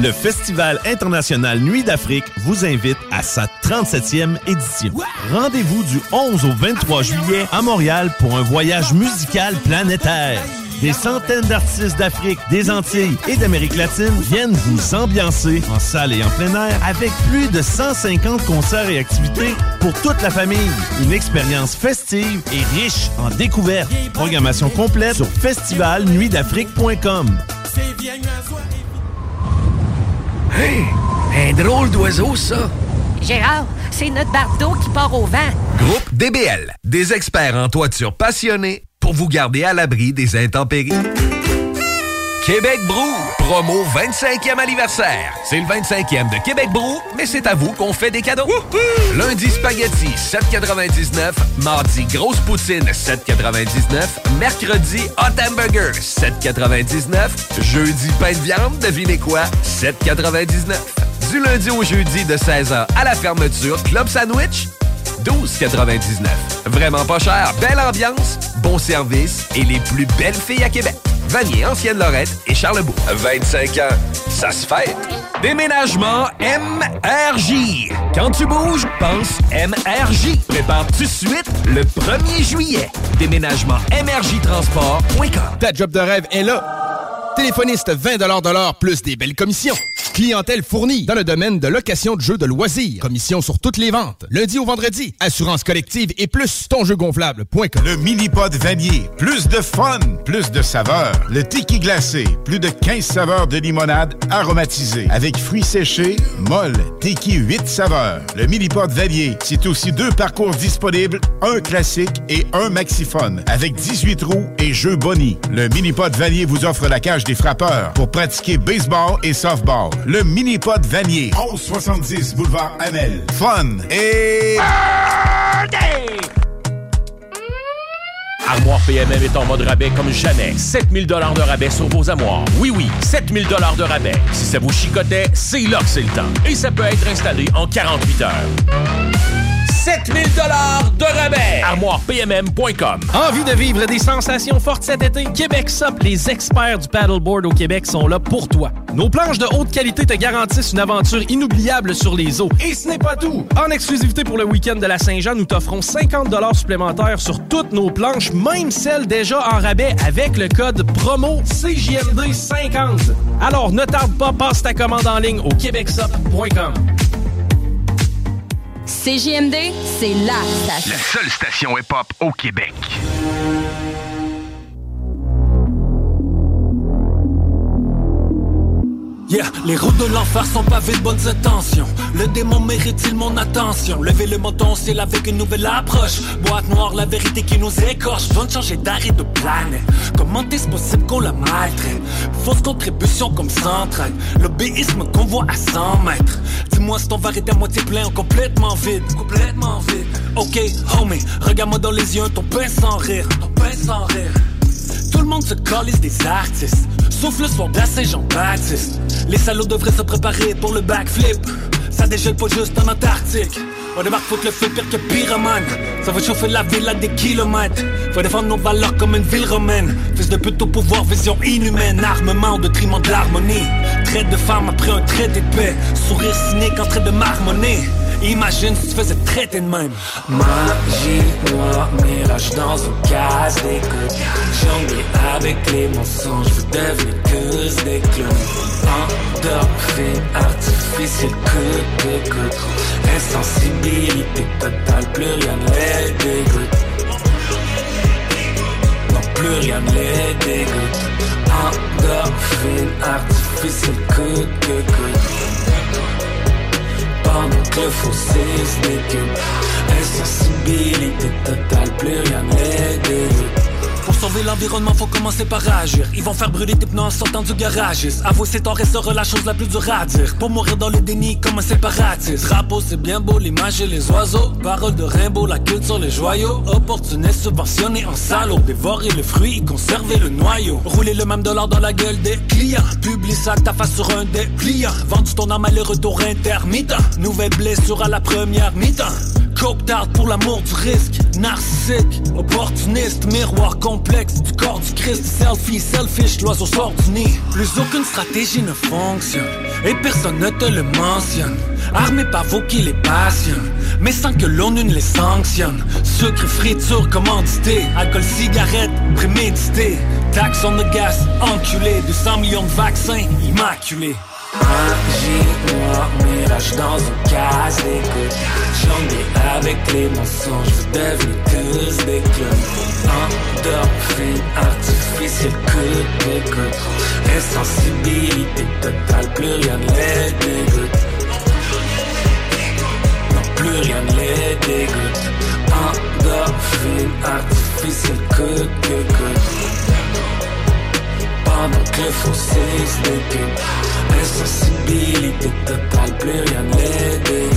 Le Festival international Nuit d'Afrique vous invite à sa trente-septième édition. Rendez-vous du onze au vingt-trois juillet à Montréal pour un voyage musical planétaire. Des centaines d'artistes d'Afrique, des Antilles et d'Amérique latine viennent vous ambiancer en salle et en plein air avec plus de cent cinquante concerts et activités pour toute la famille. Une expérience festive et riche en découvertes. Programmation complète sur festival nuit d'afrique point com. Hey! Un drôle d'oiseau, ça! Gérard, c'est notre bardeau qui part au vent. Groupe D B L. Des experts en toiture passionnés pour vous garder à l'abri des intempéries. Québec Brew. Promo vingt-cinquième anniversaire. C'est le vingt-cinquième de Québec Brew, mais c'est à vous qu'on fait des cadeaux. Woohoo! Lundi, spaghetti, sept quatre-vingt-dix-neuf. Mardi, grosse poutine, sept quatre-vingt-dix-neuf. Mercredi, hot hamburger, sept quatre-vingt-dix-neuf. Jeudi, pain de viande, devinez quoi? sept quatre-vingt-dix-neuf. Du lundi au jeudi, de seize heures à la fermeture, club sandwich, douze quatre-vingt-dix-neuf. Vraiment pas cher, belle ambiance, bon service et les plus belles filles à Québec. Vanier, Ancienne-Lorette et Charlesbourg. vingt-cinq ans, ça se fête. Déménagement M R J. Quand tu bouges, pense M R J. Prépare tout de suite le premier juillet. Déménagement M R J transport point com. Ta job de rêve est là. Téléphoniste vingt dollars de l'heure plus des belles commissions. Clientèle fournie dans le domaine de location de jeux de loisirs. Commission sur toutes les ventes. Lundi au vendredi. Assurance collective et plus ton jeu gonflable point com. Le mini-pod Vanier. Plus de fun, plus de saveur. Le tiki glacé. Plus de quinze saveurs de limonade aromatisée. Avec fruits séchés, molle, tiki huit saveurs. Le mini-pod Vanier. C'est aussi deux parcours disponibles. Un classique et un maxiphone. Avec dix-huit trous et jeux bonnie. Le mini-pod Vanier vous offre la cage des frappeurs pour pratiquer baseball et softball. Le mini-pod Vanier. onze soixante-dix boulevard Amel. Fun et... Armoire P M M est en mode rabais comme jamais. sept mille dollars de rabais sur vos armoires. Oui, oui, sept mille dollars de rabais. Si ça vous chicotait, c'est là que c'est le temps. Et ça peut être installé en quarante-huit heures. sept mille dollars de rabais. armoire p m m point com. Envie de vivre des sensations fortes cet été? Québec Sop, les experts du paddleboard au Québec sont là pour toi. Nos planches de haute qualité te garantissent une aventure inoubliable sur les eaux. Et ce n'est pas tout! En exclusivité pour le week-end de la Saint-Jean, nous t'offrons cinquante dollars supplémentaires sur toutes nos planches, même celles déjà en rabais avec le code promo C G M D cinquante. Alors ne tarde pas, passe ta commande en ligne au québec sop point com. C G M D, c'est la station. La seule station hip-hop au Québec. Yeah, les routes de l'enfer sont pavées de bonnes intentions. Le démon mérite-t-il mon attention? Levez le menton, c'est là avec une nouvelle approche. Boîte noire, la vérité qui nous écorche. Besoin de changer d'art et de planète. Comment est-ce possible qu'on la maltraite? Fausse contribution comme centrale. L'obéisme qu'on voit à cent mètres. Dis-moi si ton verre est à moitié plein ou complètement vide. Complètement vide. Ok, homie, regarde-moi dans les yeux, ton pain sans rire. Ton pain sans rire. Tout le monde se calisse des artistes, sauf le soir de la Saint-Jean-Baptiste. Les salauds devraient se préparer pour le backflip. Ça dégèle pas juste en Antarctique. On débarque, faut que le feu pire que pyromane. Ça va chauffer la ville à des kilomètres. Faut défendre nos valeurs comme une ville romaine. Fils de pute au pouvoir, vision inhumaine. Armement au détriment de l'harmonie. Traite de femme après un traité de paix. Sourire cynique en train de marmonner. Imagine si tu faisais traiter de même. Magie noire, mirage dans une case d'écoute. Jongler avec les mensonges, vous devenez que des clowns. Endorphine, artificiel, coup de coude. Insensibilité totale, plus rien ne les dégoûte. Non, plus rien ne les dégoûte. Endorphine, artificiel, coup de coude. Pendant que le fossé se décule, insensibilité totale, plus rien n'est délit. Pour sauver l'environnement, faut commencer par agir. Ils vont faire brûler tes pneus en sortant du garage. Avouer ses torts et sera la chose la plus dure à dire. Pour mourir dans le déni comme un séparatiste. Drapeau c'est bien beau, l'image et les oiseaux. Paroles de Rimbaud, la culture, les joyaux. Opportunistes subventionnés en salaud. Dévorer le fruit et conserver le noyau. Rouler le même dollar dans la gueule des clients. Publie ça, ta face sur un des clients. Vendu ton âme à les retours intermittents. Nouvelle blessure à la première mi-temps. Cope-tard pour l'amour du risque. Narcissique, opportuniste, miroir complexe du corps du Christ. Selfie, selfish, l'oiseau sort du nid. Plus aucune stratégie ne fonctionne et personne ne te le mentionne. Armés par vos qui les passionnent, mais sans que l'ONU ne les sanctionne. Sucre, friture, commandité. Alcool, cigarette, prémédité. Taxe on the gas, enculé. Deux cents millions de vaccins, immaculés. Magie noire, mirage dans une case d'écoute. Jongler avec les mensonges, vous devenez tous des clowns. Endorphine, artificiel, coup de coude. Insensibilité totale, plus rien ne les dégoûte. Non, plus rien ne les dégoûte. Endorphine, artificiel, coup de coude. Pendant que le fossé se décule, insensibilité totale, plus rien ne l'aidait.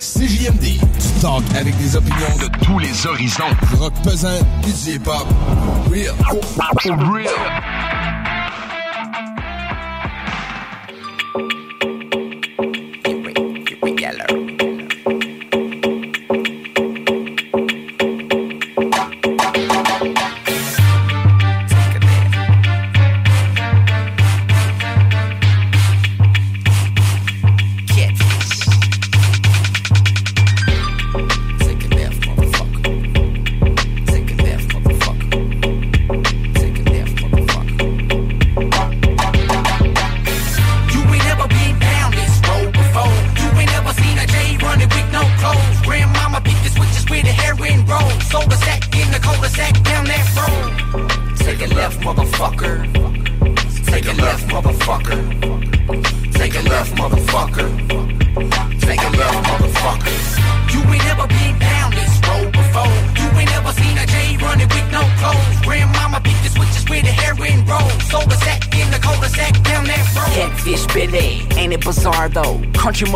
C J M D, tu talk avec des opinions de tous les horizons. Du rock pesant, du hip-hop, real. Real.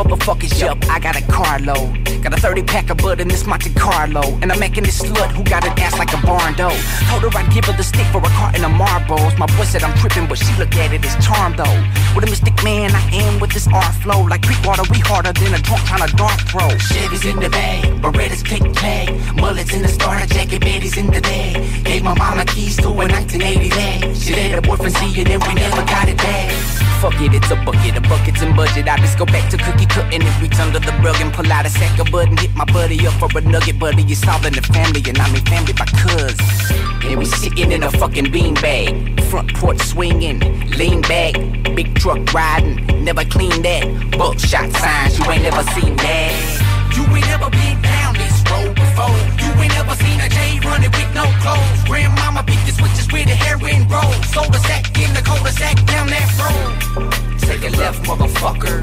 Motherfuckers, yup, I got a carload. Got a thirty pack of bud and this Monte Carlo. And I'm making this slut who got an ass like a barn door. Told her I'd give her the stick for a carton of Marlboros. My boy said I'm tripping, but she looked at it as charm though. With a mystic man, I am with this art flow. Like creek water, we harder than a drunk trying to dark throw. Chevy's in the bag, Beretta's click tag. Mullets in the starter jacket, Betty's in the bag. Gave my mama keys to a nineteen eighty bag. She let her boyfriend see it and we never got it back. Fuck it, it's a bucket of buckets and budget. I just go back to cookie cutting and reach under the rug and pull out a sack of bud and hit my buddy up for a nugget. Buddy, it's all in the family and I mean family by cuz. And we sitting in a fucking beanbag. Front porch swinging, lean back. Big truck riding, never clean that. Buckshot signs, you ain't never seen that. You ain't never been down this road before. You ain't never seen a J running with no clothes. Grandmama picked the switches with it. sack down that road. Take a left, motherfucker.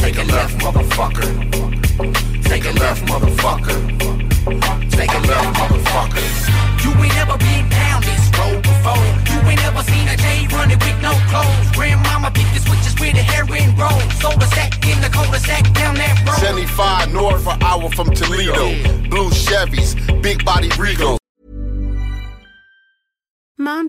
Take a left, motherfucker. Take a left, motherfucker. Take a left, motherfucker. You ain't ever been down this road before. You ain't ever seen a day running with no clothes. Grandmama picked the switches with a herring roll. Sold a sack in the cul-de-sac down that road. seventy-five north, an hour from Toledo. Blue Chevys, big body Regals. Mom